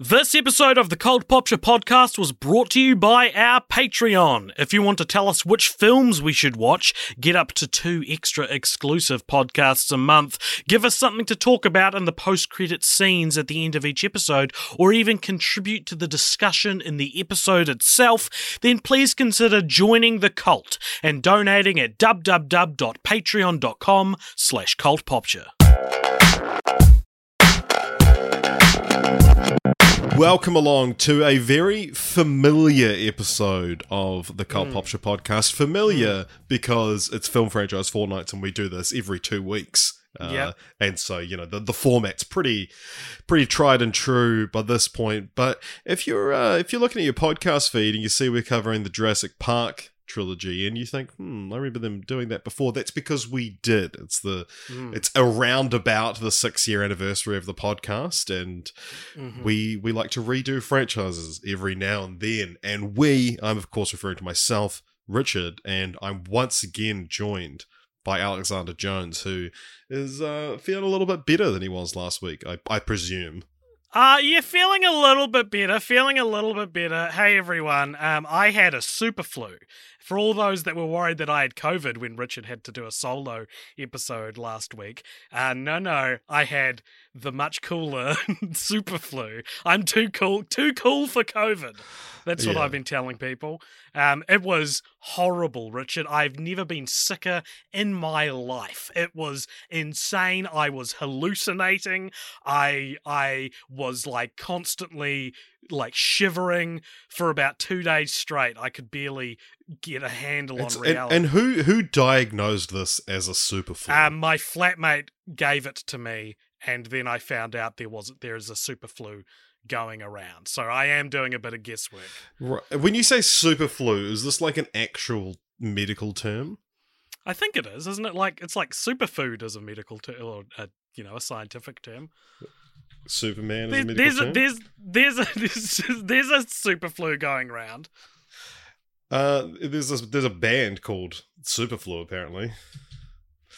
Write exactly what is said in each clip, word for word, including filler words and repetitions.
This episode of the Cold Popture podcast was brought to you by our Patreon. If you want to tell us which films we should watch, get up to two extra exclusive podcasts a month, give us something to talk about in the post-credit scenes at the end of each episode, or even contribute to the discussion in the episode itself, then please consider joining the cult and donating at www.patreon.com slash coldpopture. Welcome along to a very familiar episode of the Cult mm. Popture podcast. Familiar mm. because it's Film Franchise Fortnights and we do this every two weeks. Uh, yeah. And so, you know, the, the format's pretty pretty tried and true by this point. But if you're uh, if you're looking at your podcast feed and you see we're covering the Jurassic Park trilogy and you think, hmm, I remember them doing that before, that's because we did. It's the mm. it's around about the six year anniversary of the podcast, and mm-hmm. we we like to redo franchises every now and then. And we, I'm of course referring to myself, Richard, and I'm once again joined by Alexander Jones, who is uh, feeling a little bit better than he was last week, I, I presume. Uh, yeah, feeling a little bit better, feeling a little bit better. Hey, everyone, um, I had a super flu. For all those that were worried that I had COVID when Richard had to do a solo episode last week, uh, no, no, I had the much cooler super flu. I'm too cool, too cool for COVID. That's yeah. what I've been telling people. Um, it was horrible, Richard. I've never been sicker in my life. It was insane. I was hallucinating. I I was like constantly like shivering for about two days straight. I could barely get a handle it's, on reality. And, and who who diagnosed this as a super flu? Um, my flatmate gave it to me, and then I found out there was there is a super flu going around. So I am doing a bit of guesswork. Right. When you say super flu, is this like an actual medical term? I think it is, isn't it? Like it's like superfood is a medical term, or a, you know, a scientific term. Superman there, is a medical there's a, term. There's there's a, there's a, there's a super flu going around. Uh, there's a, there's a band called Superflu apparently.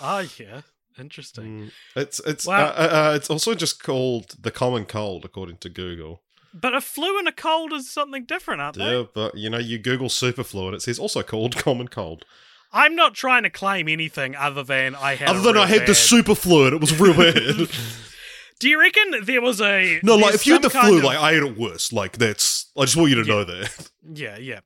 Oh yeah. Interesting. Mm, it's it's wow. uh, uh, it's also just called the common cold, according to Google. But a flu and a cold is something different, aren't they? Yeah, but you know, you Google superflu and it says also called common cold. I'm not trying to claim anything other than I had. Other than I had bad. the superflu and it was real bad. Do you reckon there was a no? Like if you had the flu, of... like I had it worse. Like that's. I just want you to yeah. know that. Yeah. Yeah.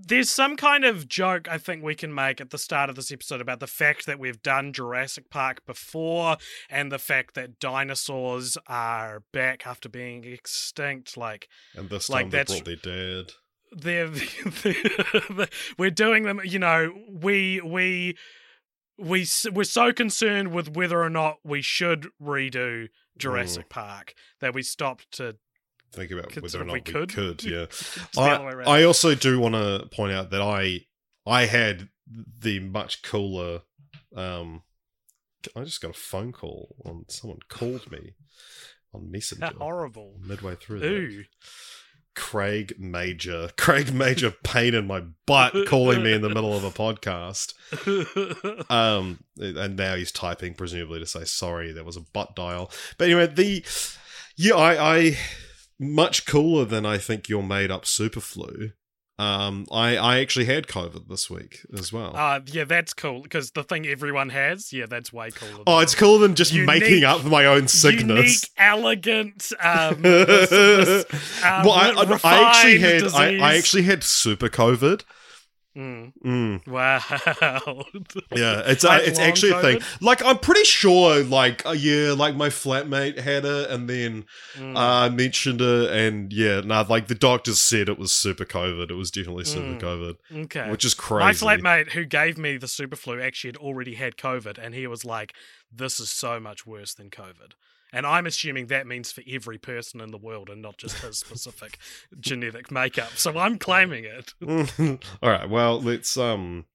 There's some kind of joke I think we can make at the start of this episode about the fact that we've done Jurassic Park before and the fact that dinosaurs are back after being extinct. Like, and this time like they brought their dad. They're, they're, we're doing them, you know, we, we, we, we're so concerned with whether or not we should redo Jurassic mm. Park that we stopped to think about could, whether or not we could, we could yeah. I, I also do want to point out that I I had the much cooler. Um, I just got a phone call on someone called me on Messenger. How horrible! Midway through, ooh. That. Craig Major, Craig Major, pain in my butt, calling me in the middle of a podcast. Um, and now he's typing presumably to say sorry. There was a butt dial, but anyway, the yeah, I. I much cooler than I think your made-up super flu. Um, I, I actually had COVID this week as well. Uh, yeah, that's cool, because the thing everyone has, yeah, that's way cooler. Oh, it's cooler than just unique, making up my own sickness. Unique, elegant, um, this, this, um well, I, I, I actually had I, I actually had super COVID. Mm. Mm. Wow. Yeah, it's uh, it's actually COVID? A thing. Like, I'm pretty sure, like, uh, yeah, like my flatmate had it and then I mm. uh, mentioned it. And yeah, nah, like the doctors said it was super COVID. It was definitely super mm. COVID. Okay. Which is crazy. My flatmate who gave me the super flu actually had already had COVID. And he was like, this is so much worse than COVID. And I'm assuming that means for every person in the world and not just his specific genetic makeup. So I'm claiming it. All right. Well, let's um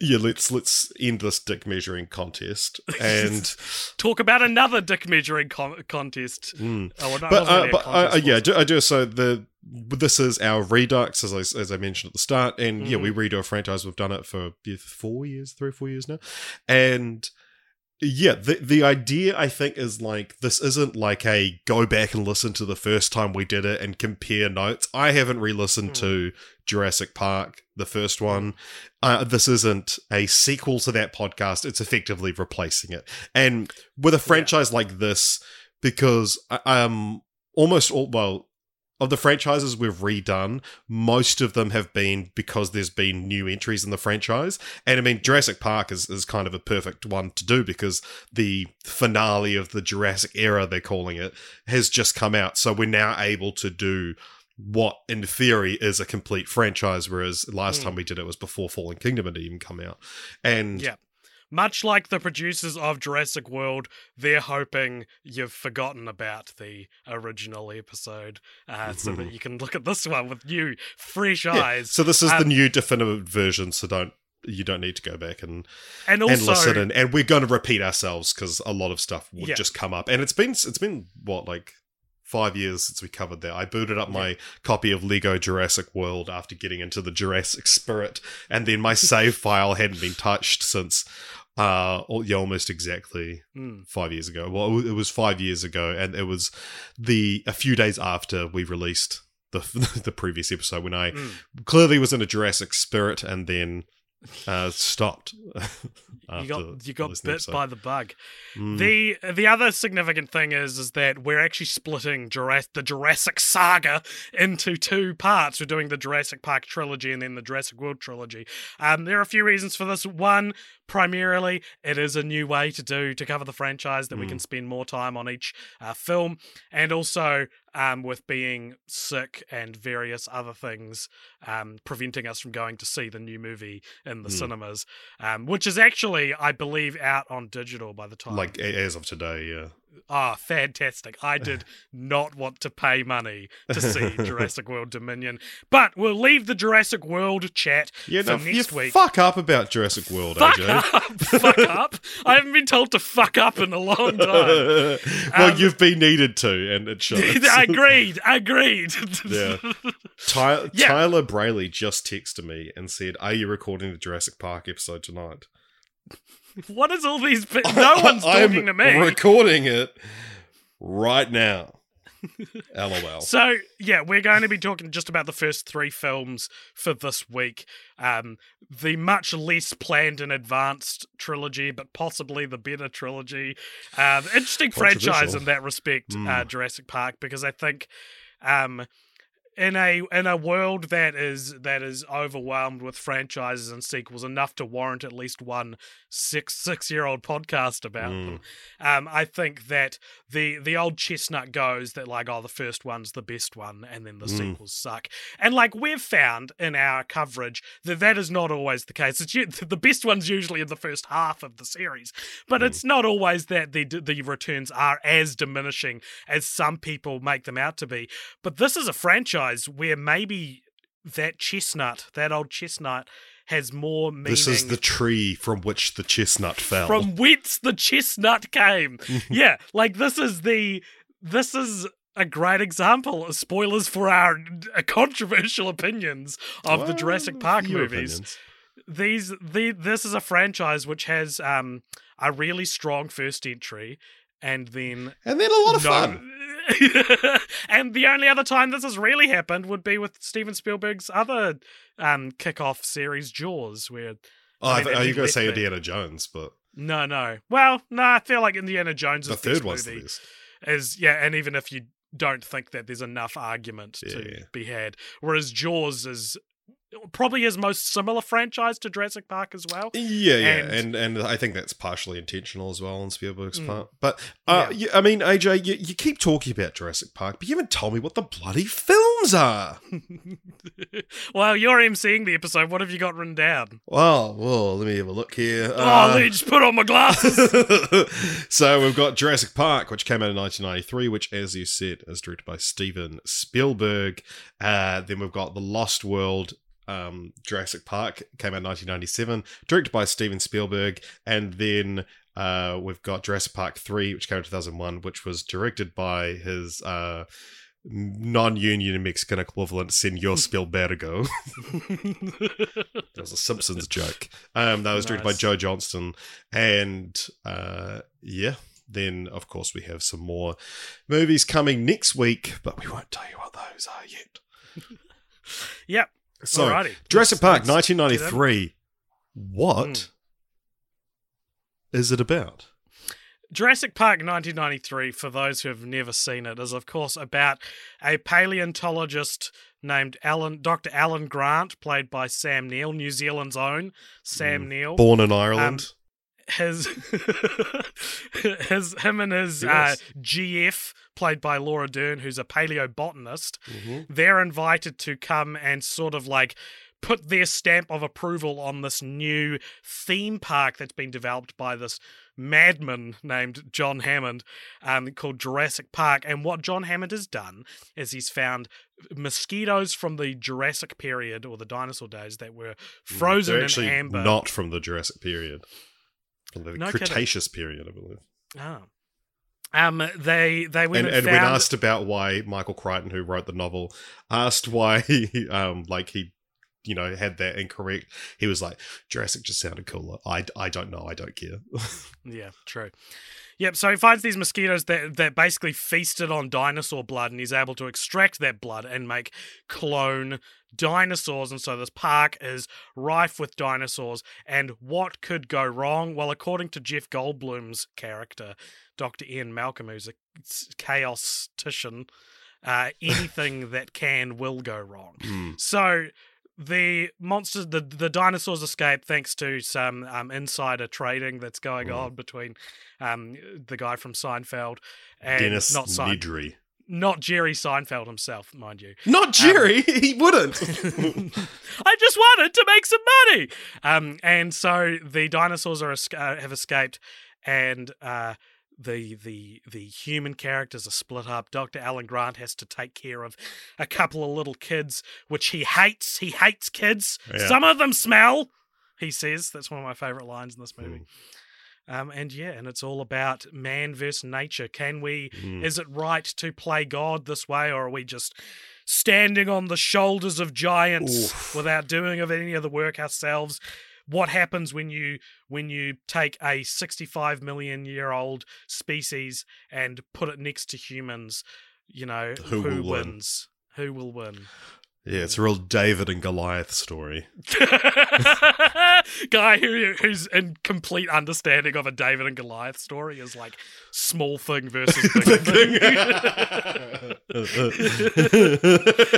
Yeah, let's let's end this dick measuring contest and talk about another dick measuring con- contest. Mm. Oh, well, no, but, uh, but contest, uh, yeah, I do, I do. So the this is our redux, as I as I mentioned at the start, and mm. yeah, we redo a franchise. We've done it for four years, three or four years now, and Yeah, the the idea, I think, is like, this isn't like a go back and listen to the first time we did it and compare notes. I haven't re-listened mm. to Jurassic Park, the first one. Uh, this isn't a sequel to that podcast. It's effectively replacing it. And with a franchise yeah. like this, because um, almost all, well, of the franchises we've redone, most of them have been because there's been new entries in the franchise. And I mean, Jurassic Park is, is kind of a perfect one to do because the finale of the Jurassic era, they're calling it, has just come out. So we're now able to do what, in theory, is a complete franchise, whereas last mm. time we did it was before Fallen Kingdom had even come out. And yeah. Much like the producers of Jurassic World, they're hoping you've forgotten about the original episode uh, so that you can look at this one with new, fresh yeah. eyes. So this is um, the new definitive version, so don't you don't need to go back and, and, also, and listen. And, and we're going to repeat ourselves because a lot of stuff would yeah. just come up. And it's been it's been, what, like five years since we covered that. I booted up my yeah. copy of Lego Jurassic World after getting into the Jurassic spirit, and then my save file hadn't been touched since uh, yeah, almost exactly mm. five years ago. Well, it was five years ago, and it was the a few days after we released the the previous episode when I mm. clearly was in a Jurassic spirit, and then uh, stopped. You got you got bit episode. by the bug. Mm. The the other significant thing is is that we're actually splitting Jurassic, the Jurassic saga into two parts. We're doing the Jurassic Park trilogy and then the Jurassic World trilogy. Um, there are a few reasons for this. One, primarily, it is a new way to do to cover the franchise that mm. we can spend more time on each uh, film, and also um, with being sick and various other things um, preventing us from going to see the new movie in the mm. cinemas, um, which is actually, I believe, out on digital by the time, like as of today. Yeah. Ah, oh, fantastic! I did not want to pay money to see Jurassic World Dominion, but we'll leave the Jurassic World chat yeah, for no, next you week. Fuck up about Jurassic World, fuck A J. Up, fuck up! I haven't been told to fuck up in a long time. Well, um, you've been needed to, and it shows. agreed, agreed. Yeah. Ty- yeah. Tyler Brayley just texted me and said, "Are you recording the Jurassic Park episode tonight?" What is all these? Bi- no one's talking I'm to me. Recording it right now. LOL. So yeah, we're going to be talking just about the first three films for this week. Um, the much less planned and advanced trilogy, but possibly the better trilogy. Um, interesting franchise in that respect, mm. uh, Jurassic Park, because I think, um. In a in a world that is that is overwhelmed with franchises and sequels, enough to warrant at least one six six year old podcast about mm. them. Um, I think that the the old chestnut goes that like, oh, the first one's the best one, and then the mm. sequels suck. And like we've found in our coverage that that is not always the case. It's you, the best one's usually in the first half of the series, but mm. it's not always that the the returns are as diminishing as some people make them out to be. But this is a franchise where maybe that chestnut, that old chestnut, has more meaning. This is the tree from which the chestnut fell. From whence the chestnut came. Yeah, like this is the, this is a great example. Spoilers for our controversial opinions of well, the Jurassic Park movies. Opinions. These, the this is a franchise which has um, a really strong first entry, and then and then a lot of no, fun. And the only other time this has really happened would be with Steven Spielberg's other um, kickoff series, Jaws, where... Oh, I mean, I, are you going to say Indiana Jones, but... No, no. Well, no, I feel like Indiana Jones is the third one's the best. Is, yeah, and even if you don't think that, there's enough argument yeah. to be had. Whereas Jaws is... probably his most similar franchise to Jurassic Park as well. Yeah, yeah, and and, and I think that's partially intentional as well on Spielberg's mm, part. But, uh, yeah. you, I mean, A J, you, you keep talking about Jurassic Park, but you haven't told me what the bloody films are. Well, you're emceeing the episode. What have you got written down? Well, well let me have a look here. Oh, uh, let me just put on my glasses. So we've got Jurassic Park, which came out in nineteen ninety-three, which, as you said, is directed by Steven Spielberg. Uh, then we've got The Lost World, Um, Jurassic Park, came out in nineteen ninety-seven, directed by Steven Spielberg, and then uh, we've got Jurassic Park three, which came out in two thousand one, which was directed by his uh, non-union Mexican equivalent, Señor Spielbergo. That was a Simpsons joke. Um, that was nice. Directed by Joe Johnston. And uh, yeah, then, of course, we have some more movies coming next week, but we won't tell you what those are yet. Yep. So, alrighty. Jurassic Park, nineteen ninety-three. What mm. is it about? Jurassic Park nineteen ninety-three, for those who have never seen it, is of course about a paleontologist named Alan, Doctor Alan Grant, played by Sam Neill, New Zealand's own Sam mm. Neill. Born in Ireland. Um, his, his, him and his yes. uh, G F, played by Laura Dern, who's a paleobotanist, mm-hmm. they're invited to come and sort of like put their stamp of approval on this new theme park that's been developed by this madman named John Hammond um, called Jurassic Park. And what John Hammond has done is he's found mosquitoes from the Jurassic period, or the dinosaur days, that were frozen in amber. Not from the Jurassic period. From the no Cretaceous kidding. period, I believe. Oh. Um, they they went and, and, and found- when asked about why Michael Crichton, who wrote the novel, asked why he, um, like he you know, had that incorrect, he was like, Jurassic just sounded cooler. I, I don't know. I don't care. Yeah, true. Yep, so he finds these mosquitoes that, that basically feasted on dinosaur blood, and he's able to extract that blood and make clone dinosaurs. And so this park is rife with dinosaurs. And what could go wrong? Well, according to Jeff Goldblum's character, Doctor Ian Malcolm, who's a chaotician, uh, anything that can will go wrong. Mm. So the monsters, the, the dinosaurs escape thanks to some um, insider trading that's going mm. on between um, the guy from Seinfeld and Dennis not Seinfeld. Nedry. Not Jerry Seinfeld himself, mind you. Not Jerry? Um, he wouldn't. I just wanted to make some money. Um, and so the dinosaurs are uh, have escaped, and uh, the the the human characters are split up. Doctor Alan Grant has to take care of a couple of little kids, which he hates. He hates kids. Yeah. Some of them smell, he says. That's one of my favourite lines in this movie. Mm. Um, and yeah, and it's all about man versus nature. Can we, mm. is it right to play God this way, or are we just standing on the shoulders of giants Oof. without doing of any of the work ourselves? What happens when you when you take a sixty-five million year old species and put it next to humans? You know, who, who wins? Win? Who will win? Yeah, it's a real David and Goliath story. Guy who who's in complete understanding of a David and Goliath story is like small thing versus big thing.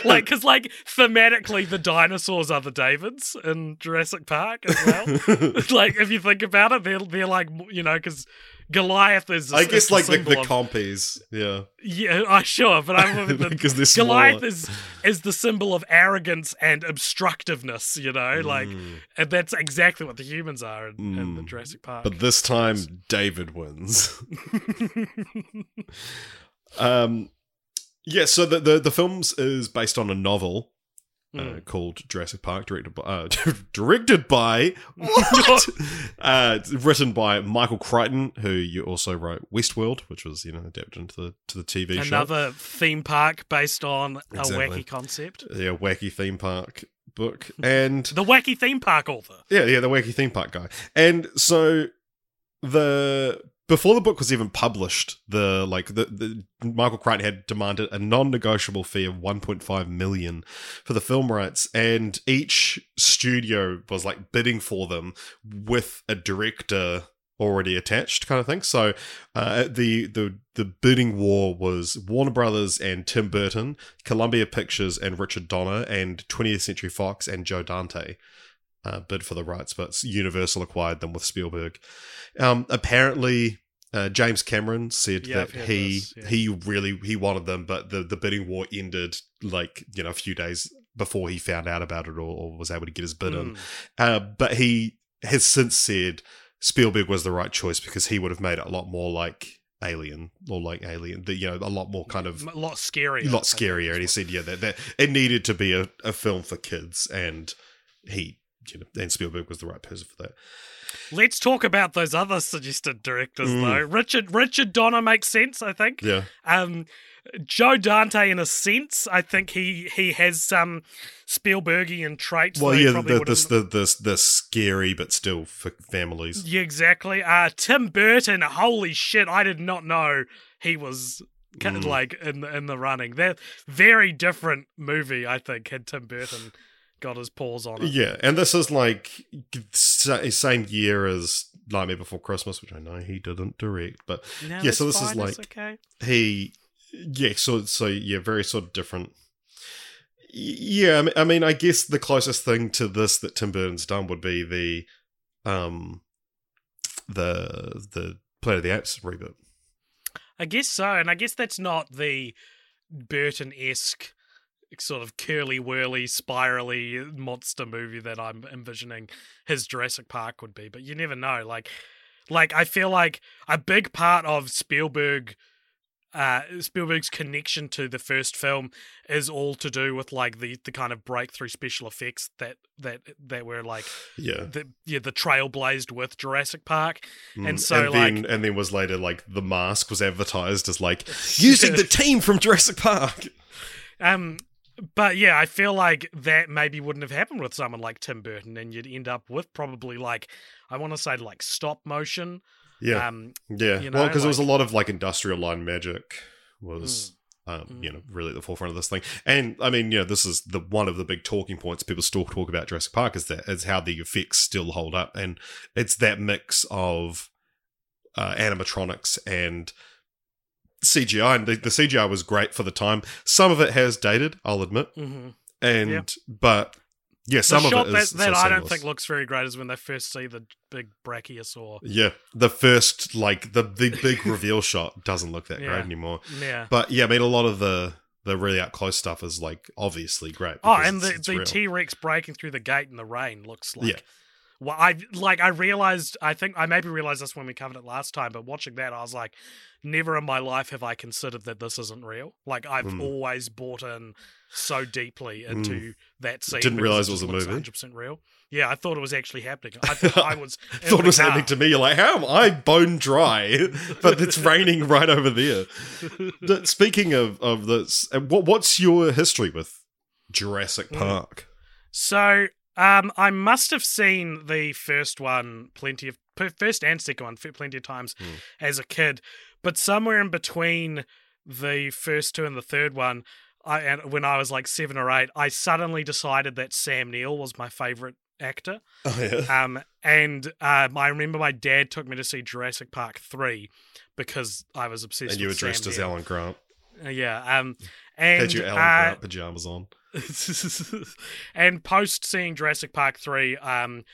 Like, because like thematically, the dinosaurs are the Davids in Jurassic Park as well. Like, if you think about it, they're they're like, you know, because Goliath is, I guess, like the, the, the compies, yeah, yeah, I sure, but I'm because the, Goliath is is the symbol of arrogance and obstructiveness, you know, like, mm. and that's exactly what the humans are in, mm. in the Jurassic Park. But this time, David wins. um, yeah. So the, the the films is based on a novel mm. uh, called Jurassic Park, directed by uh, directed by what? Uh, written by Michael Crichton, who you also wrote Westworld, which was, you know, adapted into the to the T V Another show. Another theme park based on exactly. a wacky concept. Yeah, wacky theme park book, and the wacky theme park author. Yeah, yeah, the wacky theme park guy. And so the before the book was even published, the like the, the Michael Crichton had demanded a non-negotiable fee of one point five million dollars for the film rights, and each studio was like bidding for them with a director already attached, kind of thing. So uh, the the the bidding war was Warner Brothers and Tim Burton, Columbia Pictures and Richard Donner, and twentieth century fox and Joe Dante uh, bid for the rights, but Universal acquired them with Spielberg. Um, apparently, uh, James Cameron said yeah, that he this, yeah. he really he wanted them, but the the bidding war ended like you know a few days before he found out about it or, or was able to get his bid mm. in. Uh, but he has since said Spielberg was the right choice because he would have made it a lot more like Alien or like Alien, the, you know, a lot more kind of a lot scarier, a lot scarier. And he said, yeah, that, that it needed to be a, a film for kids, and he, you know, and Spielberg was the right person for that. Let's talk about those other suggested directors mm. though. Richard Richard Donner makes sense, I think. Yeah. Um, Joe Dante, in a sense, I think he he has some Spielbergian traits. Well, yeah, the, this the this the scary but still for families. Yeah, exactly. Uh, Tim Burton, holy shit! I did not know he was kind of mm. like in in the running. That very different movie, I think, had Tim Burton got his paws on it. Yeah, and this is like same year as Nightmare Before Christmas, which I know he didn't direct, but no, yeah, so this fine. is like okay. he, yeah, so so yeah, very sort of different. Yeah, I mean, I mean, I guess the closest thing to this that Tim Burton's done would be the, um, the the Planet of the Apes reboot. I guess so, and I guess that's not the Burton-esque sort of curly-whirly, spirally monster movie that I'm envisioning his Jurassic Park would be, but you never know. Like, like I feel like a big part of Spielberg, uh, Spielberg's connection to the first film is all to do with like the, the kind of breakthrough special effects that that, that were like yeah the yeah the trailblazed with Jurassic Park, mm. and so and like then, and then was later like The Mask was advertised as like using the team from Jurassic Park. Um. But yeah, I feel like that maybe wouldn't have happened with someone like Tim Burton, and you'd end up with probably like, I want to say like stop motion. Yeah, um, yeah. You know, well, because like, there was a lot of like industrial line magic was, mm, um, mm. you know, really at the forefront of this thing. And I mean, you know, this is the one of the big talking points people still talk about Jurassic Park is that is how the effects still hold up, and it's that mix of uh, animatronics and C G I, and the, the C G I was great for the time. Some of it has dated, I'll admit, mm-hmm. and yeah. but yeah, some the of it is that, that so I don't think looks very great is when they first see the big brachiosaur. Yeah, the first like the the big reveal shot doesn't look that yeah. great anymore. Yeah, but yeah, I mean a lot of the the really up close stuff is like obviously great. Oh, and the, the T-Rex breaking through the gate in the rain looks like. Yeah. Well, I like I realized I think I maybe realized this when we covered it last time, but watching that I was like, never in my life have I considered that this isn't real. Like I've mm. always bought in so deeply into mm. that scene. Didn't realize it was a movie. one hundred percent real. Yeah, I thought it was actually happening. I thought I was thought it was happening to me. You're like, how am I bone dry? But it's raining right over there. Speaking of of this, what what's your history with Jurassic Park? Mm. So. Um, I must have seen the first one plenty of first and second one plenty of times mm. as a kid, but somewhere in between the first two and the third one, I and when I was like seven or eight, I suddenly decided that Sam Neill was my favorite actor. Oh, yeah. Um, and um, I remember my dad took me to see Jurassic Park three because I was obsessed. And you were with dressed Sam as Neill. Alan Grant. Uh, yeah. Um, and had your Alan uh, Grant pajamas on. And post seeing Jurassic Park three, um,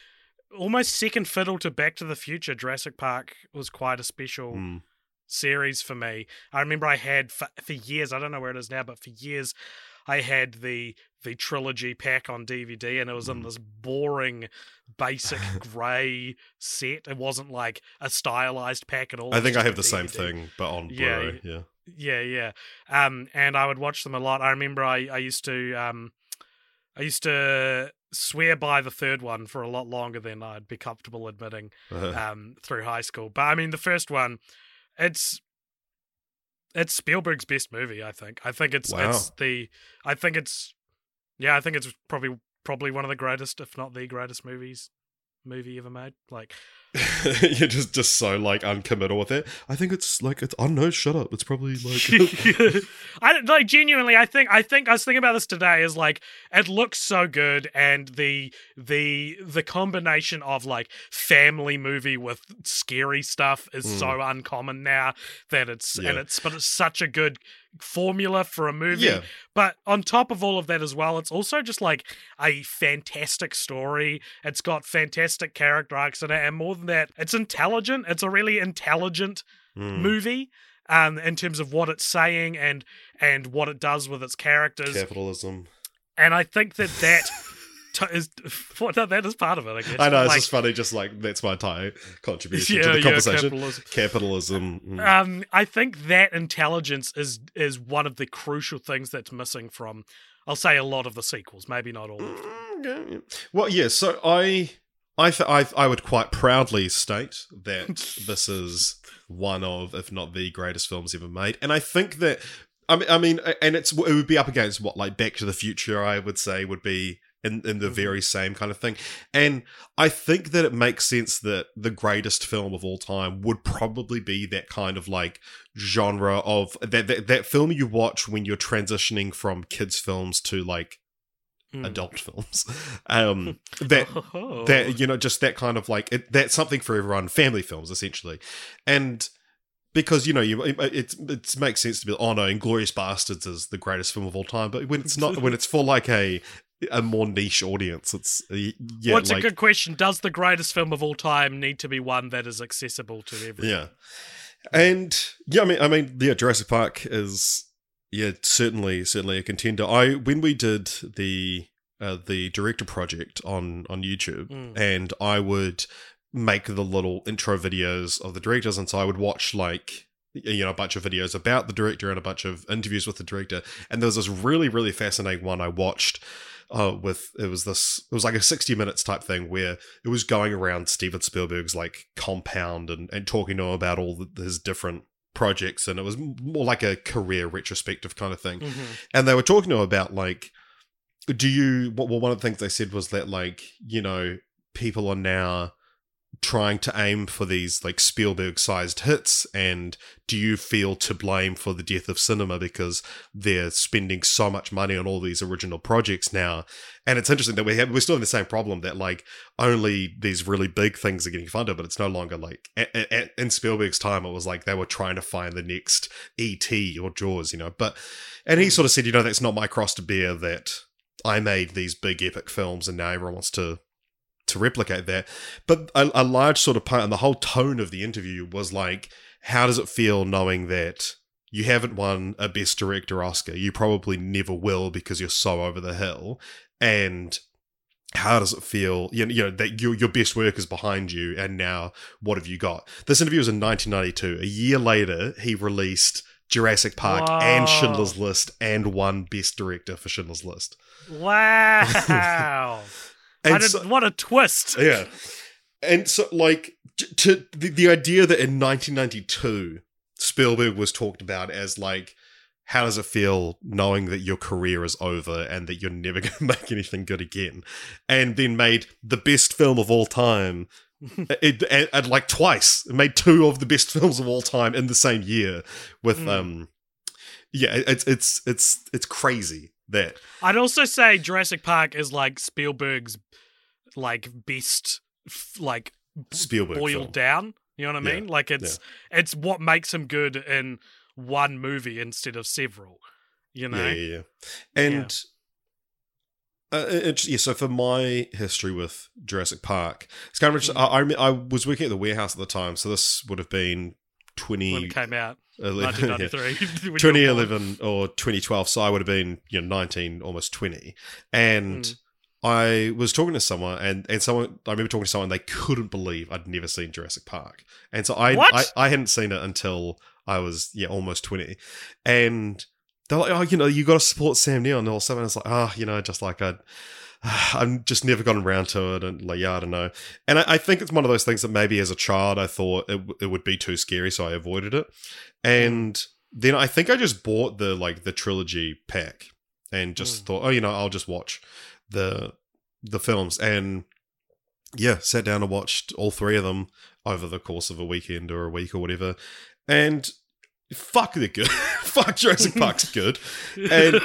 almost second fiddle to Back to the Future, Jurassic Park was quite a special mm. series for me. I remember I had for, for years, I don't know where it is now, but for years I had the the trilogy pack on D V D, and it was mm. in this boring, basic grey set. It wasn't like a stylized pack at all. I think I have the D V D. Same thing, but on yeah, Blu-ray. Yeah. Yeah, yeah, um, and I would watch them a lot. I remember I, I used to um, I used to swear by the third one for a lot longer than I'd be comfortable admitting uh-huh. um, through high school. But I mean, the first one, it's it's Spielberg's best movie. I think. I think it's wow. it's the. I think it's yeah. I think it's probably probably one of the greatest, if not the greatest, movies movie ever made. Like. You're just, just so like uncommittal with it. I think it's like it's oh no, shut up. It's probably like I like genuinely. I think I think I was thinking about this today. Is like it looks so good, and the the the combination of like family movie with scary stuff is mm. so uncommon now that it's yeah. and it's but it's such a good formula for a movie. Yeah. But on top of all of that as well, it's also just like a fantastic story. It's got fantastic character arcs in it, and more than that it's intelligent. It's a really intelligent mm. movie um in terms of what it's saying and and what it does with its characters. Capitalism. And I think that that t- is well, no, that is part of it, I guess. I know, like, it's just funny, just like that's my entire contribution yeah, to the conversation. Yeah, capitalism. capitalism mm. um I think that intelligence is is one of the crucial things that's missing from, I'll say, a lot of the sequels, maybe not all of them. Mm, yeah, yeah. Well yeah, so I I, th- I I would quite proudly state that this is one of, if not the greatest films ever made. And I think that I mean, I mean, and it's it would be up against what, like Back to the Future, I would say, would be in, in the very same kind of thing. And I think that it makes sense that the greatest film of all time would probably be that kind of like genre of that that, that film you watch when you're transitioning from kids' films to like mm. adult films. Um, that oh. that you know, just that kind of like it, that's something for everyone. Family films, essentially, and. Because, you know, you it, it makes sense to be, oh no, Inglourious Bastards is the greatest film of all time, but when it's not, when it's for like a a more niche audience, it's, yeah. What's well, like, a good question? Does the greatest film of all time need to be one that is accessible to everyone? Yeah. And, yeah, I mean, I mean, yeah, Jurassic Park is, yeah, certainly, certainly a contender. I, when we did the, uh, the director project on, on YouTube, mm. and I would make the little intro videos of the directors, and so I would watch like, you know, a bunch of videos about the director and a bunch of interviews with the director, and there was this really really fascinating one I watched uh with it was this it was like a sixty minutes type thing where it was going around Steven Spielberg's like compound and, and talking to him about all the, his different projects, and it was more like a career retrospective kind of thing. Mm-hmm. And they were talking to him about like, do you well one of the things they said was that like, you know, people are now trying to aim for these like Spielberg-sized hits, and do you feel to blame for the death of cinema because they're spending so much money on all these original projects now? And it's interesting that we have, we're still in the same problem that like only these really big things are getting funded, but it's no longer like at, at, in Spielberg's time it was like they were trying to find the next E T or Jaws, you know. But and he sort of said, you know, that's not my cross to bear, that I made these big epic films and now everyone wants to to replicate that. But a, a large sort of part, and the whole tone of the interview was like, how does it feel knowing that you haven't won a Best Director Oscar? You probably never will because you're so over the hill. And how does it feel, you know, you know that your your best work is behind you, and now what have you got? This interview was in nineteen ninety-two. A year later, he released Jurassic Park wow. and Schindler's List, and won Best Director for Schindler's List. Wow. I didn't, so, what a twist. Yeah. And so, like, to, to the, the idea that in nineteen ninety-two, Spielberg was talked about as, like, how does it feel knowing that your career is over and that you're never going to make anything good again? And then made the best film of all time, it, it, it, like, twice. It made two of the best films of all time in the same year with, mm. um, yeah, it's it's it's it's crazy. That I'd also say Jurassic Park is like Spielberg's like best f- like b- Spielberg boiled film. Down, you know what I mean? Yeah. Like it's yeah. it's what makes him good in one movie instead of several, you know. Yeah, yeah, yeah. And yeah. Uh, it, yeah, so for my history with Jurassic Park, it's kind of mm. I, I I was working at the warehouse at the time, so this would have been twenty when it came out. nineteen ninety-three yeah. twenty eleven or twenty twelve, so I would have been, you know, nineteen, almost twenty, and mm. I was talking to someone and, and someone I remember talking to someone, they couldn't believe I'd never seen Jurassic Park, and so I I, I hadn't seen it until I was yeah almost twenty, and they're like, oh, you know, you got to support Sam Neill, and all someone was like, oh, you know, just like I'd I've just never gotten around to it, and like, yeah, I don't know. And I, I think it's one of those things that maybe as a child I thought it, it would be too scary, so I avoided it. And then I think I just bought the like the trilogy pack and just mm. thought, oh, you know, I'll just watch the the films. And yeah, sat down and watched all three of them over the course of a weekend or a week or whatever. And fuck, they're good. Fuck, Jurassic Park's good. And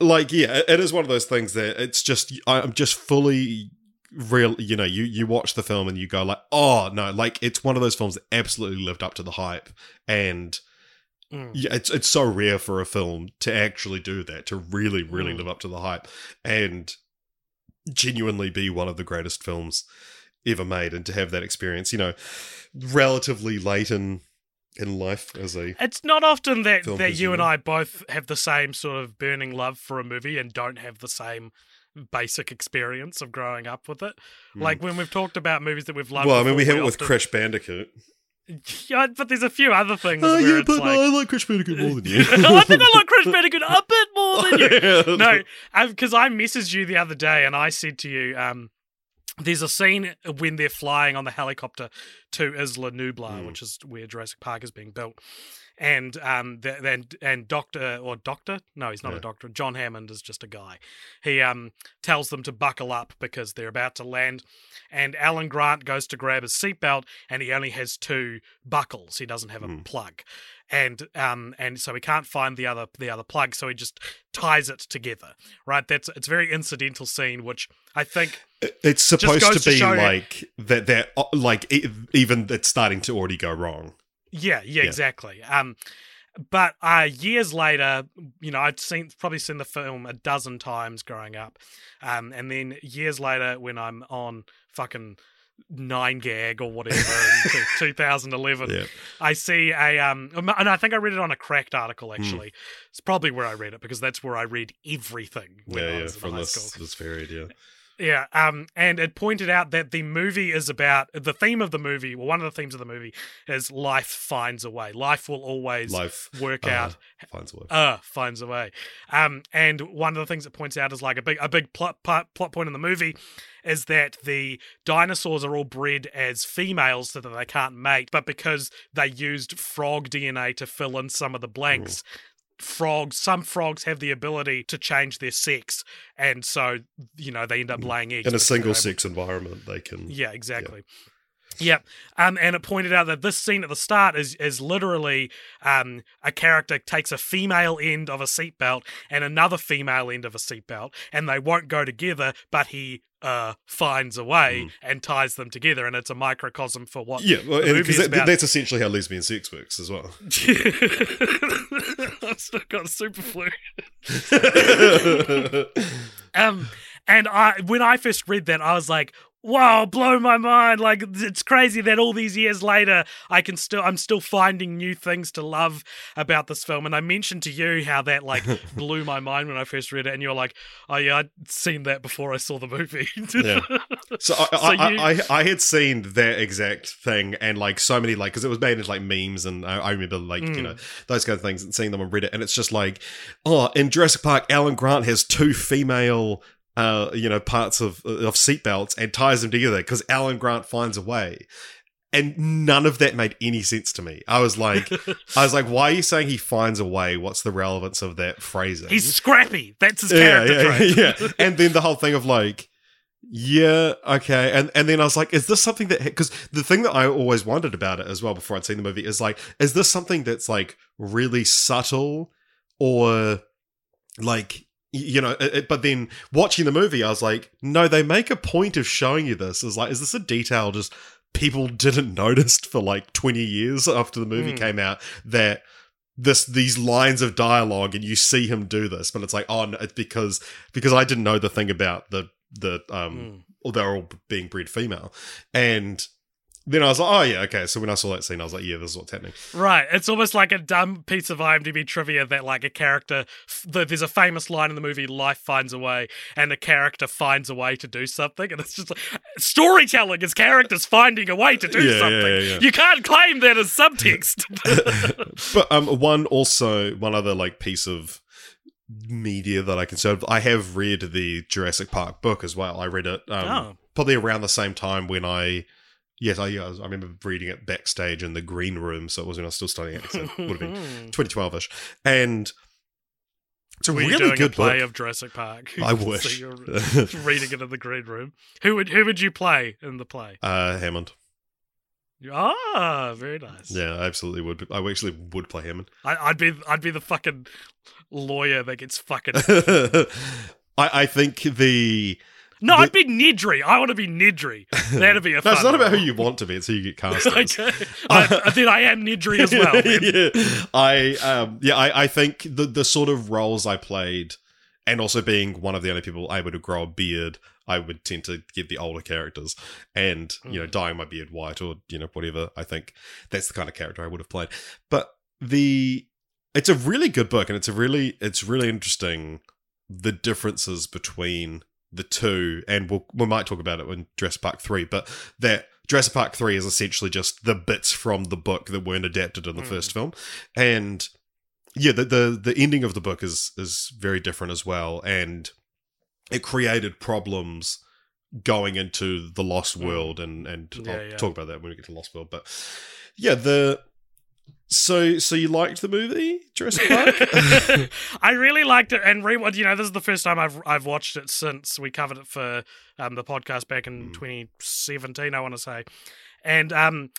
like, yeah, it is one of those things that it's just, I'm just fully real, you know, you, you watch the film and you go like, oh no, like it's one of those films that absolutely lived up to the hype. And mm. yeah, it's it's so rare for a film to actually do that, to really, really mm. live up to the hype and genuinely be one of the greatest films ever made, and to have that experience, you know, relatively late in in life as a it's not often that, that you and I both have the same sort of burning love for a movie and don't have the same basic experience of growing up with it. Mm. Like when we've talked about movies that we've loved. Well, I mean, we have it with Crash Bandicoot. Yeah, but there's a few other things. Oh, uh, yeah, but like, I like Crash Bandicoot more than you. I think I like Crash Bandicoot a bit more than you. No, because I messaged you the other day and I said to you, um, there's a scene when they're flying on the helicopter to Isla Nublar, mm. which is where Jurassic Park is being built. and um, then and Doctor or Doctor, no, he's not yeah. a doctor. John Hammond is just a guy. He um tells them to buckle up because they're about to land, and Alan Grant goes to grab his seatbelt, and he only has two buckles. He doesn't have a mm. plug, and um and so he can't find the other the other plug. So he just ties it together, right? That's it's a very incidental scene, which I think. It's supposed to be to like that. That like even it's starting to already go wrong. Yeah, yeah, yeah. exactly. Um, but uh, years later, you know, I'd seen probably seen the film a dozen times growing up, um, and then years later when I'm on fucking nine gag or whatever in two thousand eleven, yeah. I see a um, and I think I read it on a Cracked article actually. Mm. It's probably where I read it because that's where I read everything. When yeah, I was yeah, from high this school. This period, yeah. Yeah, um, and it pointed out that the movie is about the theme of the movie. Well, one of the themes of the movie is life finds a way. Life will always life, work uh, out. Finds a way. Uh, finds a way. Um, and one of the things it points out is like a big, a big plot plot, plot point in the movie is that the dinosaurs are all bred as females so that they can't mate, but because they used frog D N A to fill in some of the blanks. Ooh. Frogs, some frogs have the ability to change their sex, and so you know they end up laying eggs in a single sex environment. They can, yeah, exactly, yeah. yeah. Um, and it pointed out that this scene at the start is is literally um a character takes a female end of a seatbelt and another female end of a seatbelt, and they won't go together, but he. Uh, finds a way mm. and ties them together, and it's a microcosm for what yeah well, the movie is that, about. That's essentially how lesbian sex works as well. I've still got a super flu. um, and I when I first read that I was like, wow, blow my mind. Like, it's crazy that all these years later I can still I'm still finding new things to love about this film. And I mentioned to you how that like blew my mind when I first read it, and you're like, oh yeah, I'd seen that before I saw the movie. yeah. So, I, so I, you- I, I I had seen that exact thing, and like so many like because it was made into like memes, and I, I remember like mm. you know those kind of things and seeing them on Reddit, and it's just like, oh, in Jurassic Park, Alan Grant has two female Uh, you know, parts of of seatbelts and ties them together because Alan Grant finds a way, and none of that made any sense to me. I was like, I was like, why are you saying he finds a way? What's the relevance of that phrasing? He's scrappy. That's his yeah, character trait. Yeah, yeah. And then the whole thing of like, yeah, okay, and and then I was like, is this something that because the thing that I always wondered about it as well before I'd seen the movie is like, is this something that's like really subtle or like. You know, it, but then watching the movie, I was like, no, they make a point of showing you this. Is like, is this a detail just people didn't notice for like twenty years after the movie mm. came out that this these lines of dialogue and you see him do this, but it's like, oh, no, it's because because I didn't know the thing about the the um, mm. they're all being bred female, and. Then I was like, oh, yeah, okay. So when I saw that scene, I was like, yeah, this is what's happening. Right. It's almost like a dumb piece of IMDb trivia that, like, a character... The, there's a famous line in the movie, life finds a way, and a character finds a way to do something. And it's just like... Storytelling is characters finding a way to do yeah, something. Yeah, yeah, yeah. You can't claim that as subtext. But um, one also... One other, like, piece of... media that I can serve. I have read the Jurassic Park book as well. I read it um, oh. probably around the same time when I... Yes, I, I remember reading it backstage in the green room, so it was when I was still studying it. So it would have been twenty twelve-ish. And it's a Were really you doing good a play book. Of Jurassic Park. I wish. So you're reading it in the green room. Who would who would you play in the play? Uh, Hammond. Ah, very nice. Yeah, I absolutely would. I actually would play Hammond. I, I'd be I'd be the fucking lawyer that gets fucking... I, I think the... No, the- I'd be Nedry. I want to be Nedry. That'd be a fun. No, it's not about who you want to be. It's who you get cast as. Okay. I, then I am Nedry as well. yeah. I um, yeah. I, I think the the sort of roles I played, and also being one of the only people able to grow a beard, I would tend to give the older characters, and you mm. know, dyeing my beard white or you know whatever. I think that's the kind of character I would have played. But the it's a really good book, and it's a really it's really interesting the differences between. The two, and we'll, we might talk about it in Jurassic Park three, but that Jurassic Park three is essentially just the bits from the book that weren't adapted in the mm. first film. And yeah, the, the the ending of the book is is very different as well, and it created problems going into The Lost World, and, and yeah, I'll yeah. talk about that when we get to Lost World. But yeah, the So, so you liked the movie Jurassic Park? I really liked it, and re- you know, this is the first time I've I've watched it since we covered it for um, the podcast back in mm. twenty seventeen, I want to say, and um,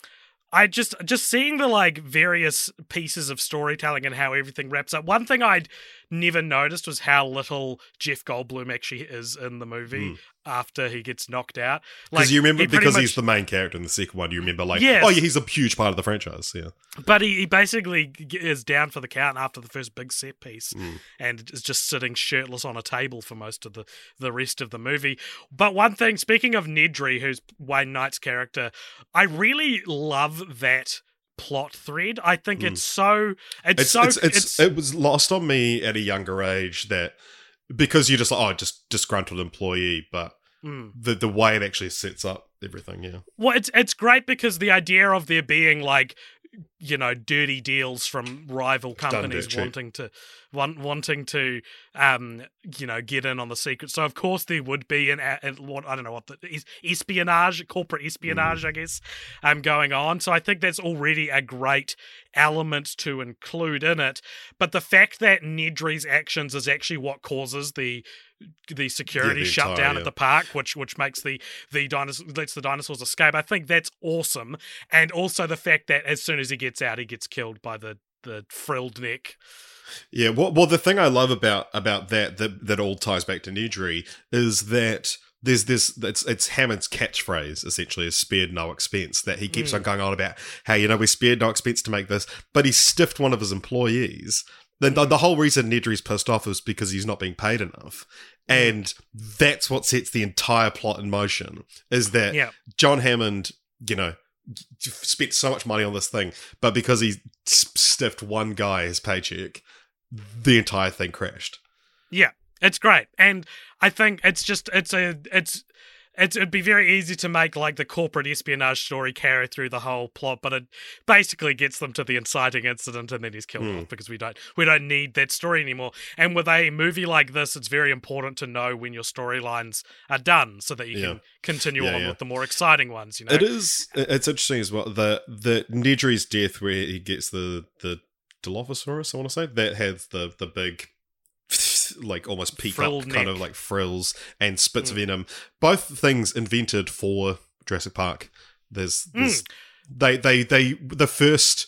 I just just seeing the like various pieces of storytelling and how everything wraps up. One thing I'd never noticed was how little Jeff Goldblum actually is in the movie. Mm. After he gets knocked out. Like, you remember, he because much, he's the main character in the second one, you remember, like, yes, oh, yeah, he's a huge part of the franchise, yeah. But he, he basically is down for the count after the first big set piece mm. and is just sitting shirtless on a table for most of the, the rest of the movie. But one thing, speaking of Nedry, who's Wayne Knight's character, I really love that plot thread. I think mm. it's so... It's, it's so it's, it's, it's, it was lost on me at a younger age that... Because you're just like, oh, just disgruntled employee, but mm. the the way it actually sets up everything, yeah. Well, it's it's great because the idea of there being like, you know, dirty deals from rival companies wanting to want, wanting to um you know get in on the secret. So of course there would be an, an what I don't know what the espionage, corporate espionage, mm. I guess, um going on. So I think that's already a great element to include in it. But the fact that Nedry's actions is actually what causes the the security yeah, the shutdown entire, yeah. at the park, which which makes the the dinosaur lets the dinosaurs escape. I think that's awesome, and also the fact that as soon as he gets out, he gets killed by the the frilled neck. Yeah, well, well, the thing I love about about that that that all ties back to Nedry is that there's this, it's, it's Hammond's catchphrase, essentially, is spared no expense, that he keeps mm. on going on about, hey, you know, we spared no expense to make this, but he stiffed one of his employees. Then mm. the whole reason Nedry's pissed off is because he's not being paid enough. And that's what sets the entire plot in motion, is that yep. John Hammond, you know, spent so much money on this thing, but because he stiffed one guy his paycheck, the entire thing crashed. Yeah. It's great, and I think it's just it's a it's it's it'd be very easy to make like the corporate espionage story carry through the whole plot, but it basically gets them to the inciting incident, and then he's killed mm. off because we don't we don't need that story anymore. And with a movie like this, it's very important to know when your storylines are done so that you yeah. can continue yeah, on yeah. with the more exciting ones. You know, it is it's interesting as well the the Nedry's death where he gets the the Dilophosaurus, I want to say, that has the the big, like, almost peak Frill up neck. Kind of like frills and spits mm. venom. Both things invented for Jurassic Park. There's, there's mm. they they they the first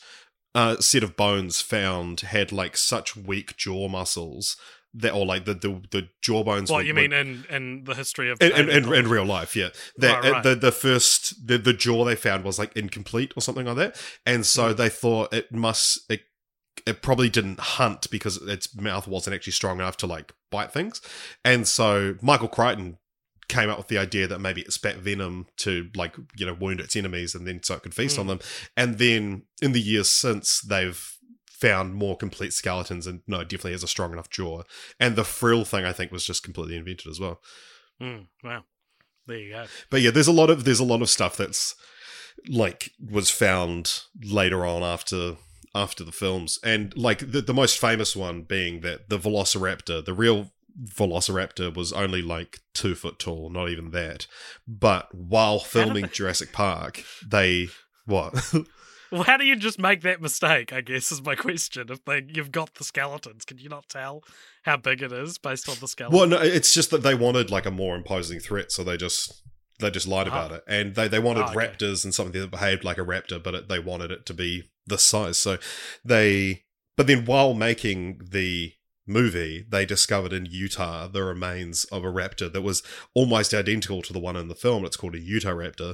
uh, set of bones found had like such weak jaw muscles that, or like the the, the jaw bones. What were, you mean were, in, in the history of in, in, in, in real life? Yeah, that right, right. the the first the, the jaw they found was like incomplete or something like that, and so mm. they thought it must. It, It probably didn't hunt because its mouth wasn't actually strong enough to like bite things, and so Michael Crichton came up with the idea that maybe it spat venom to, like, you know, wound its enemies, and then so it could feast mm. on them. And then in the years since, they've found more complete skeletons, and no, it definitely has a strong enough jaw. And the frill thing, I think, was just completely invented as well. Mm, wow, there you go. But yeah, there's a lot of there's a lot of stuff that's like was found later on after. after the films, and like the, the most famous one being that the Velociraptor, the real Velociraptor, was only like two foot tall, not even that. But while filming Jurassic Park, they what? Well, how do you just make that mistake, I guess, is my question. If they, you've got the skeletons, can you not tell how big it is based on the skeleton? Well, no, it's just that they wanted like a more imposing threat, so they just they just lied oh. about it, and they they wanted oh, okay. raptors and something that behaved like a raptor, but it, they wanted it to be the size. So they, but then while making the movie, they discovered in Utah the remains of a raptor that was almost identical to the one in the film. It's called a Utah raptor,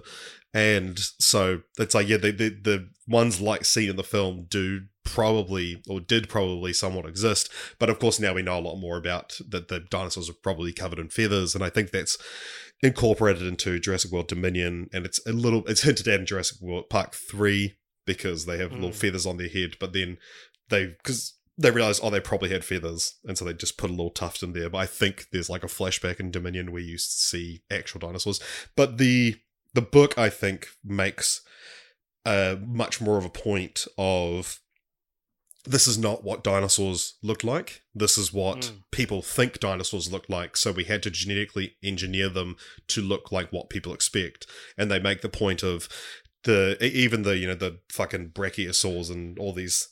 and so it's like, yeah, the the, the ones like seen in the film do probably or did probably somewhat exist, but of course now we know a lot more about that. The dinosaurs are probably covered in feathers, and I think that's incorporated into Jurassic World Dominion, and it's a little it's hinted at in Jurassic World Park three, because they have mm. little feathers on their head, but then they, because they realised, oh, they probably had feathers, and so they just put a little tuft in there. But I think there's like a flashback in Dominion where you see actual dinosaurs. But the the book, I think, makes uh, much more of a point of, this is not what dinosaurs looked like. This is what mm. people think dinosaurs look like. So we had to genetically engineer them to look like what people expect. And they make the point of, the even the you know the fucking brachiosaurs and all these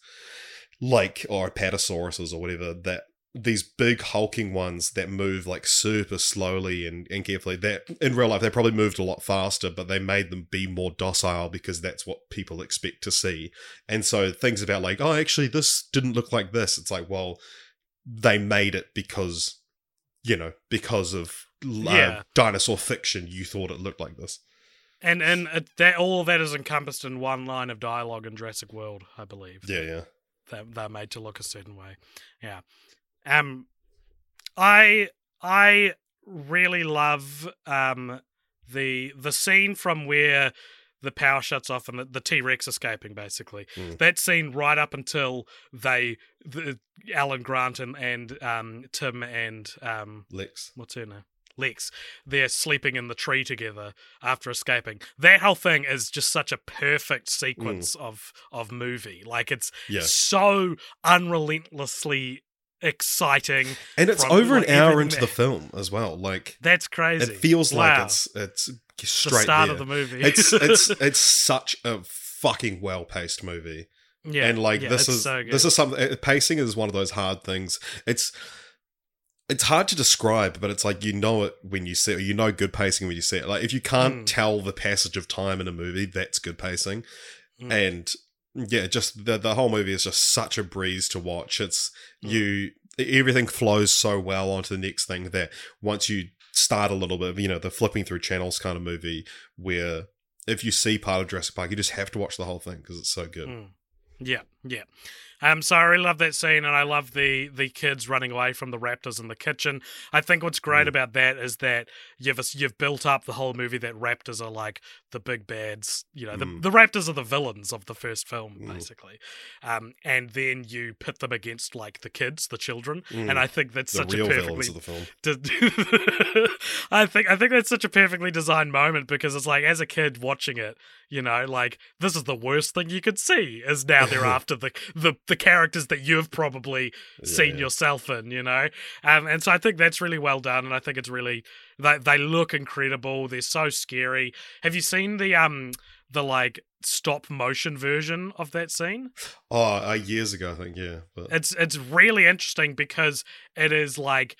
like or apatosauruses or whatever, that these big hulking ones that move like super slowly and, and carefully, that in real life they probably moved a lot faster, but they made them be more docile because that's what people expect to see. And so things about like, oh, actually this didn't look like this, it's like, well, they made it because, you know, because of uh, yeah. dinosaur fiction, you thought it looked like this. And and it, that all that is encompassed in one line of dialogue in Jurassic World, I believe. Yeah, yeah. They're, they're made to look a certain way. Yeah. Um, I I really love um the the scene from where the power shuts off and the, the T-Rex escaping, basically. Mm. That scene right up until they, the, Alan Grant and, and um Tim and um Lex. What's her name? Lex. They're sleeping in the tree together after escaping. That whole thing is just such a perfect sequence mm. of of movie. Like, it's yeah. so unrelentlessly exciting, and it's over an hour into the film as well. Like, that's crazy. It feels wow. like it's it's straight the start there. Of the movie. it's it's it's such a fucking well paced movie. Yeah, and like yeah, this is so this is something. Pacing is one of those hard things. It's it's hard to describe, but it's like, you know it when you see it. You know good pacing when you see it. Like, if you can't mm. tell the passage of time in a movie, that's good pacing. Mm. And yeah, just the the whole movie is just such a breeze to watch. It's mm. you everything flows so well onto the next thing that once you start a little bit of, you know, the flipping through channels kind of movie, where if you see part of Jurassic Park, you just have to watch the whole thing because it's so good. Mm. Yeah, yeah. Um, so I really love that scene, and I love the the kids running away from the raptors in the kitchen. I think what's great mm. about that is that you've you've built up the whole movie that raptors are like the big bads. You know, the, mm. the raptors are the villains of the first film, mm. basically. Um, and then you pit them against like the kids, the children, mm. and I think that's the such real a perfectly. Of the film. De- I think I think that's such a perfectly designed moment, because it's like, as a kid watching it, you know, like, this is the worst thing you could see. Is now they're after the the the characters that you've probably seen yeah, yeah. yourself in, you know? Um, and so I think that's really well done, and I think it's really... They they look incredible. They're so scary. Have you seen the, um, the like, stop-motion version of that scene? Oh, uh, years ago, I think, yeah. But... It's it's really interesting because it is, like...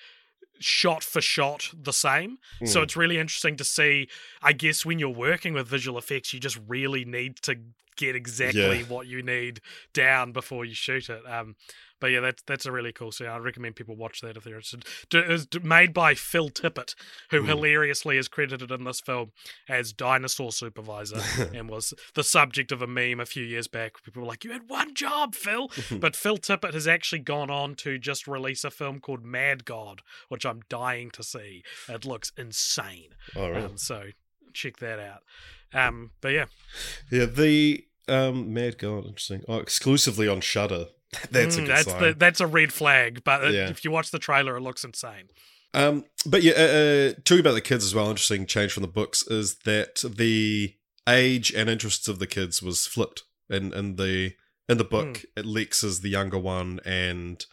shot for shot the same. Mm. So it's really interesting to see, I guess, when you're working with visual effects, you just really need to get exactly yeah. what you need down before you shoot it. Um, but yeah, that's that's a really cool scene. I recommend people watch that if they're interested. It was made by Phil Tippett, who mm. hilariously is credited in this film as dinosaur supervisor and was the subject of a meme a few years back. People were like, you had one job, Phil. But Phil Tippett has actually gone on to just release a film called Mad God, which I'm dying to see. It looks insane. Oh, really? Um, so check that out. Um, but yeah. Yeah, the um, Mad God, interesting. Oh, exclusively on Shudder. That's mm, a good that's sign. The, that's a red flag, but it, yeah. if you watch the trailer, it looks insane. Um, but yeah, uh, talking about the kids as well, interesting change from the books is that the age and interests of the kids was flipped. In, in, the, in the book, mm. Lex is the younger one and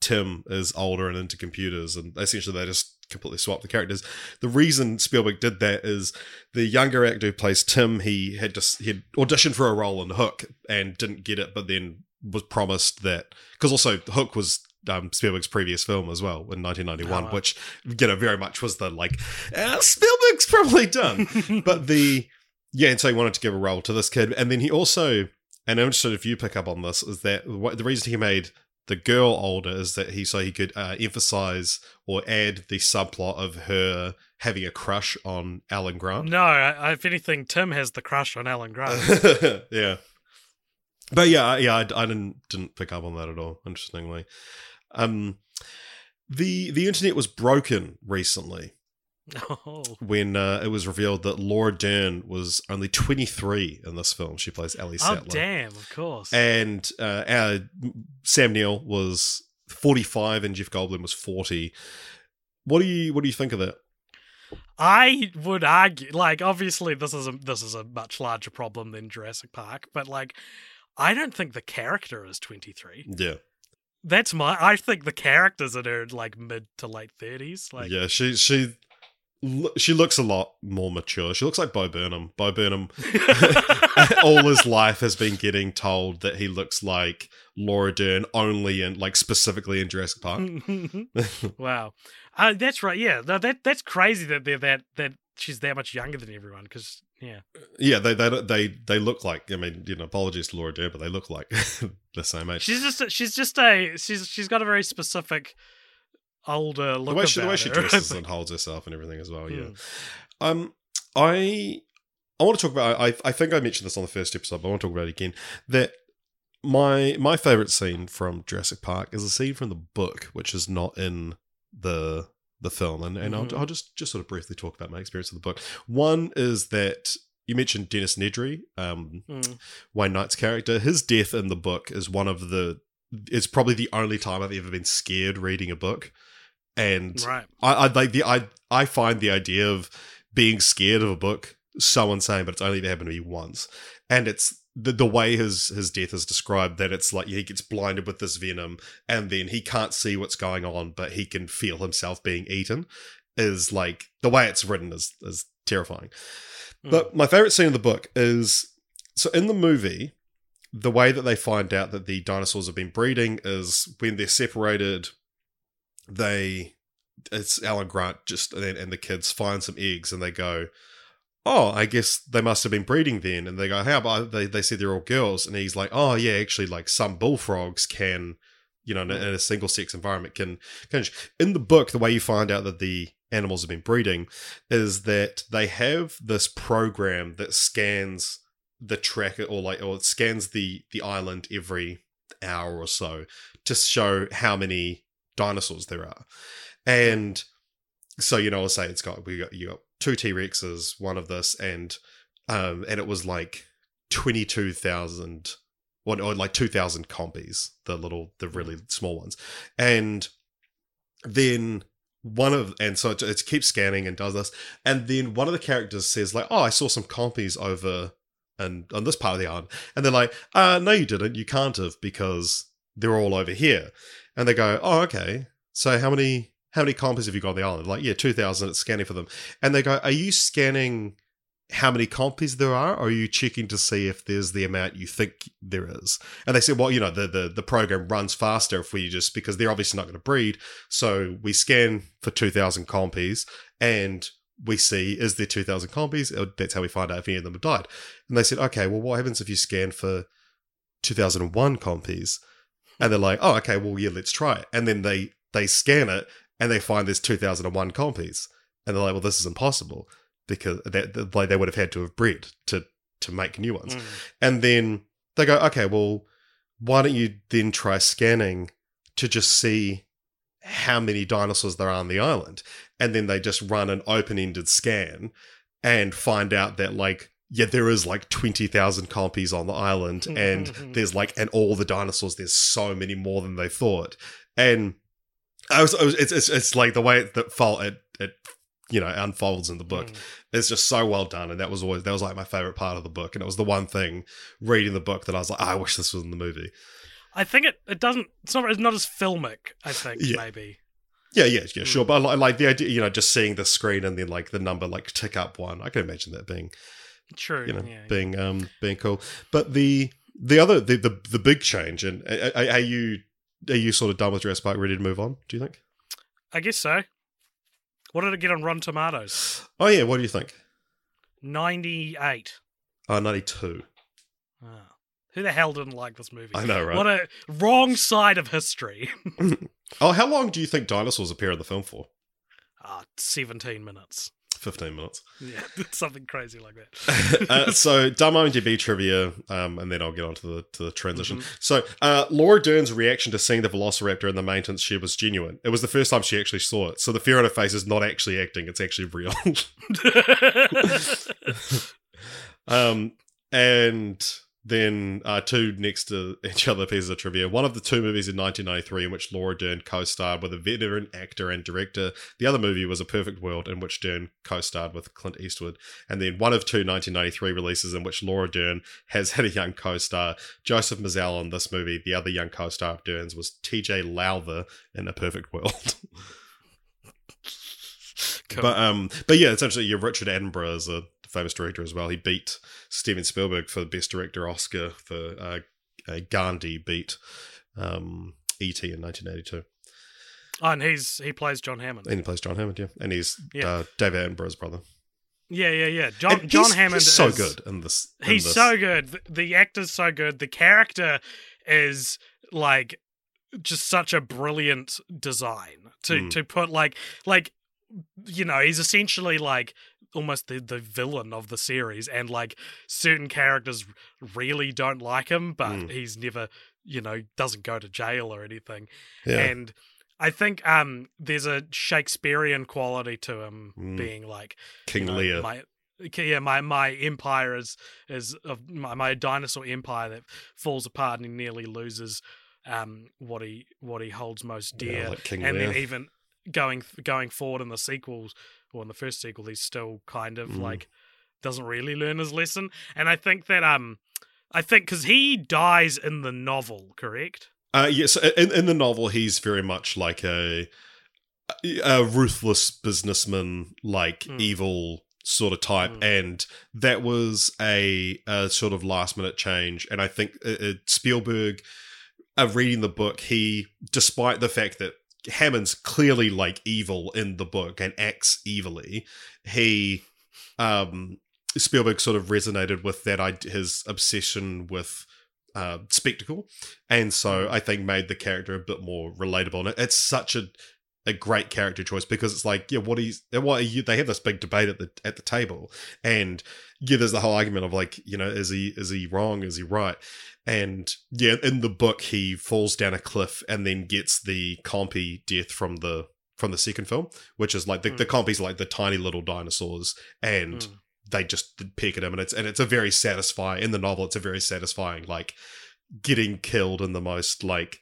Tim is older and into computers, and essentially they just completely swapped the characters. The reason Spielberg did that is the younger actor who plays Tim, he had just he had auditioned for a role in Hook and didn't get it, but then was promised that, because also Hook was um, Spielberg's previous film as well in nineteen ninety-one, oh, wow. which, you know, very much was the like ah, Spielberg's probably done, but the yeah, and so he wanted to give a role to this kid, and then he also, and I'm interested if you pick up on this, is that what, the reason he made the girl older is that he so he could uh, emphasize or add the subplot of her having a crush on Alan Grant. No, I, if anything, Tim has the crush on Alan Grant. yeah. But yeah, yeah, I, I didn't didn't pick up on that at all. Interestingly, um, the the internet was broken recently oh. when uh, it was revealed that Laura Dern was only twenty-three in this film. She plays Ellie Sattler. Oh, damn! Of course. And uh, our Sam Neill was forty-five, and Jeff Goldblum was forty. What do you what do you think of that? I would argue, like, obviously this is a this is a much larger problem than Jurassic Park, but like. I don't think the character is twenty-three. Yeah. That's my... I think the character's in her, like, mid to late thirties. Like, yeah, she... she She looks a lot more mature. She looks like Bo Burnham. Bo Burnham, all his life, has been getting told that he looks like Laura Dern only and like specifically in Jurassic Park. Wow, uh, that's right. Yeah, no, that that's crazy that they're that that she's that much younger than everyone. Because yeah, yeah, they they they they look like. I mean, you know, apologies to Laura Dern, but they look like the same age. She's just she's just a she's she's got a very specific. Older look. The way she, the way she dresses and holds herself and everything as well, yeah. Mm. Um, I I want to talk about. I I think I mentioned this on the first episode, but I want to talk about it again. That my my favorite scene from Jurassic Park is a scene from the book, which is not in the the film, and and mm-hmm. I'll, I'll just just sort of briefly talk about my experience of the book. One is that. You mentioned Dennis Nedry, um, mm. Wayne Knight's character. His death in the book is one of the. It's probably the only time I've ever been scared reading a book. And right. I, I like the I I find the idea of being scared of a book so insane, but it's only ever happened to me once. And it's the the way his his death is described, that it's like he gets blinded with this venom, and then he can't see what's going on, but he can feel himself being eaten. Is like the way it's written is is terrifying. Mm. But my favorite scene in the book is so in the movie. The way that they find out that the dinosaurs have been breeding is when they're separated. They, it's Alan Grant just and, and the kids find some eggs and they go, "Oh, I guess they must have been breeding then." And they go, "How about they?" They said they're all girls, and he's like, "Oh yeah, actually, like some bullfrogs can, you know, in a, in a single sex environment can can." In the book, the way you find out that the animals have been breeding is that they have this program that scans. The tracker or like or it scans the the island every hour or so to show how many dinosaurs there are, and so you know I'll say it's got we got you got two T-Rexes, one of this, and um and it was like twenty two thousand or, or like two thousand Compies, the little the really small ones, and then. One of and so it, it keeps scanning and does this, and then one of the characters says like, "Oh, I saw some Compies over and on this part of the island," and they're like, "Uh, no, you didn't. You can't have because they're all over here." And they go, "Oh, okay. So how many how many Compies have you got on the island?" Like, "Yeah, two thousand. It's scanning for them." And they go, "Are you scanning how many Compies there are, or are you checking to see if there's the amount you think there is?" And they said, "Well, you know, the the, the program runs faster if we just because they're obviously not going to breed, so we scan for two thousand Compies and we see is there two thousand Compies. That's how we find out if any of them have died." And they said, "Okay, well, what happens if you scan for two thousand and one Compies?" And they're like, "Oh, okay, well, yeah, let's try it." And then they they scan it and they find there's two thousand and one Compies, and they're like, "Well, this is impossible." Because they, like they would have had to have bred to to make new ones. Mm. And then they go, "Okay, well, why don't you then try scanning to just see how many dinosaurs there are on the island?" And then they just run an open-ended scan and find out that, like, yeah, there is like twenty thousand Compies on the island and there's like, and all the dinosaurs, there's so many more than they thought. And I was, I was it's, it's it's like the way it, that felt, it, it you know, unfolds in the book. Mm. It's just so well done. And that was always, that was like my favorite part of the book. And it was the one thing reading the book that I was like, oh, I wish this was in the movie. I think it, it doesn't, it's not, it's not as filmic, I think, yeah. maybe. Yeah, yeah, yeah, mm. sure. But I like the idea, you know, just seeing the screen and then like the number, like tick up one, I can imagine that being, true, you know, yeah, being, yeah. um, being cool. But the, the other, the, the, the big change and are, are you, are you sort of done with Jurassic Park, ready to move on? Do you think? I guess so. What did it get on Rotten Tomatoes? Oh, yeah. What do you think? ninety-eight Oh, ninety-two Oh. Who the hell didn't like this movie? I know, right? What a wrong side of history. Oh, how long do you think dinosaurs appear in the film for? Uh, seventeen minutes fifteen minutes Yeah, something crazy like that. uh, so, dumb IMDb trivia, um, and then I'll get on to the, to the transition. Mm-hmm. So, uh, Laura Dern's reaction to seeing the Velociraptor in the maintenance shed was genuine. It was the first time she actually saw it. So, the fear on her face is not actually acting, it's actually real. um, and then uh, two next to each other pieces of trivia. One of the two movies in nineteen ninety-three in which Laura Dern co-starred with a veteran actor and director. The other movie was A Perfect World in which Dern co-starred with Clint Eastwood. And then one of two nineteen ninety-three releases in which Laura Dern has had a young co-star, Joseph Mazzel, in this movie. The other young co-star of Dern's was T J Lowther in A Perfect World. Cool. But um, but yeah, essentially, your Richard Attenborough is a famous director as well. He beat Steven Spielberg for the Best Director Oscar for uh, uh, Gandhi beat um, E T in nineteen eighty-two. Oh, and he's he plays John Hammond. And he plays John Hammond, yeah. And he's yeah. Uh, David Attenborough's brother. Yeah, yeah, yeah. John he's, John Hammond he's so is so good in this. In he's this. so good. The, the actor's so good. The character is like just such a brilliant design to mm. to put like like you know, he's essentially like almost the, the villain of the series, and like certain characters really don't like him, but mm. he's never, you know, doesn't go to jail or anything. Yeah. And I think um, there's a Shakespearean quality to him mm. being like King you know, Lear. My, yeah, my, my empire is is of my, my dinosaur empire that falls apart, and he nearly loses um what he what he holds most dear. Yeah, like King and Lear. Then even going going forward in the sequels, or in the first sequel, he's still kind of mm. like doesn't really learn his lesson. And I think that um I think because he dies in the novel, correct? Uh, yes, in, in the novel, he's very much like a a ruthless businessman, like mm. evil sort of type, mm. and that was a, a sort of last minute change. And I think uh, Spielberg, uh, reading the book, he, despite the fact that Hammond's clearly like evil in the book and acts evilly, he um, Spielberg sort of resonated with that his obsession with. Uh, spectacle, and so I think made the character a bit more relatable. And it, it's such a a great character choice, because it's like, yeah, what is what are you? They have this big debate at the at the table, and yeah, there's the whole argument of like, you know, is he is he wrong? Is he right? And yeah, in the book, he falls down a cliff and then gets the Compy death from the from the second film, which is like the mm. the Compy's like the tiny little dinosaurs, and. Mm. They just peck at him, and it's and it's a very satisfying in the novel. It's a very satisfying, like getting killed in the most like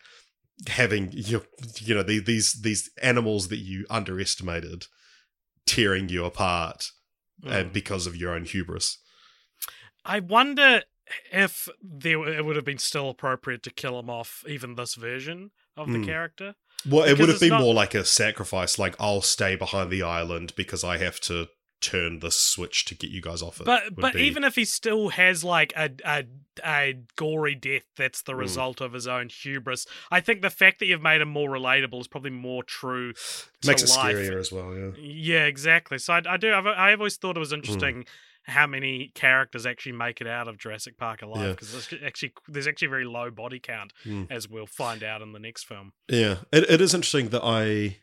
having you you know the, these these animals that you underestimated tearing you apart, mm. and because of your own hubris. I wonder if there it would have been still appropriate to kill him off, even this version of mm. the character. Well, it would have been not- more like a sacrifice, like I'll stay behind the island because I have to. Turn the switch to get you guys off it. But but be... even if he still has like a a, a gory death that's the result mm. of his own hubris, I think the fact that you've made him more relatable is probably more true. To Makes life. It scarier as well. Yeah. Yeah, exactly. So I, I do. I've, I've always thought it was interesting. Mm. How many characters actually make it out of Jurassic Park alive? Because yeah. there's actually there's actually a very low body count, mm. as we'll find out in the next film. Yeah, it it is interesting that I.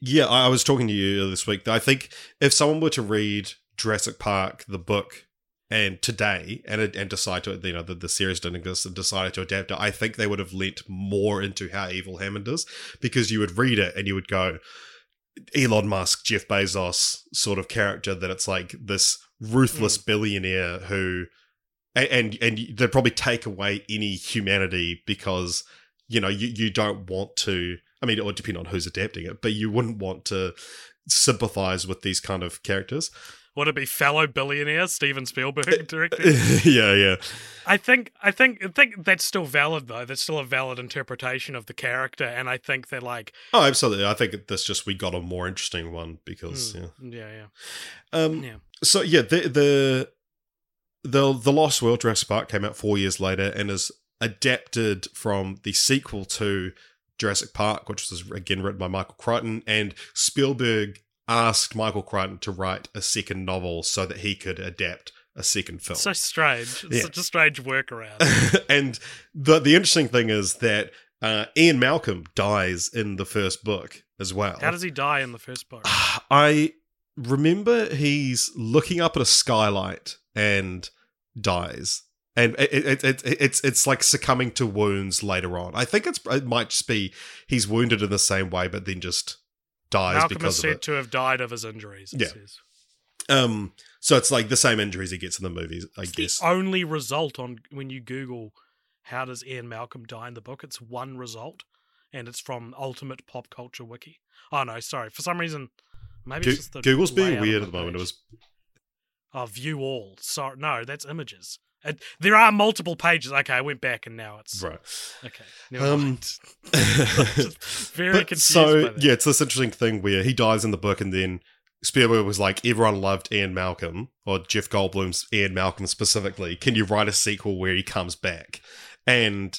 Yeah, I was talking to you this week. I think if someone were to read Jurassic Park, the book, and today, and and decide to, you know, the, the series didn't exist and decided to adapt it, I think they would have lent more into how evil Hammond is, because you would read it and you would go, Elon Musk, Jeff Bezos sort of character, that it's like this ruthless mm. billionaire who, and, and they'd probably take away any humanity because, you know, you, you don't want to. I mean, it would depend on who's adapting it, but you wouldn't want to sympathize with these kind of characters. Would it be fellow billionaire Steven Spielberg directing? yeah, yeah. I think, I think, I think that's still valid though. That's still a valid interpretation of the character, and I think they're like, oh, absolutely. I think that's just we got a more interesting one because mm, yeah, yeah, yeah. Um, yeah. So yeah, the the the the Lost World Jurassic Park came out four years later and is adapted from the sequel to. Jurassic Park, which was again written by Michael Crichton, and Spielberg asked Michael Crichton to write a second novel so that he could adapt a second film. So strange. Yeah. Such a strange workaround. And the the interesting thing is that uh, Ian Malcolm dies in the first book as well. How does he die in the first book? I remember he's looking up at a skylight and dies. And it, it, it, it's it's like succumbing to wounds later on. I think it's it might just be he's wounded in the same way, but then just dies Malcolm because of it. Malcolm is said to have died of his injuries. It yeah. Says. Um. So it's like the same injuries he gets in the movies. I it's guess the only result on when you Google how does Ian Malcolm die in the book, it's one result, and it's from Ultimate Pop Culture Wiki. Oh no, sorry. For some reason, maybe Go- it's just the Google's being weird at the moment. Page. It was. Oh, view all. Sorry, no, that's images. There are multiple pages. Okay, I went back and now it's... Right. Okay. Never um, mind. Very confused. So, yeah, it's this interesting thing where he dies in the book and then Spielberg was like, everyone loved Ian Malcolm, or Jeff Goldblum's Ian Malcolm specifically. Can you write a sequel where he comes back? And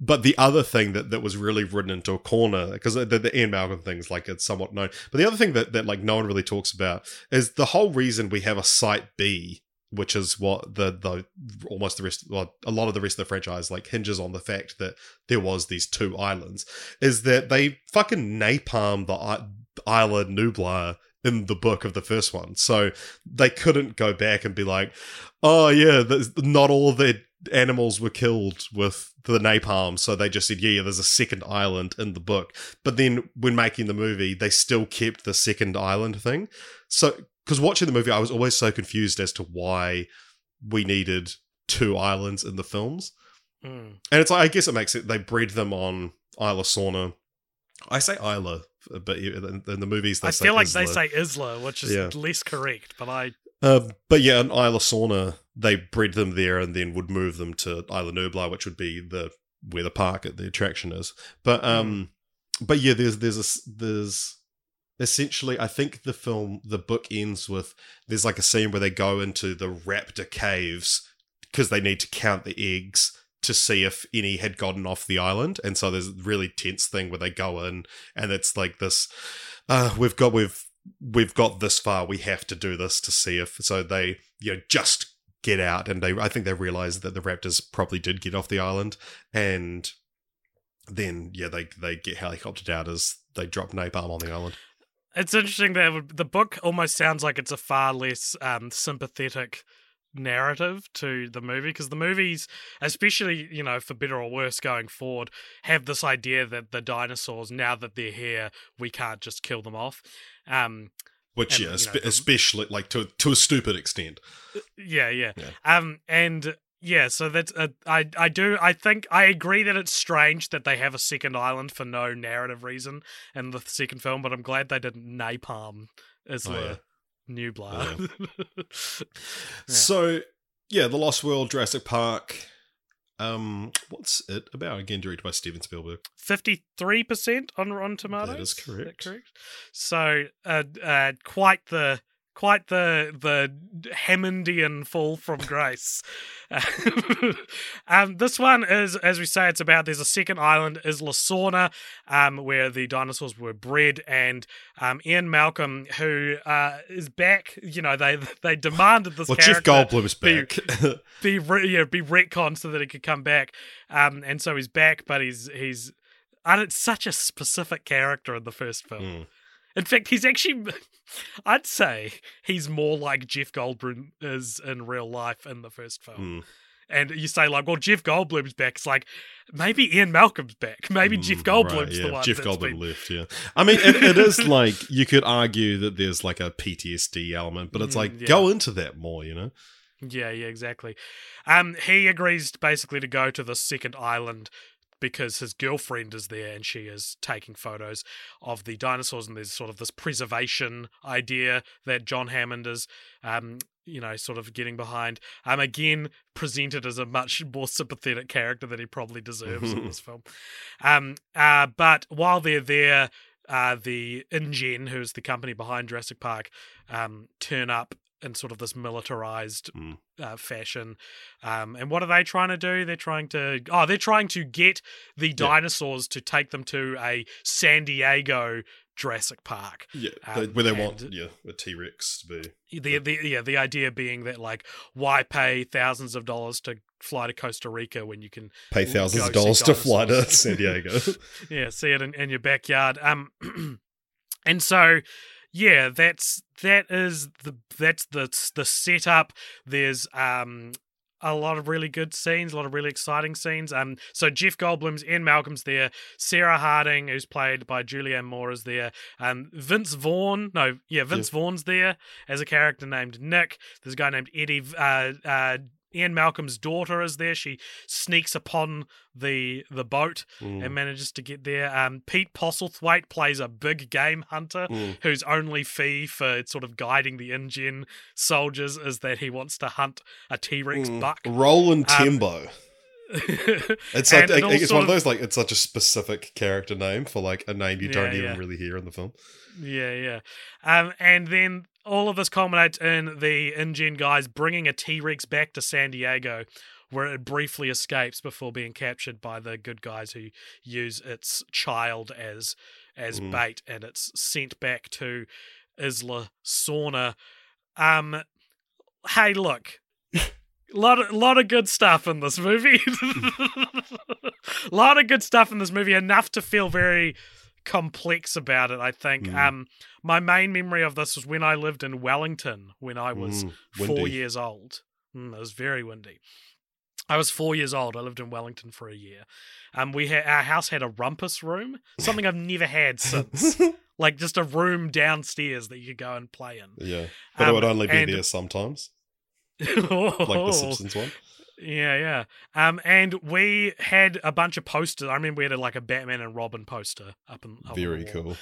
but the other thing that, that was really ridden into a corner, because the, the Ian Malcolm thing is like, it's somewhat known. But the other thing that, that like no one really talks about is the whole reason we have a Site B, which is what the the almost the rest, well, a lot of the rest of the franchise like hinges on the fact that there was these two islands, is that they fucking napalm the Isla Nublar in the book of the first one. So they couldn't go back and be like, oh yeah, not all of the animals were killed with the napalm, so they just said, yeah, yeah, there's a second island in the book. But then when making the movie, they still kept the second island thing. So, because watching the movie, I was always so confused as to why we needed two islands in the films. Mm. And it's like, I guess it makes it, they bred them on Isla Sorna. I say Isla, but in the movies they I say I feel like Isla. They say Isla, which is yeah. less correct, but I... Uh, but yeah, in Isla Sorna, they bred them there and then would move them to Isla Nublar, which would be the where the park, the attraction is. But um, but yeah, there's there's a, there's essentially, I think the film, the book ends with, there's like a scene where they go into the raptor caves because they need to count the eggs to see if any had gotten off the island. And so there's a really tense thing where they go in and it's like this, uh, we've got, we've, we've got this far, we have to do this to see if, so they, you know, just get out. And they, I think they realized that the raptors probably did get off the island, and then yeah, they, they get helicoptered out as they drop napalm on the island. It's interesting that the book almost sounds like it's a far less um, sympathetic narrative to the movie, because the movies, especially, you know, for better or worse going forward, have this idea that the dinosaurs, now that they're here, we can't just kill them off. Um, Which, and, yeah, you know, especially, like, to to a stupid extent. Yeah, yeah. yeah. Um, and... Yeah, so that's uh, I I do I think I agree that it's strange that they have a second island for no narrative reason in the second film, but I'm glad they didn't napalm Isla oh, yeah. Nublar. Yeah. yeah. So yeah, The Lost World, Jurassic Park. Um, what's it about? Again, directed by Steven Spielberg. Fifty-three percent on Rotten Tomatoes. That is correct. Is that correct? So, uh, uh, quite the. Quite the the Hammondian fall from grace. um, this one is, as we say, it's about, there's a second island, Isla Sorna, um, where the dinosaurs were bred, and um, Ian Malcolm, who uh, is back, you know, they they demanded this well, character. Well, Jeff Goldblum's back. be, be, re- yeah, be retconned so that he could come back. Um, and so he's back, but he's, he's and it's such a specific character in the first film. Mm. In fact, he's actually, I'd say he's more like Jeff Goldblum is in real life in the first film. Mm. And you say like, well, Jeff Goldblum's back. It's like, maybe Ian Malcolm's back. Maybe mm, Jeff Goldblum's right, yeah. the one. Jeff Goldblum been... left, yeah. I mean, it, it is like, you could argue that there's like a P T S D element, but it's like, mm, yeah. go into that more, you know? Yeah, yeah, exactly. Um, he agrees basically to go to the second island because his girlfriend is there and she is taking photos of the dinosaurs, and there's sort of this preservation idea that John Hammond is, um, you know, sort of getting behind. Um, again, presented as a much more sympathetic character than he probably deserves in this film. Um, uh, but while they're there, uh, the InGen, who's the company behind Jurassic Park, um, turn up in sort of this militarized mm. uh, fashion. Um, and what are they trying to do? They're trying to... Oh, they're trying to get the dinosaurs yeah. to take them to a San Diego Jurassic Park. Yeah, um, they, where they want yeah, a T-Rex to be. The, yeah. The, yeah, the idea being that, like, why pay thousands of dollars to fly to Costa Rica when you can... Pay thousands of dollars to fly to San Diego. yeah, see it in, in your backyard. Um, and so... Yeah, that's that is the that's the the setup. There's um a lot of really good scenes, a lot of really exciting scenes. Um, so Jeff Goldblum's Ian Malcolm's there, Sarah Harding, who's played by Julianne Moore, is there. Um, Vince Vaughn, no, yeah, Vince yeah. Vaughn's there as a character named Nick. There's a guy named Eddie. Uh, uh, Ian Malcolm's daughter is there. She sneaks upon the the boat mm. and manages to get there. Um, Pete Postlethwaite plays a big game hunter mm. whose only fee for sort of guiding the InGen soldiers is that he wants to hunt a T-Rex mm. buck. Roland um, Tembo. It's like, I, it's one of those, like, it's such a specific character name for like a name you yeah, don't yeah. even really hear in the film. Yeah, yeah. Um, and then all of this culminates in the InGen guys bringing a T-Rex back to San Diego, where it briefly escapes before being captured by the good guys who use its child as as mm. bait, and it's sent back to Isla Sorna. Um, hey, look. Lot of, lot of good stuff in this movie. lot of good stuff in this movie. Enough to feel very complex about it, I think. Mm. Um, my main memory of this was when I lived in Wellington when I was mm, four years old. Mm, it was very windy. I was four years old. I lived in Wellington for a year. Um, we ha- our house had a rumpus room, something I've never had since. Like just a room downstairs that you could go and play in. Yeah, but um, it would only be and- there sometimes. Oh. Like the Simpsons one. Yeah, yeah. Um, and we had a bunch of posters. I remember we had a, like a Batman and Robin poster up in up very on the wall. Cool.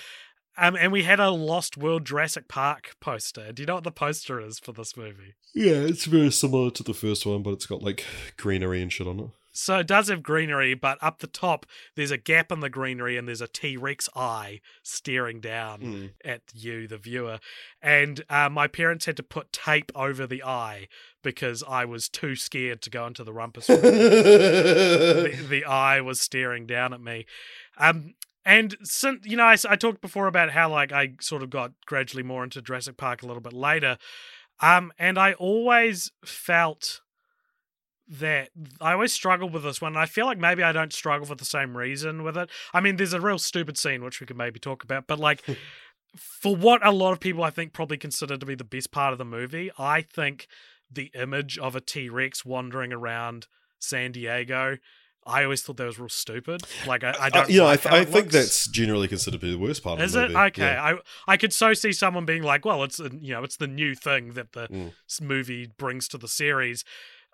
Um, and we had a Lost World Jurassic Park poster. Do you know what the poster is for this movie? Yeah, it's very similar to the first one, but it's got like greenery and shit on it. So it does have greenery, but up the top there's a gap in the greenery and there's a T-Rex eye staring down mm. at you, the viewer. And uh, my parents had to put tape over the eye because I was too scared to go into the rumpus room. the, the eye was staring down at me. Um, and since, you know, I, I talked before about how like I sort of got gradually more into Jurassic Park a little bit later. Um, and I always felt... that I always struggle with this one, and I feel like maybe I don't struggle for the same reason with it. I mean, there's a real stupid scene which we could maybe talk about, but like for what a lot of people I think probably consider to be the best part of the movie, I think the image of a T-Rex wandering around San Diego, I always thought that was real stupid. Like I, I don't. Uh, yeah, like I, th- I think that's generally considered to be the worst part of the movie. Is it? Okay. Yeah. I I could so see someone being like, well, it's you know, it's the new thing that the mm. movie brings to the series.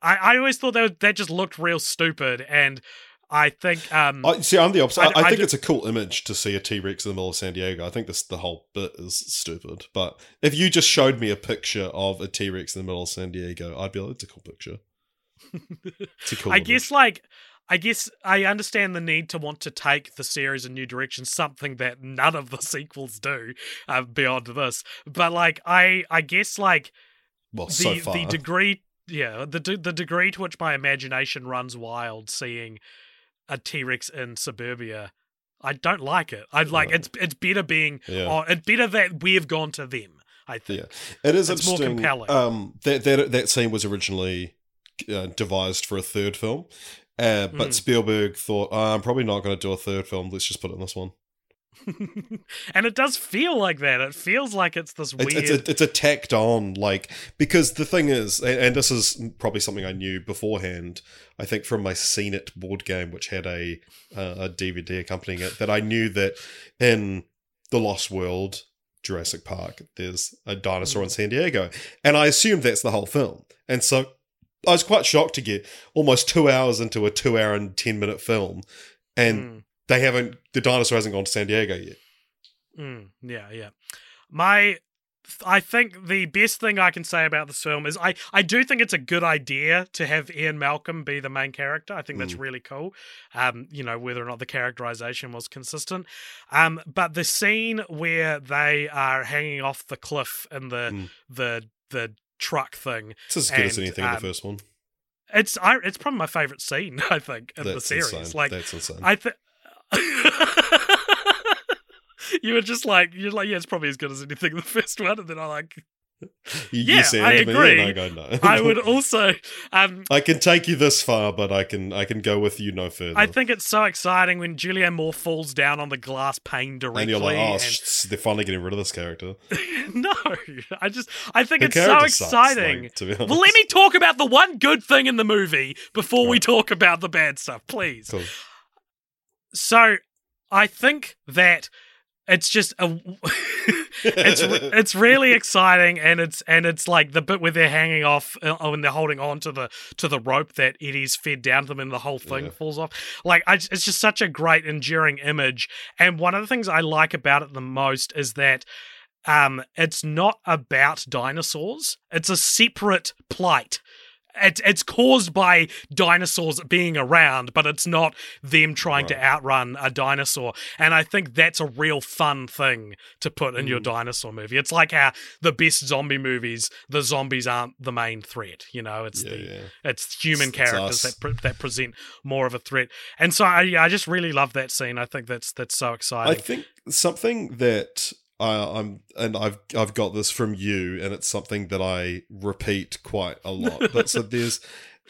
I, I always thought that, that just looked real stupid, and I think... Um, I, see, I'm the opposite. I, I, I think I just, it's a cool image to see a T-Rex in the middle of San Diego. I think this the whole bit is stupid, but if you just showed me a picture of a T-Rex in the middle of San Diego, I'd be like, it's a cool picture. It's a cool I image. guess, like... I guess I understand the need to want to take the series in new directions, something that none of the sequels do uh, beyond this, but, like, I, I guess, like... Well, the, so far. The degree... Yeah, the the degree to which my imagination runs wild seeing a T-Rex in suburbia, I don't like it. I like no. it's it's better being yeah. oh, it's better that we've gone to them. I think yeah. it is it's interesting. More compelling. Um, that that that scene was originally uh, devised for a third film, uh, but mm. Spielberg thought, oh, I'm probably not going to do a third film. Let's just put it in this one. And it does feel like that. It feels like it's this weird. It's, it's, a, it's a tacked on, like, because the thing is, and, and this is probably something I knew beforehand, I think from my Seen It board game, which had a uh, a D V D accompanying it, that I knew that in The Lost World, Jurassic Park, there's a dinosaur in San Diego. And I assumed that's the whole film. And so I was quite shocked to get almost two hours into a two hour and ten minute film. And... Mm. They haven't, the dinosaur hasn't gone to San Diego yet. Mm, yeah, yeah. My, I think the best thing I can say about this film is I, I do think it's a good idea to have Ian Malcolm be the main character. I think that's mm. really cool. Um, you know, whether or not the characterization was consistent. Um, but the scene where they are hanging off the cliff in the, mm. the, the truck thing. It's as good and, as anything um, in the first one. It's, I, it's probably my favorite scene, I think, in that's the series. Insane. Like, that's insane. I think, you were just like you're like yeah it's probably as good as anything in the first one, and then I like yeah you I agree I, go, no. I would also um, I can take you this far, but I can I can go with you no further. I think it's so exciting when Julianne Moore falls down on the glass pane directly, and you're like, oh, and... sh- they're finally getting rid of this character. No, I just I think Her it's so exciting sucks, like, well, let me talk about the one good thing in the movie before right. we talk about the bad stuff, please. Cool. So I think that it's just a, it's it's really exciting, and it's and it's like the bit where they're hanging off oh, and they're holding on to the to the rope that Eddie's fed down to them, and the whole thing yeah. falls off. Like I, it's just such a great enduring image. And one of the things I like about it the most is that um, it's not about dinosaurs; it's a separate plight. It's it's caused by dinosaurs being around, but it's not them trying right. to outrun a dinosaur. And I think that's a real fun thing to put in mm. your dinosaur movie. It's like how the best zombie movies, the zombies aren't the main threat. You know, it's yeah, the yeah. it's human it's, characters it's that pre- that present more of a threat. And so I I just really love that scene. I think that's that's so exciting. I think something that. I, I'm and I've I've got this from you, and it's something that I repeat quite a lot. But so there's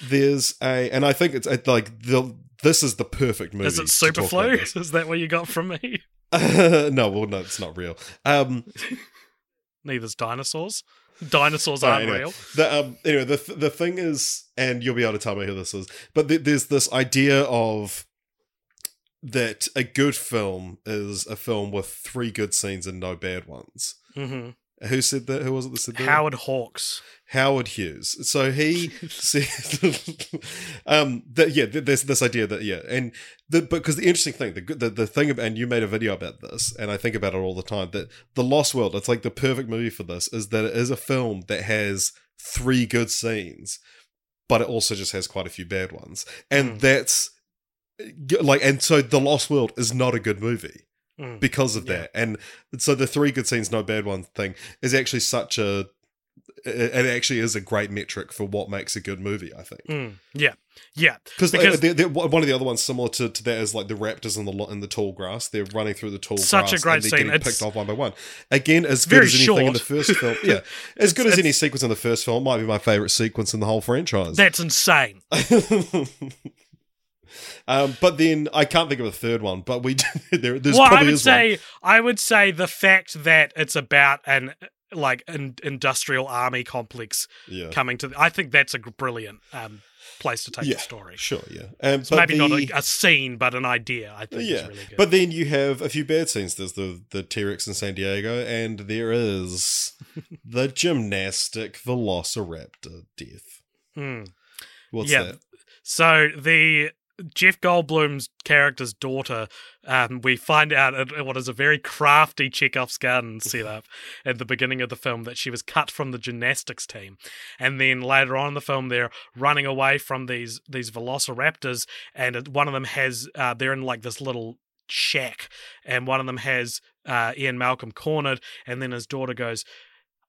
there's a, and I think it's like the this is the perfect movie. Is it Superflu? Is that what you got from me? Uh, no, well, no, it's not real. Um, Neither's dinosaurs. Dinosaurs aren't anyway, real. The, um, anyway, the th- the thing is, and you'll be able to tell me who this is, but th- there's this idea of. That a good film is a film with three good scenes and no bad ones. Mm-hmm. Who said that? Who was it that said that? Howard Hawks. Howard Hughes. So he said, um, that, yeah, there's this idea that, yeah, and the, because the interesting thing, the, the the thing, and you made a video about this, and I think about it all the time, that The Lost World, it's like the perfect movie for this, is that it is a film that has three good scenes, but it also just has quite a few bad ones. And mm. that's, Like and so, The Lost World is not a good movie mm, because of yeah. that, and so the three good scenes, no bad one thing is actually such a, it actually is a great metric for what makes a good movie. I think, mm, yeah, yeah, because one of the other ones similar to, to that is like the raptors in the in the tall grass. They're running through the tall such grass, such a great and they're scene. Getting picked it's, off one by one. Again, as good as anything short. in the first film. Yeah, as good as any sequence in the first film. Might be my favorite sequence in the whole franchise. That's insane. Um, but then I can't think of a third one, but we there, there's well, probably I would is say, one. I would say the fact that it's about an like an industrial army complex yeah. coming to. The, I think that's a brilliant um, place to take yeah, the story. Sure, yeah. Um, so maybe the, not a, a scene, but an idea. I think yeah. is really good. But then you have a few bad scenes. There's the the T-Rex in San Diego, and there is the gymnastic Velociraptor death. Mm. What's yeah. that? So the. Jeff Goldblum's character's daughter, um, we find out at what is a very crafty Chekhov's gun setup at the beginning of the film that she was cut from the gymnastics team. And then later on in the film, they're running away from these these velociraptors, and one of them has, uh, they're in like this little shack, and one of them has uh, Ian Malcolm cornered, and then his daughter goes,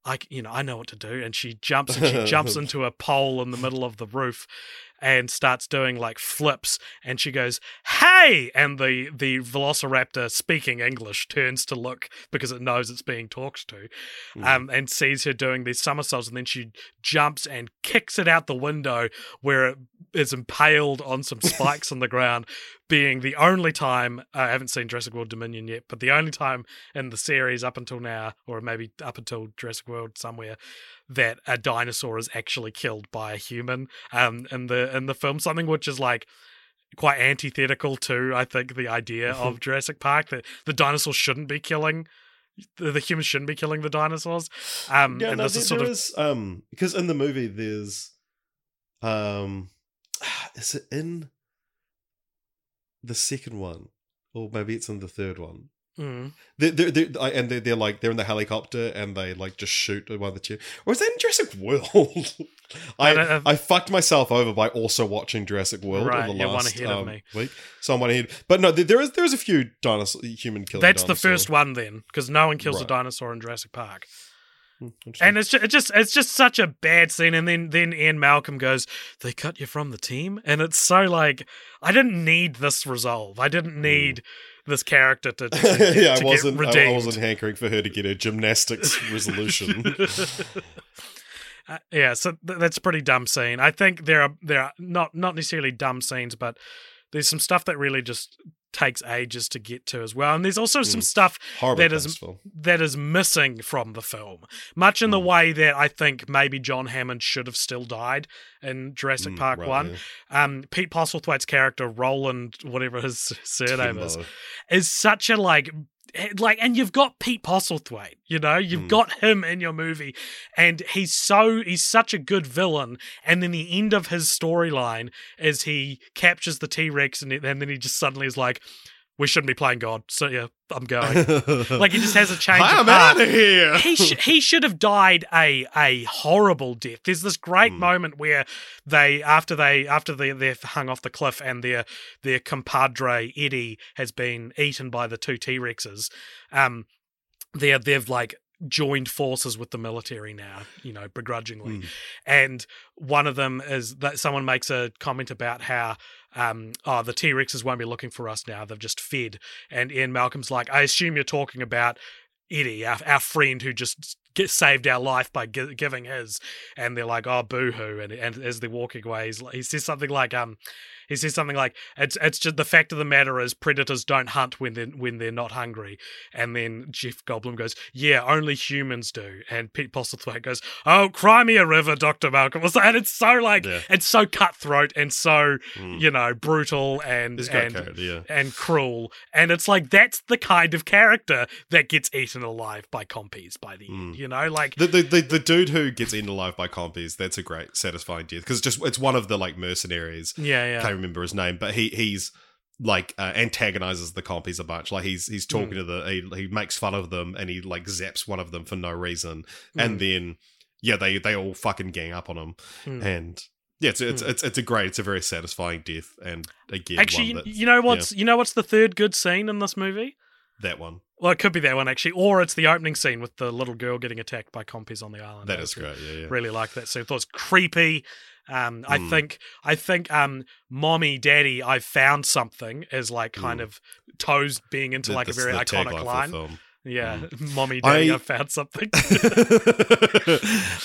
I, you know, I know what to do, and she jumps and she jumps into a pole in the middle of the roof and starts doing like flips, and she goes, "Hey!" And the the Velociraptor, speaking English, turns to look because it knows it's being talked to, mm. um, and sees her doing these somersaults, and then she jumps and kicks it out the window where it is impaled on some spikes on the ground, being the only time, I haven't seen Jurassic World Dominion yet, but the only time in the series up until now, or maybe up until Jurassic World somewhere, that a dinosaur is actually killed by a human um, in the in the film, something which is like quite antithetical to, I think, the idea of Jurassic Park, that the dinosaurs shouldn't be killing, the, the humans shouldn't be killing the dinosaurs. Um, yeah, and no, this there, is sort there of- is, um, because in the movie there's, um, is it in the second one? Or maybe it's in the third one. Mm. They're, they're, they're, and they're, they're like they're in the helicopter and they like just shoot one of the two. Or is that in Jurassic World? I I, I I fucked myself over by also watching Jurassic World right, in the last one ahead um, of me. week. So I'm one ahead. But no, there, there is there is a few dinosaur human killing. That's dinosaur. the first one then, because no one kills right. a dinosaur in Jurassic Park. And it's just, it's just it's just such a bad scene, and then then Ian Malcolm goes, "They cut you from the team," and it's so like I didn't need this resolve. I didn't need. Mm. This character to, to yeah, to I wasn't. Get redeemed. I wasn't hankering for her to get a gymnastics resolution. uh, yeah, so th- that's a pretty dumb scene. I think there are there are not not necessarily dumb scenes, but there's some stuff that really just takes ages to get to as well. And there's also mm. some stuff Horrible that is that is missing from the film, much in mm. the way that I think maybe John Hammond should have still died in Jurassic mm, Park right, one. Yeah. Um, Pete Postlethwaite's character, Roland, whatever his surname Timo. is, is such a like, like, and you've got Pete Postlethwaite, you know, you've mm. got him in your movie, and he's so he's such a good villain. And then the end of his storyline is he captures the T-Rex, and, and then he just suddenly is like, we shouldn't be playing God, so yeah, I'm going. Like, he just has a change I'm of heart. out of here! He sh- he should have died a a horrible death. There's this great mm. moment where they, after they after they, they're hung off the cliff and their their compadre, Eddie, has been eaten by the two T-Rexes, um, they're, they've, like, joined forces with the military now, you know, begrudgingly. Mm. And one of them is that someone makes a comment about how um, oh, the T-Rexes won't be looking for us now. They've just fed. And Ian Malcolm's like, I assume you're talking about Eddie, our, our friend who just get, saved our life by gi- giving his. And they're like, oh, boo-hoo. And, and as they're walking away, he's, he says something like, um, he says something like, it's it's just the fact of the matter is predators don't hunt when they're, when they're not hungry. And then Jeff Goldblum goes, yeah, only humans do. And Pete Postlethwaite goes, oh, cry me a river, Doctor Malcolm. And it's so, like, yeah. it's so cutthroat and so, mm. you know, brutal and and, character, yeah. and cruel. And it's like, that's the kind of character that gets eaten alive by compies by the mm. end, you know? Like the, the, the, the dude who gets eaten alive by compies, that's a great, satisfying death. Because just it's one of the, like, mercenaries. Yeah, yeah. Came remember his name, but he he's like uh, antagonizes the compies a bunch. Like he's he's talking mm. to the he, he makes fun of them and he like zaps one of them for no reason, mm. and then yeah they they all fucking gang up on him, mm. and yeah it's it's, mm. it's it's a great it's a very satisfying death. And again, actually, one that, you know what's yeah. you know what's the third good scene in this movie? That one. Well, it could be that one, actually. Or it's the opening scene with the little girl getting attacked by compies on the island. That I is great, yeah, yeah. Really like that scene. I thought it was creepy. Um, mm. I think, I think, um, mommy, daddy, I found something is like kind mm. of toes being into the, like the, a very iconic line. Film. Yeah, mm. mommy, daddy, I, I found something.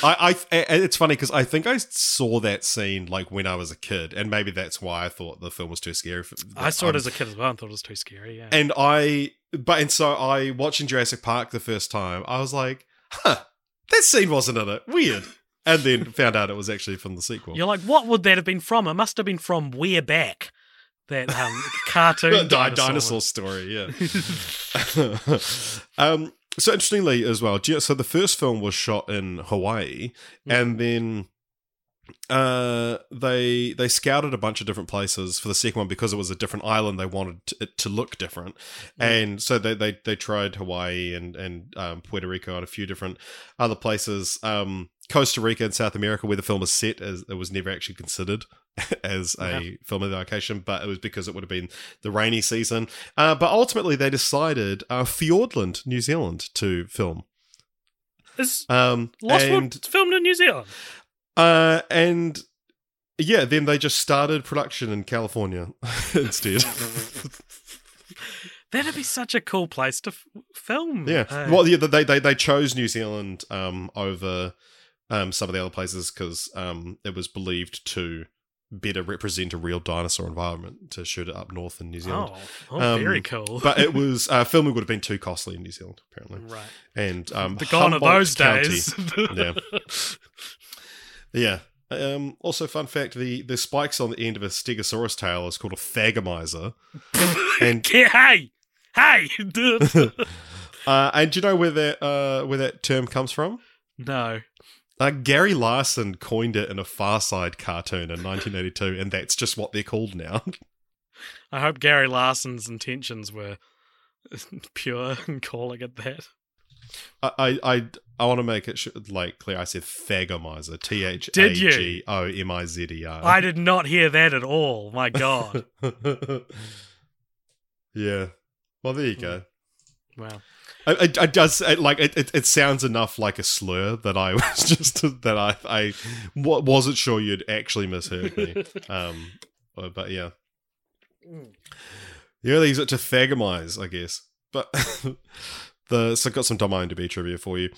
I, I, it's funny because I think I saw that scene like when I was a kid, and maybe that's why I thought the film was too scary. For, I saw um, it as a kid as well and thought it was too scary. Yeah, and I, but and so I watching Jurassic Park the first time, I was like, huh, that scene wasn't in it. Weird. And then found out it was actually from the sequel. You're like, what would that have been from? It must have been from We're Back, that um, cartoon that dinosaur, dinosaur story. Yeah. um, so interestingly as well, so the first film was shot in Hawaii, mm. and then uh, they they scouted a bunch of different places for the second one because it was a different island. They wanted it to look different, mm. and so they, they they tried Hawaii and and um, Puerto Rico and a few different other places. Um, Costa Rica and South America, where the film is set, as it was never actually considered as a yeah. filming location, but it was because it would have been the rainy season. Uh, but ultimately, they decided uh, Fiordland, New Zealand, to film. Is um, Lost World filmed in New Zealand? Uh, and yeah, then they just started production in California instead. That'd be such a cool place to f- film. Yeah, uh, well, yeah, they they they chose New Zealand um, over. Um, some of the other places because um, it was believed to better represent a real dinosaur environment to shoot it up north in New Zealand. Oh, oh um, very cool. But it was uh, filming would have been too costly in New Zealand, apparently. Right. And um, the gone of those County, days. yeah. Yeah. Um, also, fun fact: the the spikes on the end of a stegosaurus tail is called a thagomizer. and hey, hey, dude. uh, and do you know where that uh, where that term comes from? No. Uh, Gary Larson coined it in a Far Side cartoon in nineteen eighty-two, and that's just what they're called now. I hope Gary Larson's intentions were pure in calling it that. I I, I want to make it sh- like clear. I said thagomizer, T H A G O M I Z E R. I did not hear that at all. My God. Yeah. Well, there you go. Wow. It, it does it, like it, it. It sounds enough like a slur that I was just that I I wasn't sure you'd actually misheard me. Um, but yeah, you really use it to thagomize, I guess. But the so I've got some dumb IMDb trivia for you.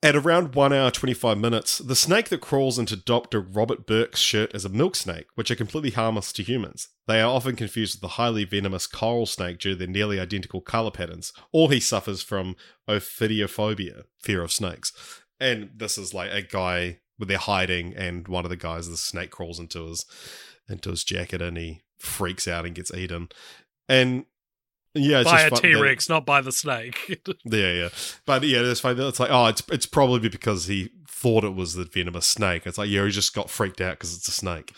At around one hour, twenty-five minutes, the snake that crawls into Doctor Robert Burke's shirt is a milk snake, which are completely harmless to humans. They are often confused with the highly venomous coral snake due to their nearly identical colour patterns, or he suffers from ophidiophobia, fear of snakes. And this is like a guy where they're hiding, and one of the guys, the snake crawls into his, into his jacket, and he freaks out and gets eaten. And... Yeah, it's by just a fun- T-Rex, that- not by the snake. yeah, yeah, but yeah, that's fine. It's like, oh, it's it's probably because he thought it was the venomous snake. It's like, yeah, he just got freaked out because it's a snake.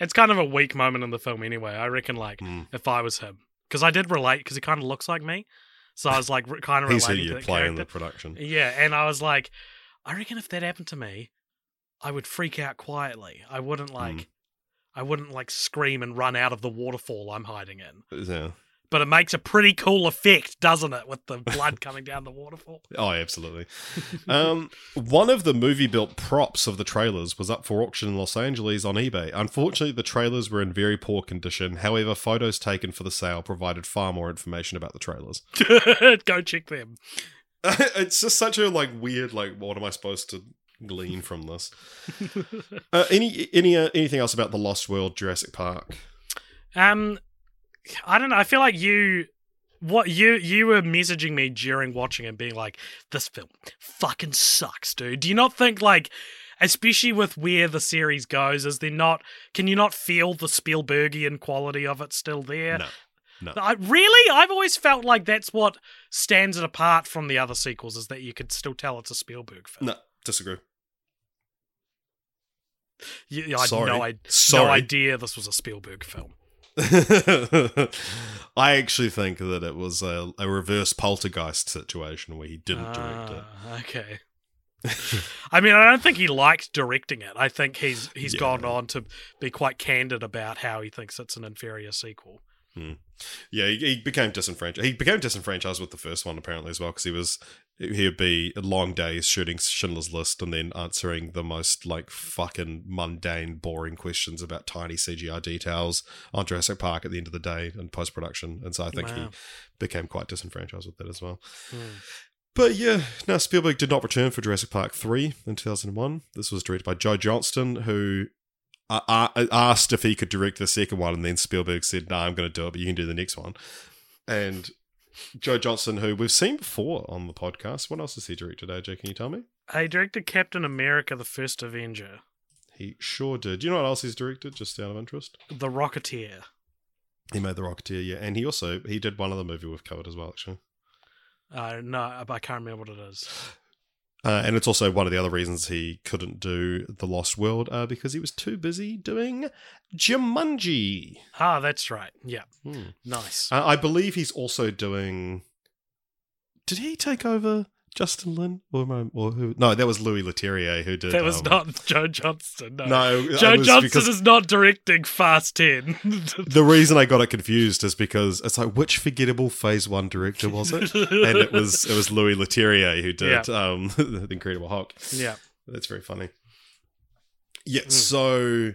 It's kind of a weak moment in the film anyway, I reckon, like, mm. if I was him. Because I did relate, because he kind of looks like me. So I was like, kind of relating to the character. In the production. Yeah, and I was like, I reckon if that happened to me, I would freak out quietly. I wouldn't like, mm. I wouldn't like scream and run out of the waterfall I'm hiding in. Yeah. But it makes a pretty cool effect, doesn't it, with the blood coming down the waterfall? Oh, absolutely. um, one of the movie-built props of the trailers was up for auction in Los Angeles on eBay. Unfortunately, the trailers were in very poor condition. However, photos taken for the sale provided far more information about the trailers. Go check them. It's just such a like weird, like, what am I supposed to glean from this? uh, any any uh, anything else about The Lost World, Jurassic Park? Um... I don't know. I feel like you, what you you were messaging me during watching and being like, "This film fucking sucks, dude." Do you not think, like, especially with where the series goes, is there not? Can you not feel the Spielbergian quality of it still there? No, no. I, really, I've always felt like that's what stands it apart from the other sequels, is that you could still tell it's a Spielberg film. No, disagree. You, I had no, I, no idea this was a Spielberg film. I actually think that it was a, a reverse Poltergeist situation where he didn't uh, direct it. Okay. I mean, I don't think he liked directing it. I think he's he's yeah. gone on to be quite candid about how he thinks it's an inferior sequel. Hmm. Yeah, he, he became disenfranchised. He became disenfranchised with the first one apparently as well, because he was he would be long days shooting Schindler's List and then answering the most like fucking mundane, boring questions about tiny C G I details on Jurassic Park at the end of the day in post production. And so I think wow. he became quite disenfranchised with that as well. Hmm. But yeah, now Spielberg did not return for Jurassic Park three in two thousand one. This was directed by Joe Johnston, who. I asked if he could direct the second one, and then Spielberg said, "No, nah, I'm going to do it, but you can do the next one." And Joe Johnston, who we've seen before on the podcast, what else has he directed, A J? Can you tell me? He directed Captain America: The First Avenger. He sure did. Do you know what else he's directed, just out of interest? The Rocketeer. He made The Rocketeer, yeah, and he also he did one other movie we've covered as well, actually. Uh, no, I can't remember what it is. Uh, and it's also one of the other reasons he couldn't do The Lost World, uh, because he was too busy doing Jumanji. Ah, that's right. Yeah. Mm. Nice. Uh, I believe he's also doing... Did he take over Justin Lin? Or, or who? No, that was Louis Leterrier who did... That was um, not Joe Johnston, no. No. Joe Johnston is not directing Fast ten. The reason I got it confused is because it's like, which forgettable Phase one director was it? And it was it was Louis Leterrier who did yeah. um, The Incredible Hulk. Yeah. That's very funny. Yeah, mm. so...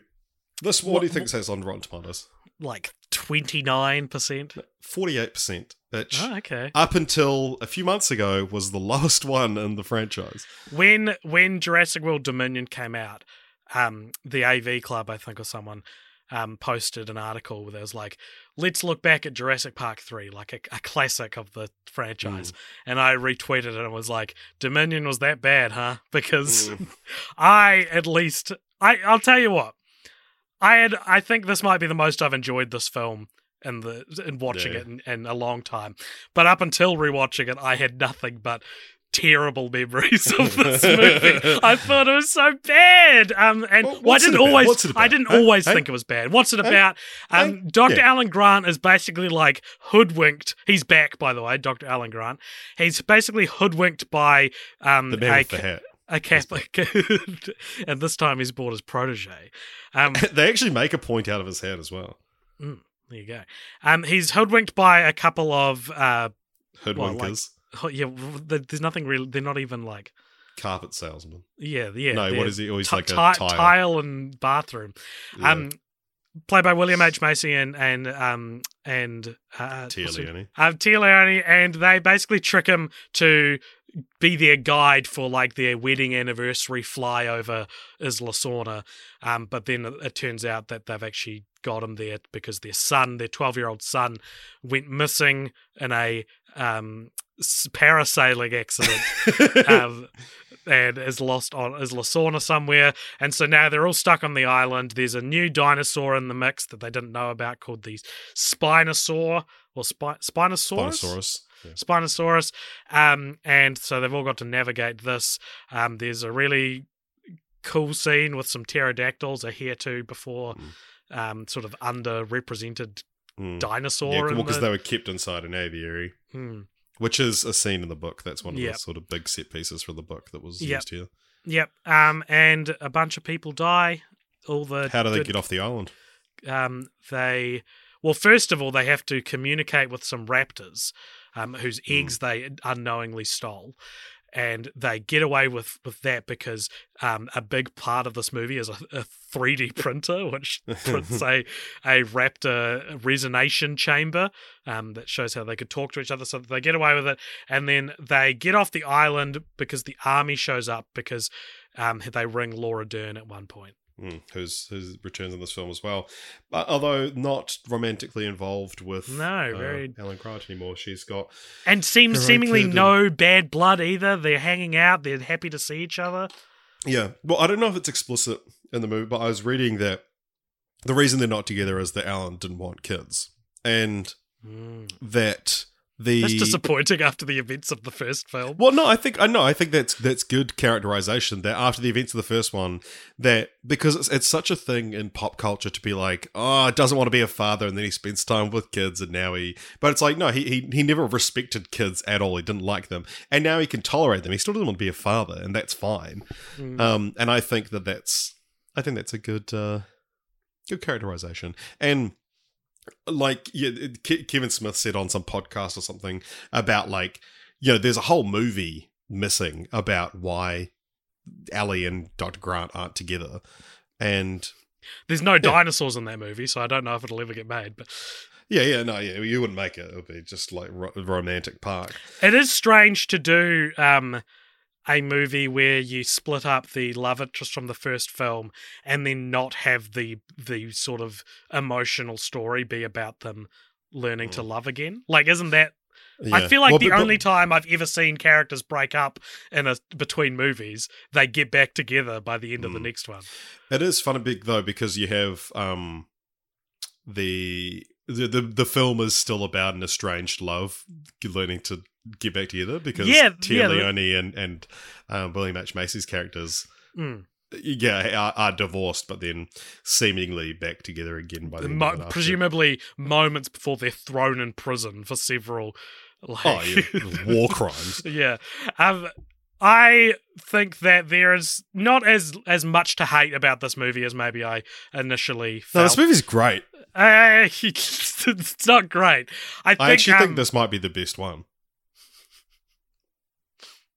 This, what, what do you think says on Rotten Tomatoes? Like twenty-nine percent? forty-eight percent. Which oh, okay. up until a few months ago was the lowest one in the franchise. When when Jurassic World Dominion came out, um, the A V Club, I think, or someone um, posted an article where there was like, let's look back at Jurassic Park three, like a, a classic of the franchise. Mm. And I retweeted it and was like, Dominion was that bad, huh? Because mm. I, at least, I, I'll tell you what, I had, I think this might be the most I've enjoyed this film in the in watching yeah. it in, in a long time. But up until rewatching it, I had nothing but terrible memories of this movie. I thought it was so bad. Um, and well, well, I didn't always, I didn't hey, always hey, think hey, it was bad. What's it hey, about? Um, hey, Doctor Yeah. Alan Grant is basically like hoodwinked. He's back, by the way, Doctor Alan Grant. He's basically hoodwinked by um the man with the hat. A Catholic, and this time he's bought his protege. Um, they actually make a point out of his head as well. Mm, there you go. Um, he's hoodwinked by a couple of uh, hoodwinkers. Well, like, yeah, there's nothing really. They're not even like carpet salesmen. Yeah, yeah. No, what is he? Always t- like a t- tile and bathroom. Yeah. Um, played by William H. Macy and and um and uh, Téa Leoni. Uh, Téa Leoni, and they basically trick him to be their guide for like their wedding anniversary flyover Isla Sorna. Um, but then it turns out that they've actually got him there because their son, their twelve-year-old son, went missing in a um, parasailing accident um, and is lost on Isla Sorna somewhere. And so now they're all stuck on the island. There's a new dinosaur in the mix that they didn't know about called the Spinosaur or Spi- Spinosaurus? Spinosaurus. yeah. Spinosaurus. Um, and so they've all got to navigate this. Um, there's a really cool scene with some pterodactyls, a here-to before mm. um, sort of underrepresented mm. dinosaur. Yeah, because the... they were kept inside an aviary, mm. which is a scene in the book. That's one of yep. the sort of big set pieces for the book that was yep. used here. Yep. Um, and a bunch of people die. All the How do they good, get off the island? Um, they... Well, first of all, they have to communicate with some raptors um, whose eggs mm. they unknowingly stole. And they get away with, with that because um, a big part of this movie is a, a three D printer, which prints a, a raptor resonation chamber um, that shows how they could talk to each other. So they get away with it. And then they get off the island because the army shows up because um, they ring Laura Dern at one point. Mm, who's who's returns in this film as well, but although not romantically involved with no very uh, Alan Grant anymore, she's got and seems seemingly no bad blood either. They're hanging out, they're happy to see each other. Yeah, well, I don't know if it's explicit in the movie, but I was reading that the reason they're not together is that Alan didn't want kids, and mm. that. The, that's disappointing after the events of the first film. Well, no, I think I know. I think that's that's good characterization. That after the events of the first one, that because it's, it's such a thing in pop culture to be like, oh, doesn't want to be a father, and then he spends time with kids, and now he. But it's like no, he he he never respected kids at all. He didn't like them, and now he can tolerate them. He still doesn't want to be a father, and that's fine. Mm. Um, and I think that that's I think that's a good uh, good characterization and. Like yeah, Ke- Kevin Smith said on some podcast or something about like, you know, there's a whole movie missing about why Ellie and Doctor Grant aren't together, and there's no yeah. dinosaurs in that movie, so I don't know if it'll ever get made. But yeah, yeah, no, yeah, you wouldn't make it. It would be just like ro- romantic park. It is strange to do um, a movie where you split up the love interest from the first film and then not have the the sort of emotional story be about them learning mm. to love again. Like, isn't that... Yeah. I feel like well, the but, only but, time I've ever seen characters break up in a between movies, they get back together by the end mm. of the next one. It is fun and big, though, because you have um, the, the... The the film is still about an estranged love, learning to... get back together because yeah, Téa yeah, Leoni and, and um, William H. Macy's characters mm. yeah, are, are divorced, but then seemingly back together again by the end of it. Presumably moments before they're thrown in prison for several like oh, yeah. war crimes. Yeah. Um, I think that there is not as, as much to hate about this movie as maybe I initially felt. No, this movie's great. Uh, it's not great. I, think, I actually um, think this might be the best one.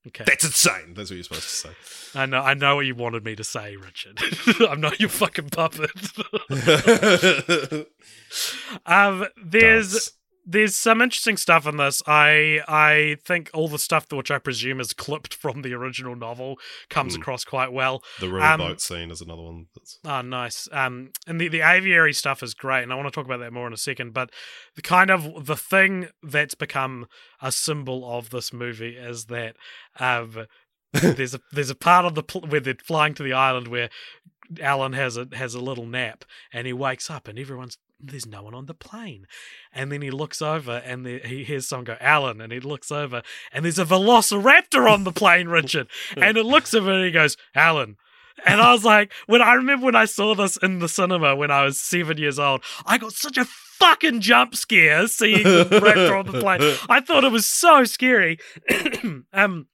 Okay. That's insane. That's what you're supposed to say. I know I know what you wanted me to say, Richard. I'm not your fucking puppet. um, there's Dance. there's some interesting stuff in this. I I think all the stuff which I presume is clipped from the original novel comes mm. across quite well. The riverboat um, scene is another one. That's... Oh, nice. Um, and the, the aviary stuff is great, and I want to talk about that more in a second, but the kind of the thing that's become a symbol of this movie is that um, there's a there's a part of the pl- where they're flying to the island where Alan has a has a little nap and he wakes up and everyone's there's no one on the plane, and then he looks over and there, he hears someone go Alan, and he looks over and there's a Velociraptor on the plane, Richard, and it looks over and he goes Alan. And I was like, when I remember when I saw this in the cinema when I was seven years old, I got such a fucking jump scare seeing the raptor on the plane. I thought it was so scary. um,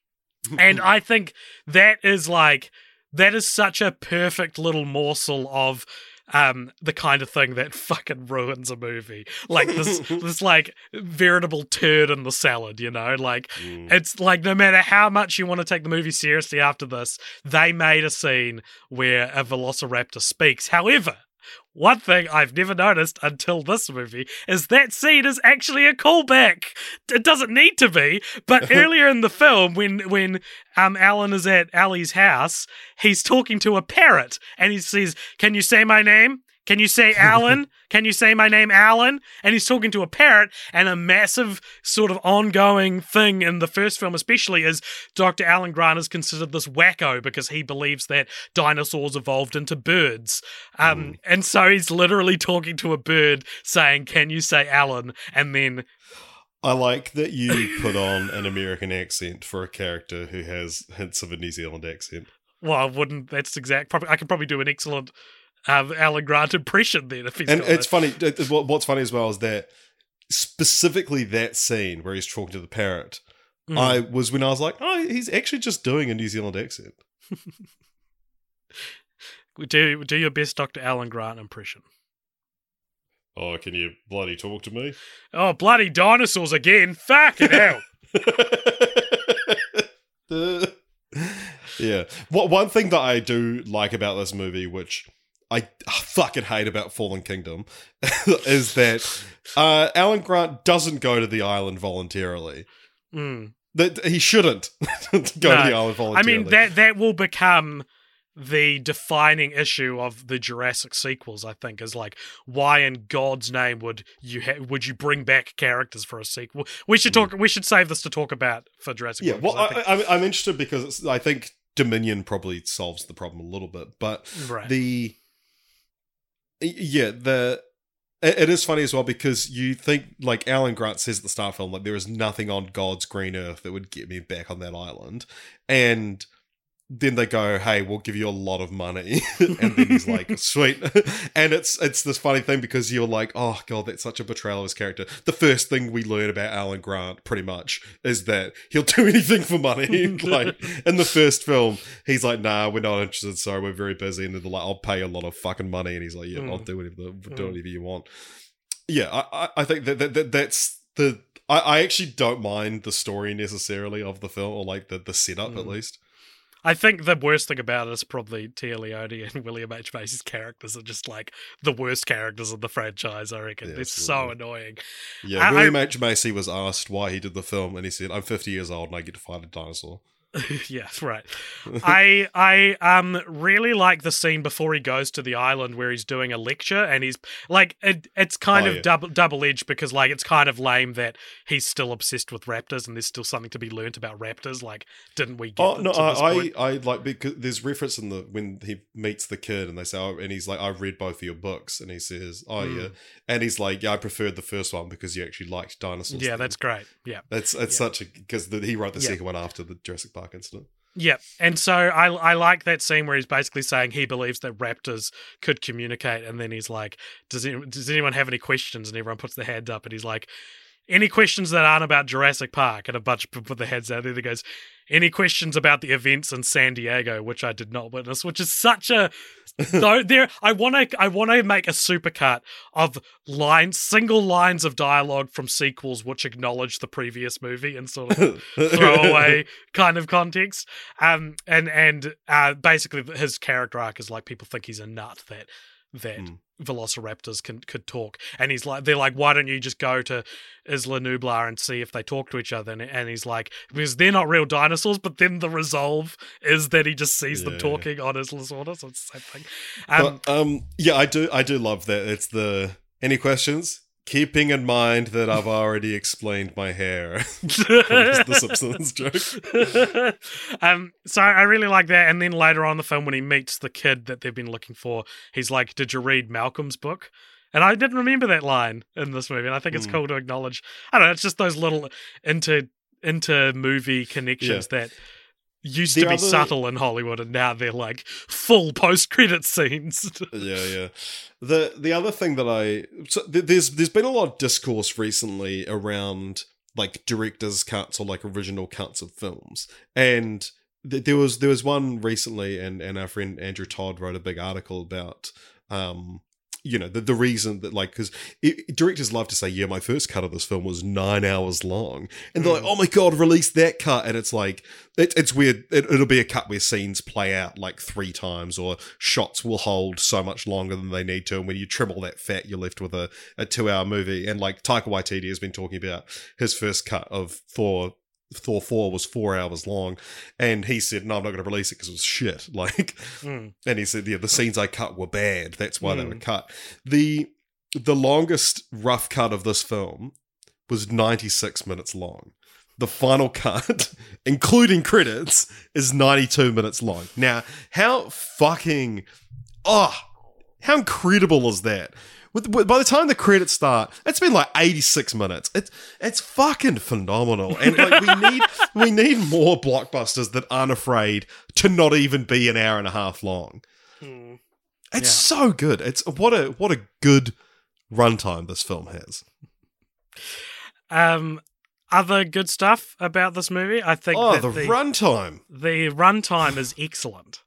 and I think that is like, that is such a perfect little morsel of um, the kind of thing that fucking ruins a movie. Like this, this like veritable turd in the salad, you know, like mm. it's like, no matter how much you want to take the movie seriously after this, they made a scene where a Velociraptor speaks. However, one thing I've never noticed until this movie is that scene is actually a callback. It doesn't need to be, but earlier in the film, when when um Alan is at Ali's house, he's talking to a parrot, and he says, "Can you say my name? Can you say Alan? Can you say my name, Alan?" And he's talking to a parrot, and a massive sort of ongoing thing in the first film especially is Doctor Alan Grant is considered this wacko because he believes that dinosaurs evolved into birds. Um, mm. And so he's literally talking to a bird saying, "Can you say Alan?" And then... I like that you put on an American accent for a character who has hints of a New Zealand accent. Well, I wouldn't. That's exact. Probably, I could probably do an excellent um, Alan Grant impression then. If he's and it's it. funny. It, what's funny as well is that specifically that scene where he's talking to the parrot, mm. I was when I was like, oh, he's actually just doing a New Zealand accent. do do your best Doctor Alan Grant impression. Oh, can you bloody talk to me? Oh, bloody dinosaurs again. Fucking hell. uh, yeah. What, one thing that I do like about this movie, which I fucking hate about Fallen Kingdom, is that uh, Alan Grant doesn't go to the island voluntarily. Mm. That he shouldn't go no. to the island voluntarily. I mean, that that will become... the defining issue of the Jurassic sequels, I think, is like, why in God's name would you ha- would you bring back characters for a sequel? We should talk. We should save this to talk about for Jurassic. Yeah, World, well, I think- I, I'm interested because it's, I think Dominion probably solves the problem a little bit, but right. the yeah the it, it is funny as well because you think like Alan Grant says at the start of the film, like there is nothing on God's green earth that would get me back on that island, and then they go, hey, we'll give you a lot of money. And then he's like, sweet. And it's it's this funny thing because you're like, oh, God, that's such a betrayal of his character. The first thing we learn about Alan Grant, pretty much, is that he'll do anything for money. Like, in the first film, he's like, nah, we're not interested. Sorry, we're very busy. And then they're like, I'll pay you a lot of fucking money. And he's like, yeah, mm. I'll do whatever, do whatever you want. Yeah, I, I think that, that, that that's the... I, I actually don't mind the story necessarily of the film, or like the, the setup mm. at least. I think the worst thing about it is probably Téa Leoni and William H. Macy's characters are just like the worst characters in the franchise, I reckon. Yeah, they're absolutely. So annoying. Yeah, I, William I, H. Macy was asked why he did the film, and he said, I'm fifty years old and I get to fight a dinosaur. Yeah, right. I I um really like the scene before he goes to the island where he's doing a lecture, and he's like it, it's kind oh, of yeah. double double edged because like it's kind of lame that he's still obsessed with raptors and there's still something to be learnt about raptors. Like, didn't we? Get oh no, to I, this point? I I like because there's reference in the when he meets the kid and they say, oh, and he's like, I've read both of your books, and he says, oh mm. yeah, and he's like, yeah, I preferred the first one because you actually liked dinosaurs. Yeah, then. That's great. Yeah, that's it's yeah. such a because he wrote the yeah. second one after the Jurassic Park. Incident. Yeah, and so I I like that scene where he's basically saying he believes that raptors could communicate, and then he's like, does it, does anyone have any questions? And everyone puts their hand up, and he's like, any questions that aren't about Jurassic Park? And a bunch of people put their heads out there. He goes, any questions about the events in San Diego, which I did not witness, which is such a though there I want to I want to make a supercut of lines, single lines of dialogue from sequels which acknowledge the previous movie and sort of throwaway kind of context. Um and and uh, basically his character arc is like people think he's a nut that that. Mm. Velociraptors can could talk, and he's like, they're like, why don't you just go to Isla Nublar and see if they talk to each other? And, and he's like, because they're not real dinosaurs. But then the resolve is that he just sees yeah. them talking on Isla Sorna, so it's the same thing. Um, but, um, yeah, I do, I do love that. It's the any questions, keeping in mind that I've already explained my hair. The Simpsons joke. um, so I really like that. And then later on in the film, when he meets the kid that they've been looking for, he's like, did you read Malcolm's book? And I didn't remember that line in this movie. And I think it's mm. cool to acknowledge. I don't know. It's just those little inter, inter movie connections yeah. that used the to be other... subtle in Hollywood, and now they're like full post-credit scenes. yeah, yeah. The the other thing that I... So th- there's there's been a lot of discourse recently around like director's cuts or like original cuts of films. And th- there was there was one recently, and, and our friend Andrew Todd wrote a big article about... um. You know, the, the reason that, like, because directors love to say, yeah, my first cut of this film was nine hours long. And they're mm. like, oh my God, release that cut. And it's like, it, it's weird. It, it'll be a cut where scenes play out like three times, or shots will hold so much longer than they need to. And when you trim all that fat, you're left with a, a two hour movie. And like Taika Waititi has been talking about his first cut of Thor. Thor four was four hours long, and he said, no, I'm not going to release it because it was shit. Like, mm. and he said, yeah, the scenes I cut were bad. That's why mm. they were cut. The the longest rough cut of this film was ninety-six minutes long. The final cut, including credits, is ninety-two minutes long. Now, how fucking, oh, how incredible is that? With, by the time the credits start, it's been like eighty-six minutes. It's it's fucking phenomenal. And like we need we need more blockbusters that aren't afraid to not even be an hour and a half long. Mm. It's yeah. so good. It's what a what a good runtime this film has. Um Other good stuff about this movie, I think. Oh, that the, the runtime! The runtime is excellent.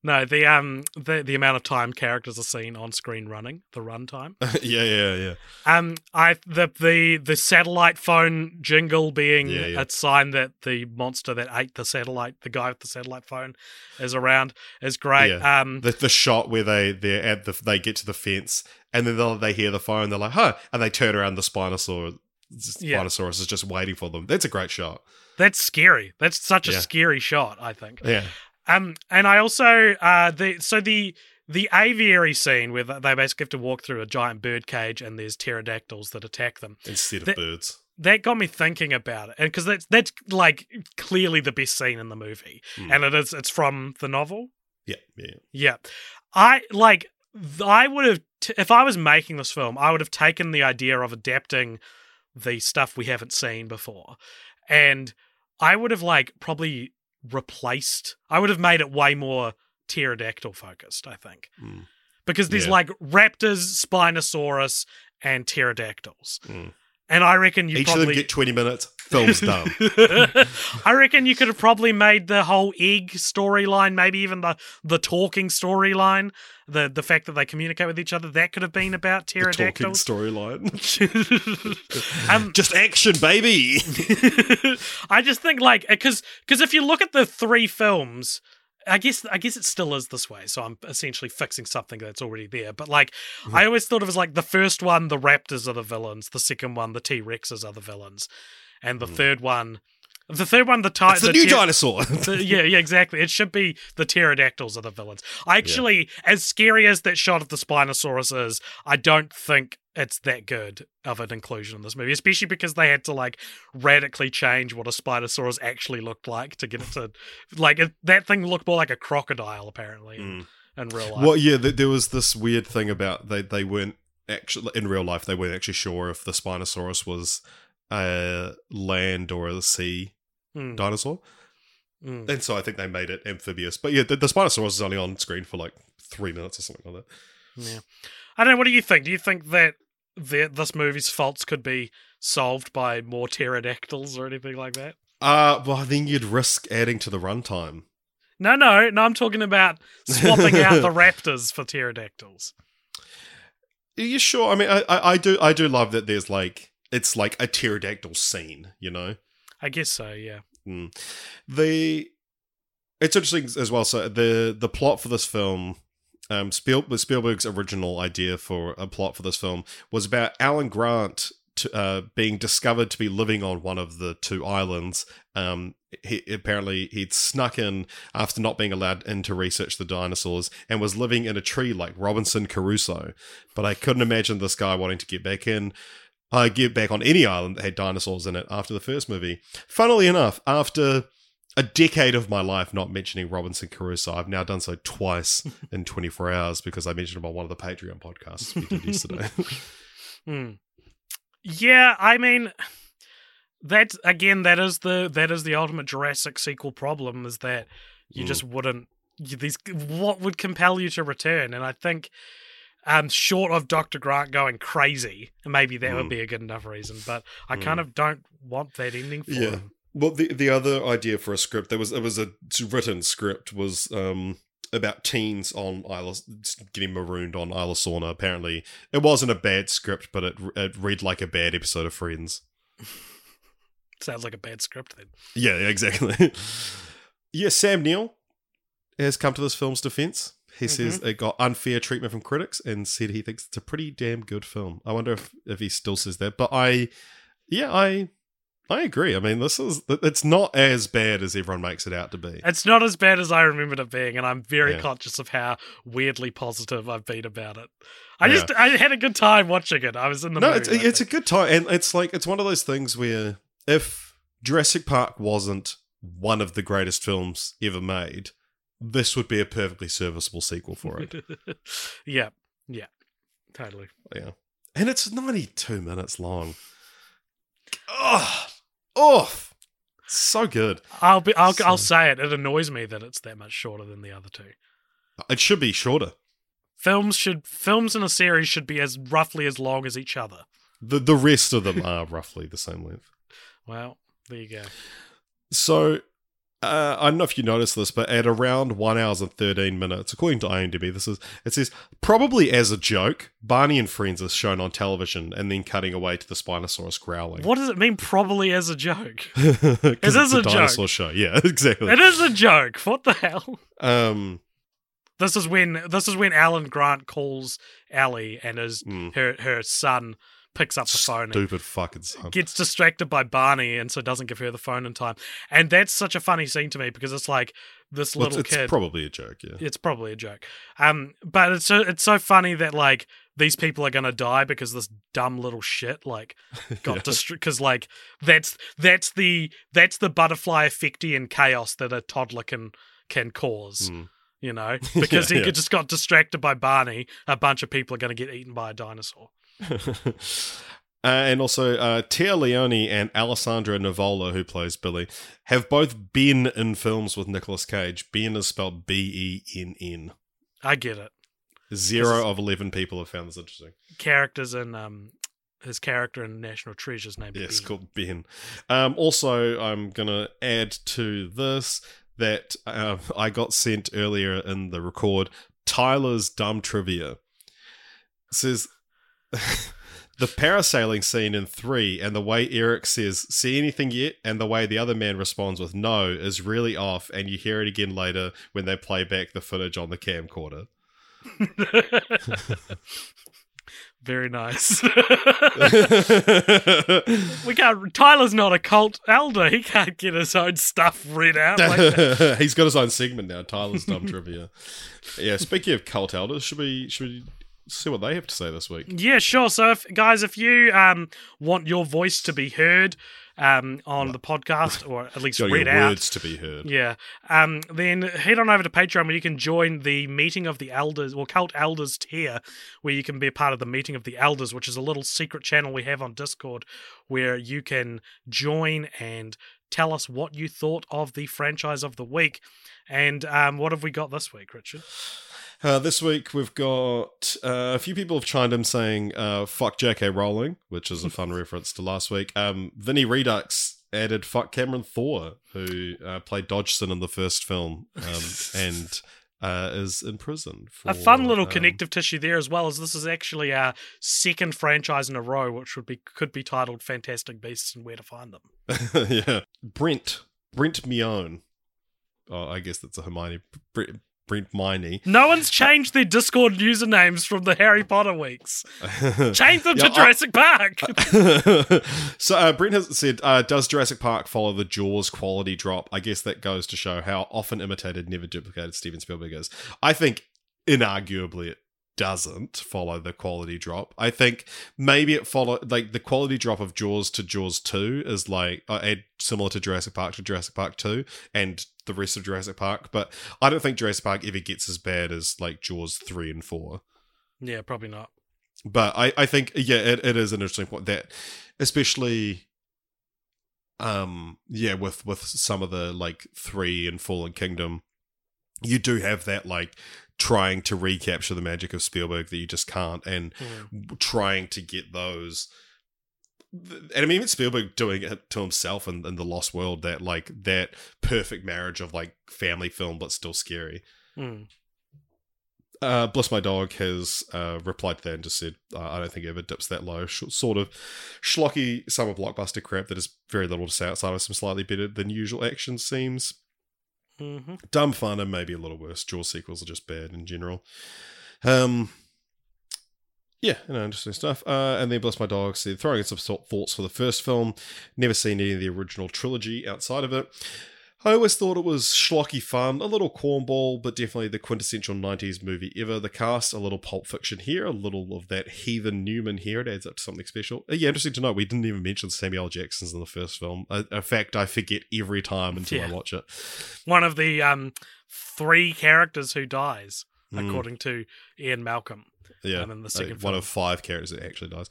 No, the um, the, the amount of time characters are seen on screen running, the runtime. yeah, yeah, yeah. Um, I the the the satellite phone jingle being yeah, yeah. a sign that the monster that ate the satellite, the guy with the satellite phone, is around is great. Yeah. Um, the the shot where they they at the they get to the fence and then they hear the phone, they're like, huh, and they turn around the Spinosaurus. Spinosaurus yeah. is just waiting for them. That's a great shot. That's scary. That's such a yeah. scary shot, I think. Yeah. Um, and I also uh the so the the aviary scene where they basically have to walk through a giant bird cage and there's pterodactyls that attack them instead of that, birds. That got me thinking about it, and because that's that's like clearly the best scene in the movie, mm. and it is it's from the novel. Yeah, yeah, yeah. I like. I would have t- if I was making this film, I would have taken the idea of adapting the stuff we haven't seen before. And I would have like probably replaced, I would have made it way more pterodactyl focused, I think. Mm. Because there's yeah. like raptors, Spinosaurus, and pterodactyls. Mm. And I reckon you Each probably... Each of them get twenty minutes, film's done. I reckon you could have probably made the whole egg storyline, maybe even the, the talking storyline, the the fact that they communicate with each other, that could have been about pterodactyls. The talking storyline. um, just action, baby! I just think, like, because if you look at the three films... I guess I guess it still is this way, so I'm essentially fixing something that's already there. But like, mm-hmm. I always thought it was like the first one, the raptors are the villains. The second one, the T-Rexes are the villains, and the mm. third one, the third one, the ti- it's the, the new ter- dinosaur. the, yeah, yeah, exactly. It should be the pterodactyls are the villains. I actually, yeah. as scary as that shot of the Spinosaurus is, I don't think it's that good of an inclusion in this movie, especially because they had to like radically change what a Spinosaurus actually looked like to get it to like it, that thing looked more like a crocodile apparently mm. in, in real life. Well, yeah, th- there was this weird thing about they they weren't actually in real life they weren't actually sure if the Spinosaurus was a land or a sea mm. dinosaur, mm. and so I think they made it amphibious. But yeah, the, the Spinosaurus is only on screen for like three minutes or something like that. Yeah, I don't know. What do you think? Do you think that? The, this movie's faults could be solved by more pterodactyls or anything like that? Uh, well, then you'd risk adding to the runtime. No, no, no, I'm talking about swapping out the raptors for pterodactyls. Are you sure? I mean, I, I, I do I do love that there's like, it's like a pterodactyl scene, you know? I guess so, yeah. Mm. The It's interesting as well, so the the plot for this film... Um, Spielberg, Spielberg's original idea for a plot for this film was about Alan Grant to, uh, being discovered to be living on one of the two islands. Um, he, apparently, he'd snuck in after not being allowed in to research the dinosaurs and was living in a tree like Robinson Crusoe. But I couldn't imagine this guy wanting to get back in, uh, get back on any island that had dinosaurs in it after the first movie. Funnily enough, after... a decade of my life not mentioning Robinson Crusoe. I've now done so twice in twenty-four hours because I mentioned him on one of the Patreon podcasts we did yesterday. mm. Yeah, I mean, that again, that is the that is the ultimate Jurassic sequel problem, is that you mm. just wouldn't. You, these what would compel you to return? And I think, um, short of Doctor Grant going crazy, maybe that mm. would be a good enough reason. But I mm. kind of don't want that ending for yeah. him. Well, the the other idea for a script, there was it was a written script, was um, about teens on Isla, getting marooned on Isla Sorna. Apparently, it wasn't a bad script, but it it read like a bad episode of Friends. Sounds like a bad script, then. Yeah, exactly. yeah, Sam Neill has come to this film's defense. He mm-hmm. says it got unfair treatment from critics, and said he thinks it's a pretty damn good film. I wonder if, if he still says that. But I, yeah, I. I agree. I mean, this is, it's not as bad as everyone makes it out to be. It's not as bad as I remembered it being, and I'm very yeah. conscious of how weirdly positive I've been about it. I yeah. just, I had a good time watching it. I was in the No, movie, it's, it's a good time, and it's like, it's one of those things where if Jurassic Park wasn't one of the greatest films ever made, this would be a perfectly serviceable sequel for it. yeah, yeah. Totally. Yeah. And it's ninety-two minutes long. Oh, oh, so good. I'll be. I'll. So, I'll say it. It annoys me that it's that much shorter than the other two. It should be shorter. Films should. Films in a series should be as roughly as long as each other. The the rest of them are roughly the same length. Well, there you go. So, uh, I don't know if you noticed this, but at around one hour and thirteen minutes, according to IMDb, this is it says, probably as a joke, Barney and Friends is shown on television and then cutting away to the Spinosaurus growling. What does it mean, probably as a joke? It is it's a, a dinosaur joke. Show. Yeah, exactly. It is a joke. What the hell? Um... This is when this is when Alan Grant calls Allie and his mm. her her son picks up the phone. Stupid and fucking son. Gets distracted by Barney and so doesn't give her the phone in time. And that's such a funny scene to me because it's like this little well, it's, kid. It's probably a joke, yeah. It's probably a joke. Um, but it's so, it's so funny that like these people are gonna die because this dumb little shit like got yeah. distracted because like that's that's the that's the butterfly effectian chaos that a toddler can can cause. Mm. You know, because yeah, he yeah. just got distracted by Barney, a bunch of people are going to get eaten by a dinosaur. uh, and also, uh, Téa Leoni and Alessandra Nivola, who plays Billy, have both been in films with Nicolas Cage. Ben is spelled B E N N. I get it. Zero of eleven people have found this interesting. Characters in um, his character in National Treasure's name. Yes, Ben. Called Ben. Um, also, I'm going to add to this that um, I got sent earlier in the record, Tyler's Dumb Trivia. It says, the parasailing scene in three and the way Eric says, see anything yet? And the way the other man responds with no is really off, and you hear it again later when they play back the footage on the camcorder. Very nice. we can't. Tyler's not a cult elder. He can't get his own stuff read out like that. He's got his own segment now. Tyler's Dumb Trivia. Yeah. Speaking of cult elders, should we should we see what they have to say this week? Yeah, sure. So, if, guys, if you um want your voice to be heard um on the podcast, or at least read out, words to be heard, yeah, um then head on over to Patreon where you can join the meeting of the elders or cult elders tier, where you can be a part of the meeting of the elders, which is a little secret channel we have on Discord where you can join and tell us what you thought of the franchise of the week. And um what have we got this week, Richard? Uh, this week we've got uh, a few people have chimed in saying uh, fuck J K Rowling, which is a fun reference to last week. Um, Vinny Redux added fuck Cameron Thor, who uh, played Dodgson in the first film um, and uh, is in prison. For, a fun little um, connective tissue there as well, as this is actually our second franchise in a row, which would be could be titled Fantastic Beasts and Where to Find Them. Yeah. Brent. Brent Mione. Oh, I guess that's a Hermione. Brent. Brent Miney. No one's changed their Discord usernames from the Harry Potter weeks. Change them yeah, to Jurassic I- Park. So uh, Brent has said, uh, does Jurassic Park follow the Jaws quality drop? I guess that goes to show how often imitated, never duplicated Steven Spielberg is. I think inarguably it doesn't follow the quality drop. I think maybe it followed, like the quality drop of Jaws to Jaws two is like, uh, similar to Jurassic Park to Jurassic Park two and the rest of Jurassic Park, but I don't think Jurassic Park ever gets as bad as like Jaws three and four. Yeah, probably not. But I, I think, yeah, it, it is an interesting point that, especially, um, yeah, with, with some of the like three and Fallen Kingdom, you do have that like trying to recapture the magic of Spielberg that you just can't, and mm. trying to get those. And I mean, even Spielberg doing it to himself in, in The Lost World, that like that perfect marriage of like family film but still scary. Mm. Uh, Bliss, my dog, has uh, replied to that and just said, I don't think it ever dips that low. Sh- sort of schlocky summer blockbuster crap that is very little to say outside of some slightly better than usual action seems. Mm-hmm. Dumb fun and maybe a little worse. Jaws sequels are just bad in general. Um, yeah, you know, interesting stuff. Uh, and then Bless My Dog said, throwing in some thoughts for the first film. Never seen any of the original trilogy outside of it. I always thought it was schlocky fun, a little cornball, but definitely the quintessential nineties movie ever. The cast, a little Pulp Fiction here, a little of that Heathen Newman here. It adds up to something special. Yeah, interesting to note, we didn't even mention Samuel L. Jackson's in the first film. In fact, I forget every time until yeah. I watch it. One of the um, three characters who dies. mm. according to Ian Malcolm. Yeah, and then the second uh, one film. Of five characters that actually dies.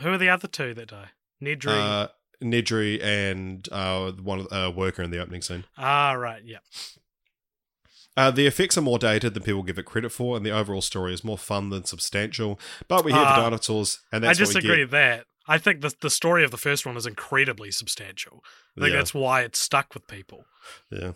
Who are the other two that die? Nedry, uh, Nedry, and uh, one of uh, worker in the opening scene. Ah, right, yeah. Uh, the effects are more dated than people give it credit for, and the overall story is more fun than substantial. But we hear uh, the dinosaurs, and that's I what we get. I disagree with that. I think the the story of the first one is incredibly substantial. I think yeah. that's why it's stuck with people. Yeah.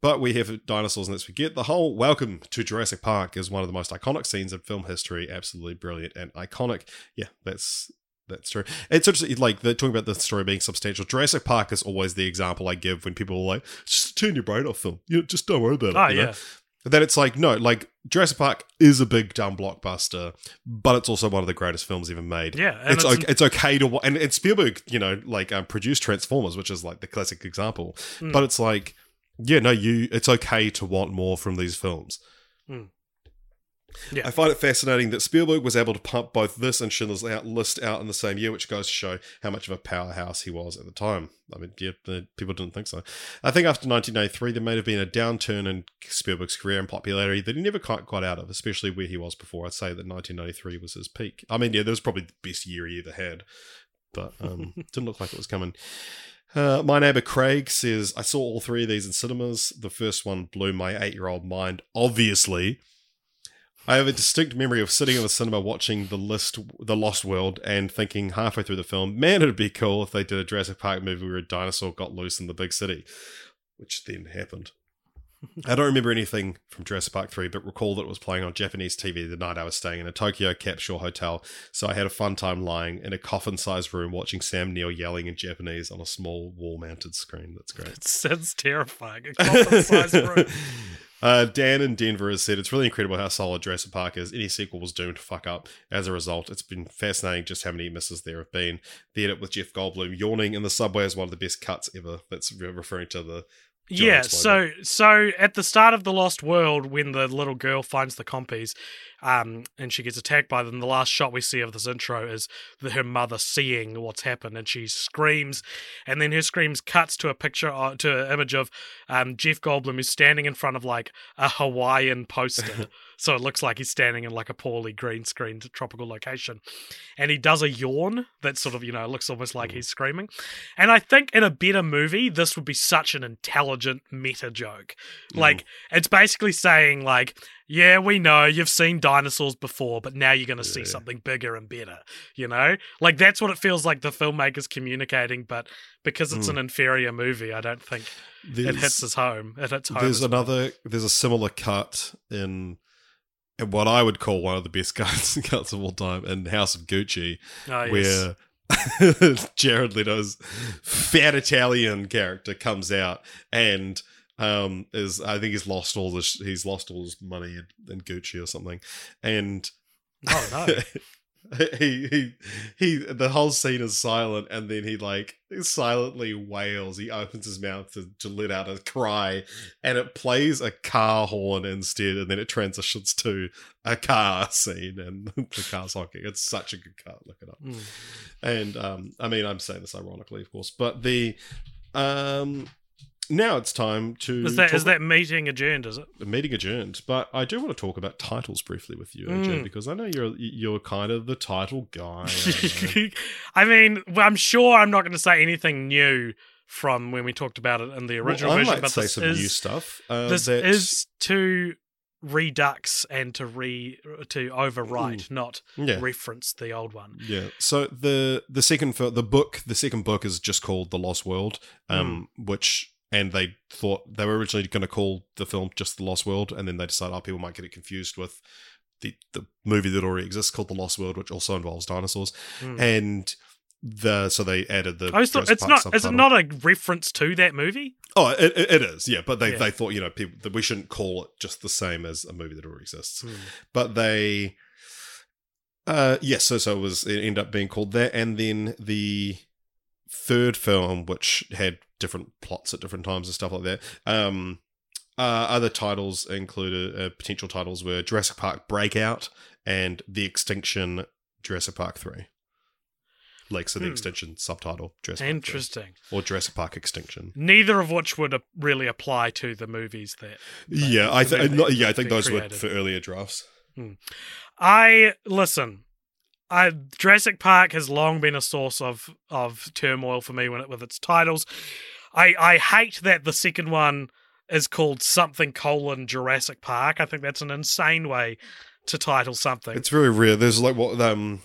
But we have dinosaurs, and let's forget the whole welcome to Jurassic Park is one of the most iconic scenes in film history. Absolutely brilliant and iconic. Yeah, that's that's true. It's interesting, like the, talking about the story being substantial. Jurassic Park is always the example I give when people are like, just turn your brain off, film. You know, just don't worry about oh, it. You yeah. know? That it's like, no, like Jurassic Park is a big dumb blockbuster, but it's also one of the greatest films ever made. Yeah. And it's, it's, okay, it's okay to watch. And, and Spielberg, you know, like um, produced Transformers, which is like the classic example. Mm. But it's like, yeah, no, you. it's okay to want more from these films. Mm. Yeah. I find it fascinating that Spielberg was able to pump both this and Schindler's List out in the same year, which goes to show how much of a powerhouse he was at the time. I mean, yeah, the, people didn't think so. I think after nineteen ninety-three, there may have popularity been a downturn in Spielberg's career and popularity that he never quite got out of, especially where he was before. I'd say that nineteen ninety-three was his peak. I mean, yeah, that was probably the best year he ever had, but um, didn't look like it was coming. Uh, my neighbor Craig says, I saw all three of these in cinemas. The first one blew my eight-year-old mind, obviously. I have a distinct memory of sitting in the cinema watching The List, The Lost World and thinking halfway through the film, man, it'd be cool if they did a Jurassic Park movie where a dinosaur got loose in the big city, which then happened. I don't remember anything from Jurassic Park three, but recall that it was playing on Japanese T V the night I was staying in a Tokyo capsule hotel, so I had a fun time lying in a coffin-sized room watching Sam Neill yelling in Japanese on a small wall-mounted screen. That's great. It sounds terrifying. A coffin-sized room. Uh, Dan in Denver has said, it's really incredible how solid Jurassic Park is. Any sequel was doomed to fuck up. As a result, it's been fascinating just how many misses there have been. The edit with Jeff Goldblum yawning in the subway is one of the best cuts ever. That's referring to the... John yeah, so so at the start of The Lost World, when the little girl finds the Compies um, and she gets attacked by them, the last shot we see of this intro is the, her mother seeing what's happened, and she screams, and then her screams cuts to a picture, uh, to an image of um, Jeff Goldblum, who's standing in front of like a Hawaiian poster. So it looks like he's standing in like a poorly green-screened tropical location. And he does a yawn that sort of, you know, looks almost like he's screaming. And I think in a better movie, this would be such an intelligent meta joke. Like, mm. it's basically saying like, yeah, we know you've seen dinosaurs before, but now you're going to yeah. see something bigger and better, you know? Like, that's what it feels like the filmmaker's communicating, but because it's mm. an inferior movie, I don't think there's, it hits us home. It hits home. There's another, well. there's a similar cut in... and what I would call one of the best cuts of all time in House of Gucci, oh, yes. where Jared Leto's fat Italian character comes out and um, is I think he's lost all this he's lost all his money in, in Gucci or something, and oh no, he he he the whole scene is silent, and then he like silently wails. He opens his mouth to, to let out a cry, and it plays a car horn instead, and then it transitions to a car scene and the car's honking. It's such a good cut. Look it up. Mm. And um, I mean, I'm saying this ironically, of course, but the um, now it's time to is that is about, that meeting adjourned? Is it the meeting adjourned? But I do want to talk about titles briefly with you, mm. A J, because I know you're you're kind of the title guy. I, I mean, I'm sure I'm not going to say anything new from when we talked about it in the original well, I version. Might but say this some is, new stuff. Uh, this that... is to redux and to re to overwrite, mm. not yeah. reference the old one. Yeah. So the the second the book the second book is just called The Lost World, um, mm. which. And they thought they were originally going to call the film just The Lost World, and then they decided, oh, people might get it confused with the, the movie that already exists called The Lost World, which also involves dinosaurs. Mm. And the so they added the. I always thought it's not. Subtitle. Is it not a reference to that movie? Oh, it, it is. Yeah, but they, yeah. they thought you know people that we shouldn't call it just the same as a movie that already exists. Mm. But they, uh, yes, yeah, so so it was it ended up being called that, and then the third film, which had different plots at different times and stuff like that. Um, uh, other titles included, uh, potential titles were Jurassic Park Breakout and The Extinction Jurassic Park three. like so the hmm. extension subtitle Jurassic interesting Park, or Jurassic Park Extinction, neither of which would really apply to the movies that like, yeah I th- not, yeah I think those created. were for earlier drafts. hmm. I listen I Jurassic Park has long been a source of of turmoil for me when it with its titles. I I hate that the second one is called something colon Jurassic Park. I think that's an insane way to title something. It's very rare. There's like what um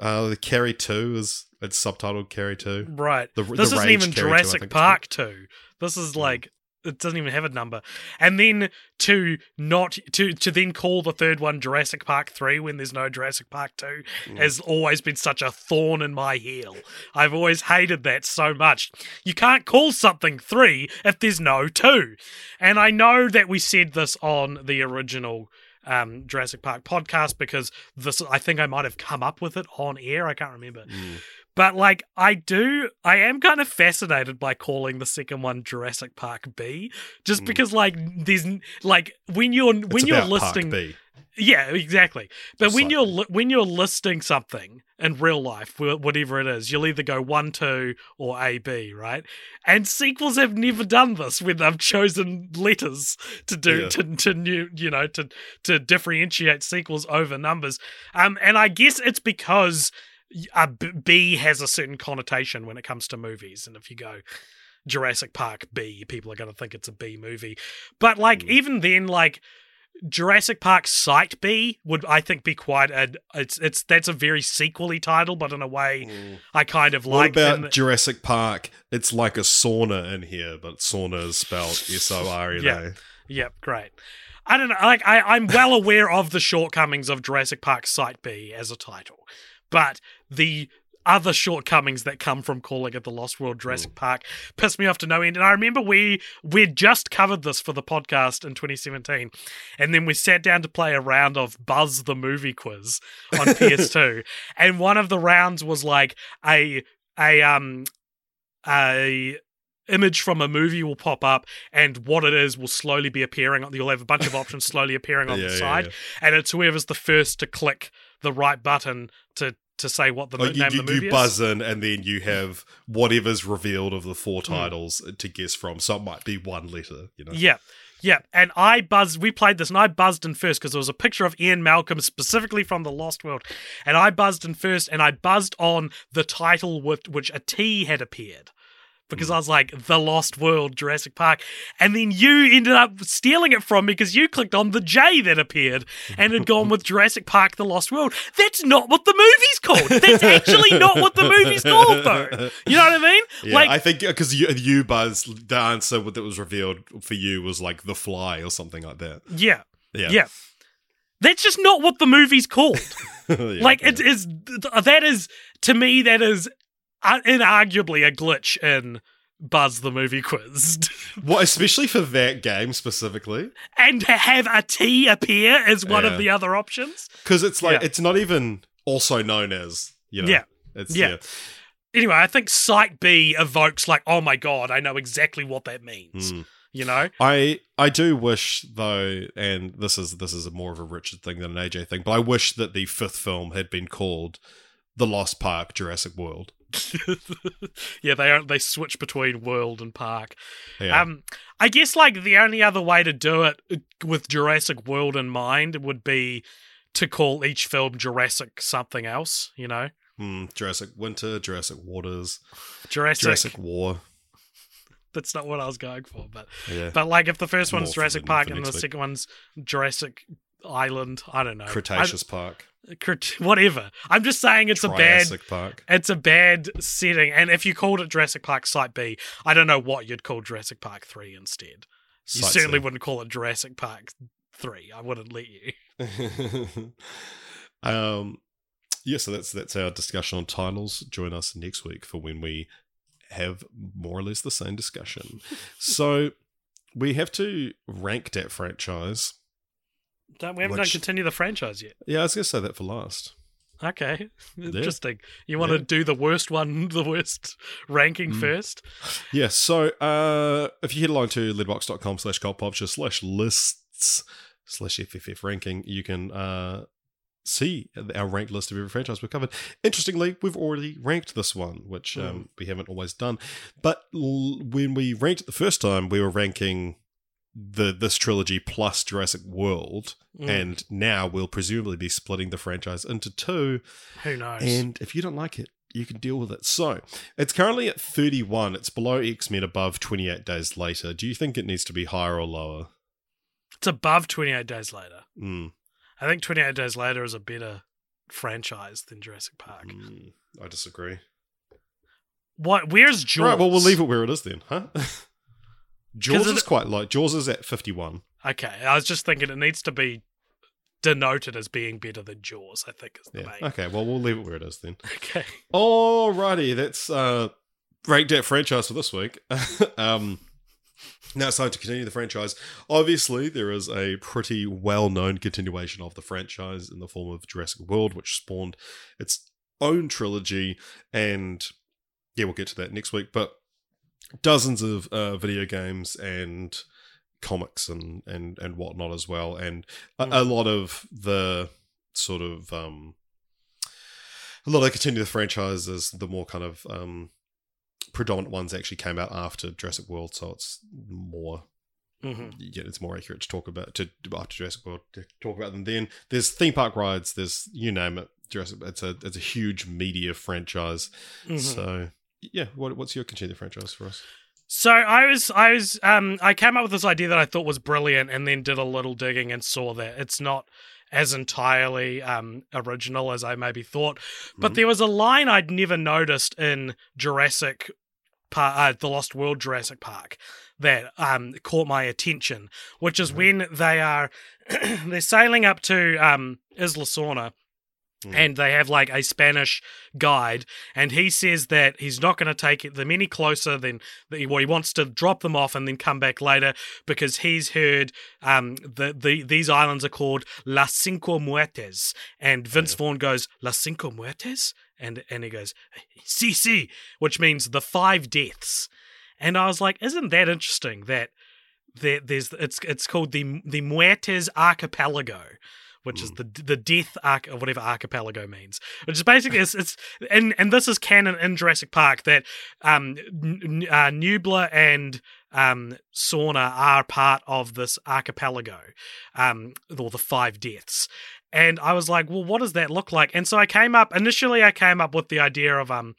uh the Carrie two is it's subtitled Carrie two. Right. The, this the isn't even Carrie Jurassic two, Park two. This is like it doesn't even have a number. And then to not to to then call the third one Jurassic Park three when there's no Jurassic Park two mm. has always been such a thorn in my heel. I've always hated that so much. You can't call something three if there's no two. And I know that we said this on the original um, Jurassic Park podcast because this I think I might have come up with it on air. I can't remember. Mm. But, like, I do, I am kind of fascinated by calling the second one Jurassic Park B, just because, like, there's, like, when you're, when it's you're about listing, Park B. yeah, exactly. But just when like... you're, when you're listing something in real life, whatever it is, you'll either go one, two, or A, B, right? And sequels have never done this when they've chosen letters to do, yeah. to, to new, you know, to, to differentiate sequels over numbers. Um, and I guess it's because a B has a certain connotation when it comes to movies, and if you go Jurassic Park B, people are going to think it's a B movie. But like mm. even then, like Jurassic Park Site B would I think be quite a it's it's that's a very sequel-y title, but in a way mm. I kind of like. What about Jurassic Park? It's like a sauna in here, but sauna is spelled S O R N A. Yep. yep, great. I don't know. Like I, I'm well aware of the shortcomings of Jurassic Park Site B as a title. But the other shortcomings that come from calling it The Lost World Jurassic mm. Park pissed me off to no end. And I remember we we'd just covered this for the podcast in twenty seventeen. And then we sat down to play a round of Buzz the Movie Quiz on P S two. And one of the rounds was like a a um a image from a movie will pop up and what it is will slowly be appearing. You'll have a bunch of options slowly appearing on yeah, the side. Yeah, yeah. And it's whoever's the first to click the right button to to say what the oh, mo- you, name you, of the movie you is. You buzz in and then you have whatever's revealed of the four titles mm. to guess from. So it might be one letter, you know? Yeah, yeah. And I buzzed, we played this and I buzzed in first because there was a picture of Ian Malcolm specifically from The Lost World. And I buzzed in first and I buzzed on the title with which a T had appeared. Because I was like, The Lost World, Jurassic Park. And then you ended up stealing it from me because you clicked on the J that appeared and had gone with Jurassic Park, The Lost World. That's not what the movie's called. That's actually not what the movie's called, though. You know what I mean? Yeah, like, I think because you, you Buzz, the answer that was revealed for you was like The Fly or something like that. Yeah. Yeah. Yeah. That's just not what the movie's called. yeah, like, yeah. It is, that is, to me, that is... inarguably a glitch in Buzz the Movie Quiz. Well, especially for that game specifically. And to have a T appear as one yeah. of the other options. Because it's like, yeah. it's not even also known as, you know. Yeah. It's, yeah. yeah. Anyway, I think Site B evokes like, oh my God, I know exactly what that means. Mm. You know? I, I do wish though, and this is, this is more of a Richard thing than an A J thing, but I wish that the fifth film had been called The Lost Park, Jurassic World. yeah, they are, they switch between world and park. Yeah. Um, I guess like the only other way to do it with Jurassic World in mind would be to call each film Jurassic something else, you know? Mm, Jurassic Winter, Jurassic Waters, Jurassic, Jurassic War. That's not what I was going for, but yeah. but like if the first one's Jurassic Park and the second one's Jurassic Island, I don't know. Cretaceous I, Park. Whatever. I'm just saying it's Jurassic a bad Park. It's a bad setting. And if you called it Jurassic Park Site B, I don't know what you'd call Jurassic Park three instead. You Site certainly C. wouldn't call it Jurassic Park three. I wouldn't let you. um, yeah, so that's that's our discussion on titles. Join us next week for when we have more or less the same discussion. So we have to rank that franchise. Don't, we haven't Which, done continue the franchise yet. Yeah, I was going to say that for last. Okay, interesting. Yeah. You want yeah. to do the worst one, the worst ranking mm. first? Yeah, so uh, if you head along to letterboxd.com slash cultpopture slash lists slash FFF ranking, you can uh, see our ranked list of every franchise we've covered. Interestingly, we've already ranked this one, which mm. um, we haven't always done. But l- when we ranked it the first time, we were ranking the this trilogy plus Jurassic World, mm. and now we'll presumably be splitting the franchise into two. Who knows? And if you don't like it, you can deal with it. So it's currently at thirty-one. It's below X-Men, above twenty-eight Days Later. Do you think it needs to be higher or lower? It's above twenty-eight Days Later. Mm. I think twenty-eight Days Later is a better franchise than Jurassic Park. Mm, I disagree. What? Where's Jaws? Right, well, we'll leave it where it is then, huh? Jaws is quite low. Jaws is at fifty-one. Okay, I was just thinking it needs to be denoted as being better than Jaws, I think is the yeah. main. Okay, well, we'll leave it where it is then. Okay. Alrighty, that's uh, ranked at franchise for this week. um... Now it's time to continue the franchise. Obviously, there is a pretty well-known continuation of the franchise in the form of Jurassic World, which spawned its own trilogy, and yeah, we'll get to that next week, but dozens of uh, video games and comics and, and, and whatnot as well, and a, a lot of the sort of... Um, a lot of continue the franchise is the more kind of... Um, predominant ones actually came out after Jurassic World, so it's more mm-hmm. yeah, it's more accurate to talk about to after Jurassic World to talk about them then. There's theme park rides, there's you name it, Jurassic it's a it's a huge media franchise. Mm-hmm. So yeah, what, what's your continued franchise for us? So I was I was um I came up with this idea that I thought was brilliant and then did a little digging and saw that it's not as entirely um, original as I maybe thought. But mm-hmm. there was a line I'd never noticed in Jurassic Park, uh, The Lost World Jurassic Park that um, caught my attention, which is mm-hmm. when they are they're sailing up to um, Isla Sorna, mm. and they have like a Spanish guide, and he says that he's not going to take them any closer than the, well, he wants to drop them off and then come back later because he's heard um the, the these islands are called Las Cinco Muertes, and Vince yeah. Vaughn goes Las Cinco Muertes, and and he goes si si, which means the five deaths, and I was like, isn't that interesting that there, there's it's it's called the the Muertes Archipelago. Which mm. is the the death arc or whatever archipelago means, which is basically it's, it's and and this is canon in Jurassic Park that um N- uh, Nublar and um Sorna are part of this archipelago, um or the five deaths, and I was like, well, what does that look like? And so I came up initially, I came up with the idea of um.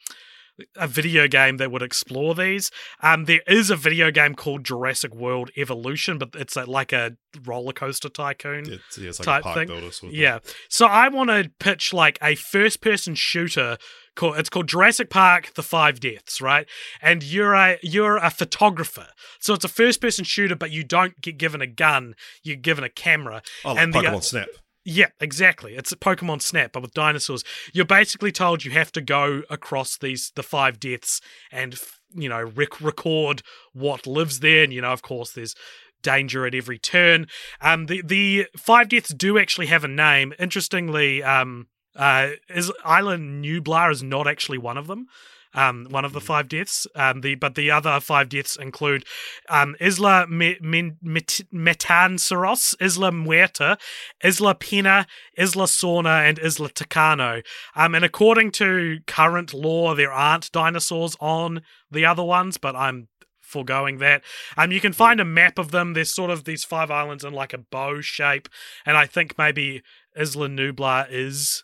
a video game that would explore these. Um, there is a video game called Jurassic World Evolution, but it's a, like a roller coaster tycoon it's, yeah, it's like type a park thing. Builder sort of yeah. Thing. So I want to pitch like a first-person shooter. Called, it's called Jurassic Park: The Five Deaths, right? And you're a you're a photographer, so it's a first-person shooter, but you don't get given a gun; you're given a camera. Oh, like and Pokemon the, uh, Snap. Yeah, exactly. It's a Pokemon Snap, but with dinosaurs. You're basically told you have to go across these the five deaths and, you know, rec- record what lives there. And, you know, of course, there's danger at every turn. Um, the, the five deaths do actually have a name. Interestingly, um, uh, is Isla Nublar is not actually one of them. Um, one of the five deaths, um, the but the other five deaths include um, Isla Me- Me- Met- Metanceros, Isla Muerta, Isla Pena, Isla Sorna, and Isla Takano. Um, and according to current law, there aren't dinosaurs on the other ones, but I'm foregoing that. Um, you can find a map of them. There's sort of these five islands in like a bow shape, and I think maybe Isla Nublar is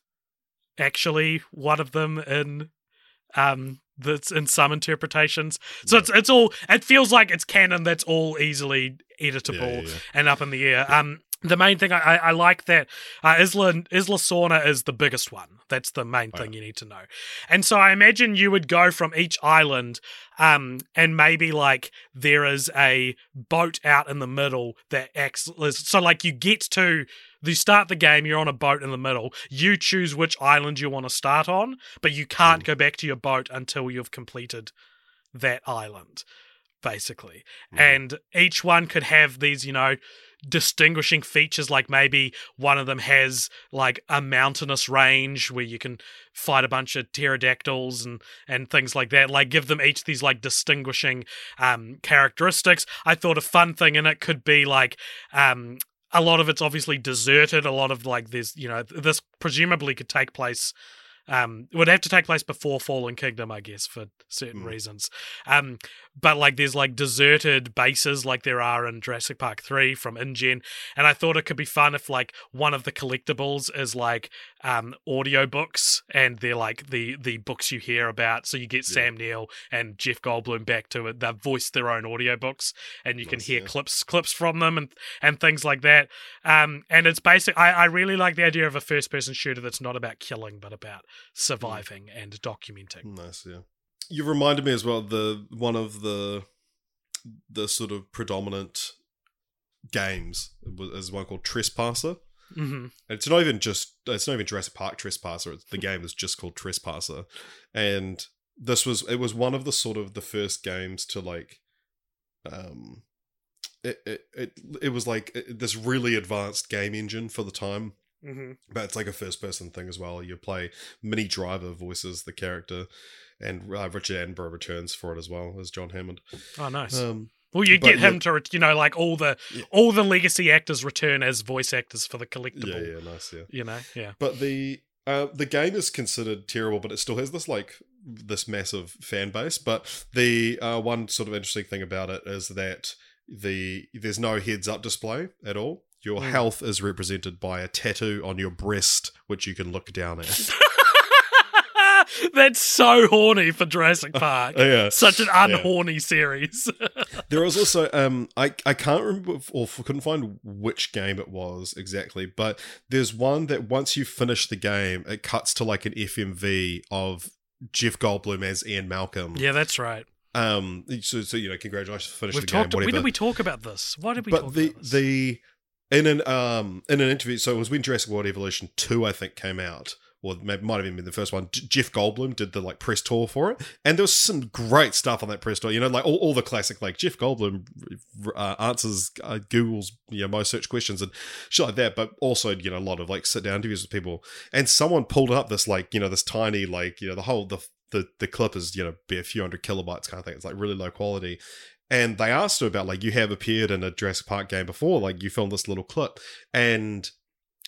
actually one of them in... Um, that's in some interpretations. So yeah. it's it's all. It feels like it's canon. That's all easily editable yeah, yeah, yeah. and up in the air. Yeah. Um, the main thing I, I, I like that uh, Isla Isla Sorna is the biggest one. That's the main oh, thing yeah. you need to know. And so I imagine you would go from each island, um, and maybe like there is a boat out in the middle that acts. So like you get to. You start the game, you're on a boat in the middle. You choose which island you want to start on, but you can't mm. go back to your boat until you've completed that island, basically. Mm. And each one could have these, you know, distinguishing features, like maybe one of them has like a mountainous range where you can fight a bunch of pterodactyls and and things like that, like give them each these like distinguishing um characteristics. I thought a fun thing in it could be like um a lot of it's obviously deserted. A lot of like this, you know, this presumably could take place. Um, it would have to take place before Fallen Kingdom, I guess, for certain mm. reasons. Um, but like, there's like deserted bases, like there are in Jurassic Park three from InGen, and I thought it could be fun if like one of the collectibles is like um audio books, and they're like the the books you hear about. So you get yeah. Sam Neill and Jeff Goldblum back to it. They've voiced their own audio books, and you nice, can hear yeah. clips clips from them and and things like that. Um, and it's basic. I I really like the idea of a first person shooter that's not about killing, but about surviving mm. and documenting. Nice, yeah. You reminded me as well the one of the the sort of predominant games is one called Trespasser. Mm-hmm. And it's not even just it's not even Jurassic Park Trespasser. It's, the game is just called Trespasser, and this was it was one of the sort of the first games to like, um, it it it, it was like this really advanced game engine for the time. Mm-hmm. But it's like a first-person thing as well. You play Minnie Driver voices the character, and uh, Richard Attenborough returns for it as well as John Hammond. Oh, nice. Um, well, you get him yeah, to, re- you know, like all the yeah. all the legacy actors return as voice actors for the collectible. Yeah, yeah, nice. Yeah, you know, yeah. But the uh, the game is considered terrible, but it still has this like this massive fan base. But the uh, one sort of interesting thing about it is that the there's no heads-up display at all. Your health is represented by a tattoo on your breast, which you can look down at. That's so horny for Jurassic Park. Uh, yeah. Such an unhorny yeah. series. There was also, um, I, I can't remember, if, or couldn't find which game it was exactly, but there's one that once you finish the game, it cuts to like an F M V of Jeff Goldblum as Ian Malcolm. Yeah, that's right. Um, So, so you know, congratulations for finishing We've the talked, game. Whatever. When did we talk about this? Why did we but talk the, about this? The... In an um in an interview, so it was when Jurassic World Evolution two, I think, came out, or maybe might have even been the first one. J- Jeff Goldblum did the like press tour for it, and there was some great stuff on that press tour. You know, like all, all the classic like Jeff Goldblum uh, answers uh, Google's you know most search questions and shit like that. But also you know a lot of like sit down interviews with people, and someone pulled up this like you know this tiny like you know the whole the the, the clip is you know be a few hundred kilobytes kind of thing. It's like really low quality. And they asked her about, like, you have appeared in a Jurassic Park game before, like, you filmed this little clip. And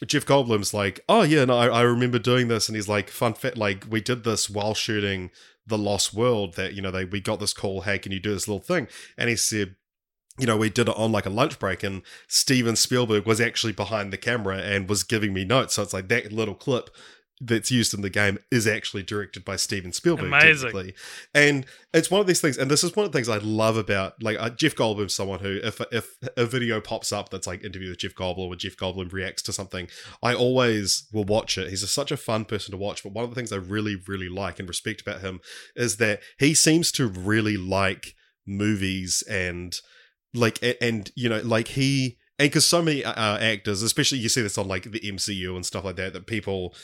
Jeff Goldblum's like, oh, yeah, no, I, I remember doing this. And he's like, fun fact, like, we did this while shooting The Lost World that, you know, they we got this call, hey, can you do this little thing? And he said, you know, we did it on like a lunch break, and Steven Spielberg was actually behind the camera and was giving me notes. So it's like that little clip that's used in the game is actually directed by Steven Spielberg. Amazing. Technically. And it's one of these things, and this is one of the things I love about, like, uh, Jeff Goldblum's someone who, if if a video pops up that's like interview with Jeff Goldblum, or Jeff Goldblum reacts to something, I always will watch it. He's just such a fun person to watch, but one of the things I really, really like and respect about him is that he seems to really like movies and, like, and, and you know, like, he... And because so many uh, actors, especially you see this on, like, the M C U and stuff like that, that people...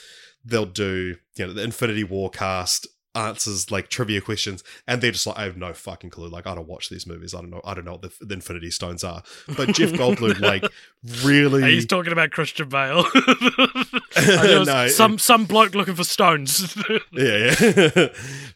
they'll do, you know, the Infinity War cast answers like trivia questions, and they're just like, I have no fucking clue. Like, I don't watch these movies. I don't know. I don't know what the, the Infinity Stones are. But Jeff Goldblum, like, really, hey, he's talking about Christian Bale. no, some some bloke looking for stones. yeah, yeah.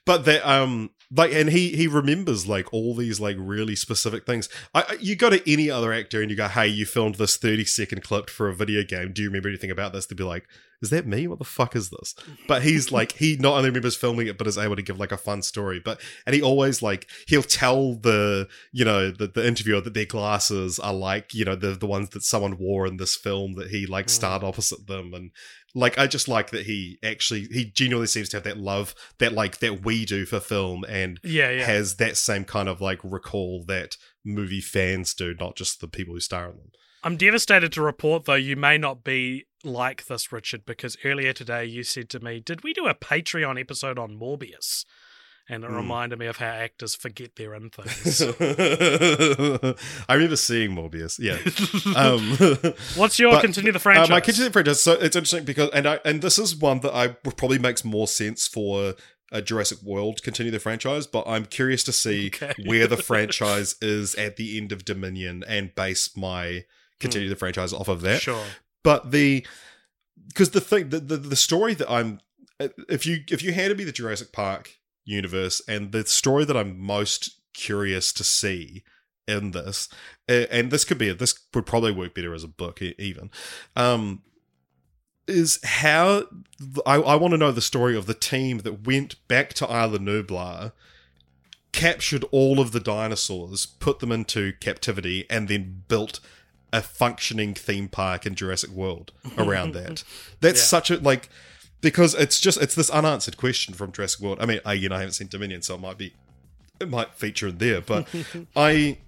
But that um, like, and he he remembers like all these like really specific things. I you go to any other actor and you go, hey, you filmed this thirty second clip for a video game. Do you remember anything about this? They'd be like, is that me? What the fuck is this? But he's like, he not only remembers filming it, but is able to give like a fun story. But, and he always like, he'll tell the, you know, the, the interviewer that their glasses are like, you know, the, the ones that someone wore in this film that he like starred opposite them. And like, I just like that he actually, he genuinely seems to have that love that like, that we do for film, and yeah, yeah. has that same kind of like recall that movie fans do, not just the people who star in them. I'm devastated to report, though, you may not be like this, Richard, because earlier today you said to me, did we do a Patreon episode on Morbius? And it mm. reminded me of how actors forget they're in things. I remember seeing Morbius, yeah. um, What's your but, Continue the Franchise? Uh, my Continue the Franchise, so it's interesting because, and, I, and this is one that I probably makes more sense for a Jurassic World Continue the Franchise, but I'm curious to see okay. where the franchise is at the end of Dominion and base my... continue the franchise off of that. Sure. But the, because the thing, the, the, the story that I'm, if you, if you handed me the Jurassic Park universe, and the story that I'm most curious to see in this, and this could be this would probably work better as a book even, um is how I, I want to know the story of the team that went back to Isla Nublar, captured all of the dinosaurs, put them into captivity, and then built a functioning theme park in Jurassic World around that. That's yeah. such a like because it's just it's this unanswered question from Jurassic World. I mean, I you know I haven't seen Dominion, so it might be it might feature in there, but I.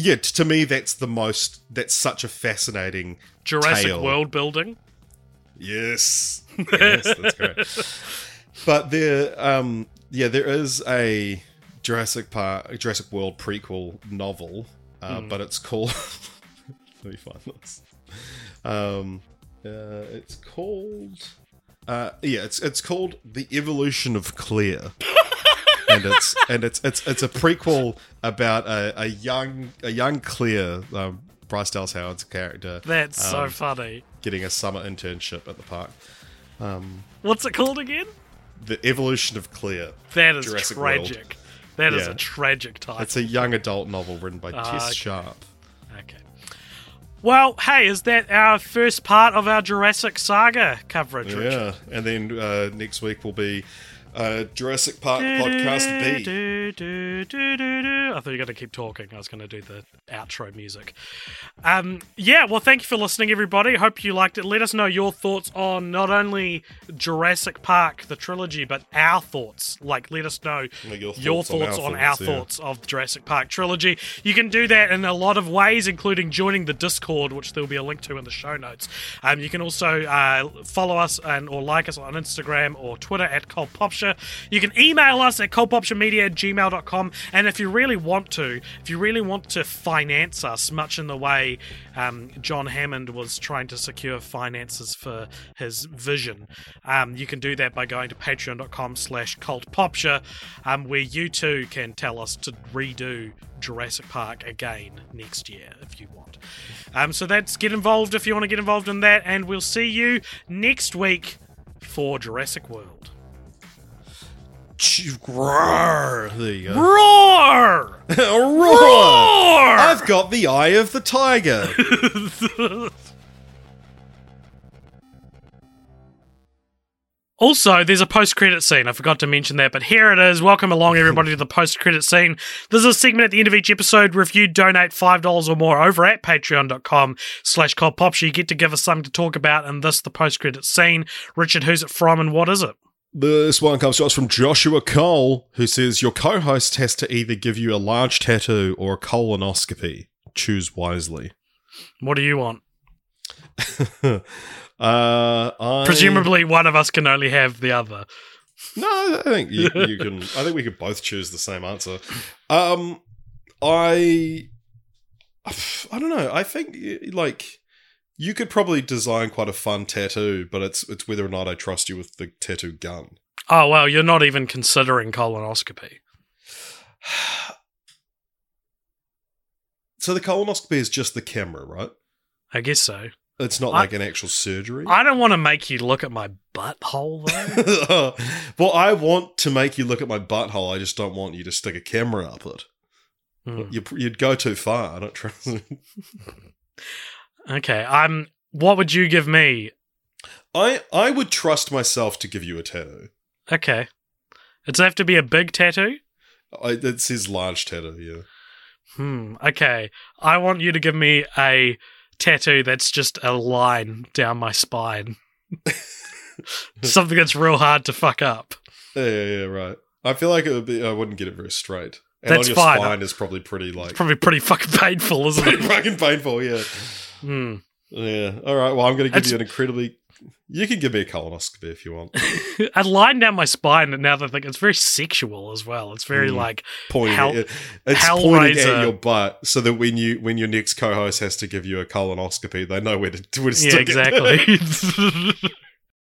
Yeah, to me, that's the most. That's such a fascinating Jurassic tale. World building. Yes, yes, that's great. But there, um, yeah, there is a Jurassic Park, Jurassic World prequel novel, uh, mm. but it's called. Let me find this. Um, uh, it's called. Uh, yeah, it's it's called The Evolution of Claire. And it's and it's it's it's a prequel about a, a young a young Claire, um, Bryce Dallas Howard's character. That's um, so funny. Getting a summer internship at the park. Um, What's it called again? The Evolution of Claire. That is Jurassic tragic. World. That yeah. is a tragic title. It's a young adult novel written by uh, Tess okay. Sharp. Okay. Well, hey, is that our first part of our Jurassic Saga coverage? Yeah, Richard? And then uh, next week will be. Uh, Jurassic Park do, Podcast B. Do, do, do, do, do. I thought you were going to keep talking. I was going to do the outro music. Um, yeah, well, thank you for listening, everybody. Hope you liked it. Let us know your thoughts on not only Jurassic Park, the trilogy, but our thoughts. Like, let us know like your thoughts, your thoughts on our, on our thoughts, yeah. thoughts of the Jurassic Park trilogy. You can do that in a lot of ways, including joining the Discord, which there'll be a link to in the show notes. Um, you can also uh, follow us and or like us on Instagram or Twitter at ColdPopshow. You can email us at coldpopshamedia at gmail dot com, and if you really want to, if you really want to finance us, much in the way um, John Hammond was trying to secure finances for his vision, um, you can do that by going to patreon dot com slash coldpopsha, um, where you too can tell us to redo Jurassic Park again next year if you want. Um, so that's get involved if you want to get involved in that, and we'll see you next week for Jurassic World. Roar! There you go. Roar! Roar! Roar! I've got the eye of the tiger. Also, there's a post-credit scene. I forgot to mention that, but here it is. Welcome along, everybody, to the post-credit scene. This is a segment at the end of each episode where if you donate five dollars or more over at patreon dot com slash coldpopsha, you get to give us something to talk about in this, the post-credit scene. Richard, who's it from and what is it? This one comes to us from Joshua Cole, who says, your co-host has to either give you a large tattoo or a colonoscopy. Choose wisely. What do you want? uh, I... Presumably one of us can only have the other. No, I think you, you can. I think we could both choose the same answer. Um, I, I don't know. I think, like... You could probably design quite a fun tattoo, but it's it's whether or not I trust you with the tattoo gun. Oh, well, you're not even considering colonoscopy. So the colonoscopy is just the camera, right? I guess so. It's not I, like an actual surgery? I don't want to make you look at my butthole, though. Well, I want to make you look at my butthole. I just don't want you to stick a camera up it. Mm. You, you'd go too far. I don't trust you. Okay, um, what would you give me? I I would trust myself to give you a tattoo. Okay. Does it have to be a big tattoo? I, it says large tattoo, yeah. Hmm, okay. I want you to give me a tattoo that's just a line down my spine. Something that's real hard to fuck up. Yeah, yeah, yeah, right. I feel like it would be. I wouldn't get it very straight. And that's on your fine. Spine is probably pretty, like... It's probably pretty fucking painful, isn't it? Fucking painful, yeah. Hmm. Yeah. All right. Well, I'm going to give it's, you an incredibly. You can give me a colonoscopy if you want. I line down my spine, and now that I think it's very sexual as well. It's very mm. like pointing. Hell, at, it's pointing at your butt, so that when you when your next co-host has to give you a colonoscopy, they know where to where to stick it. Yeah, exactly.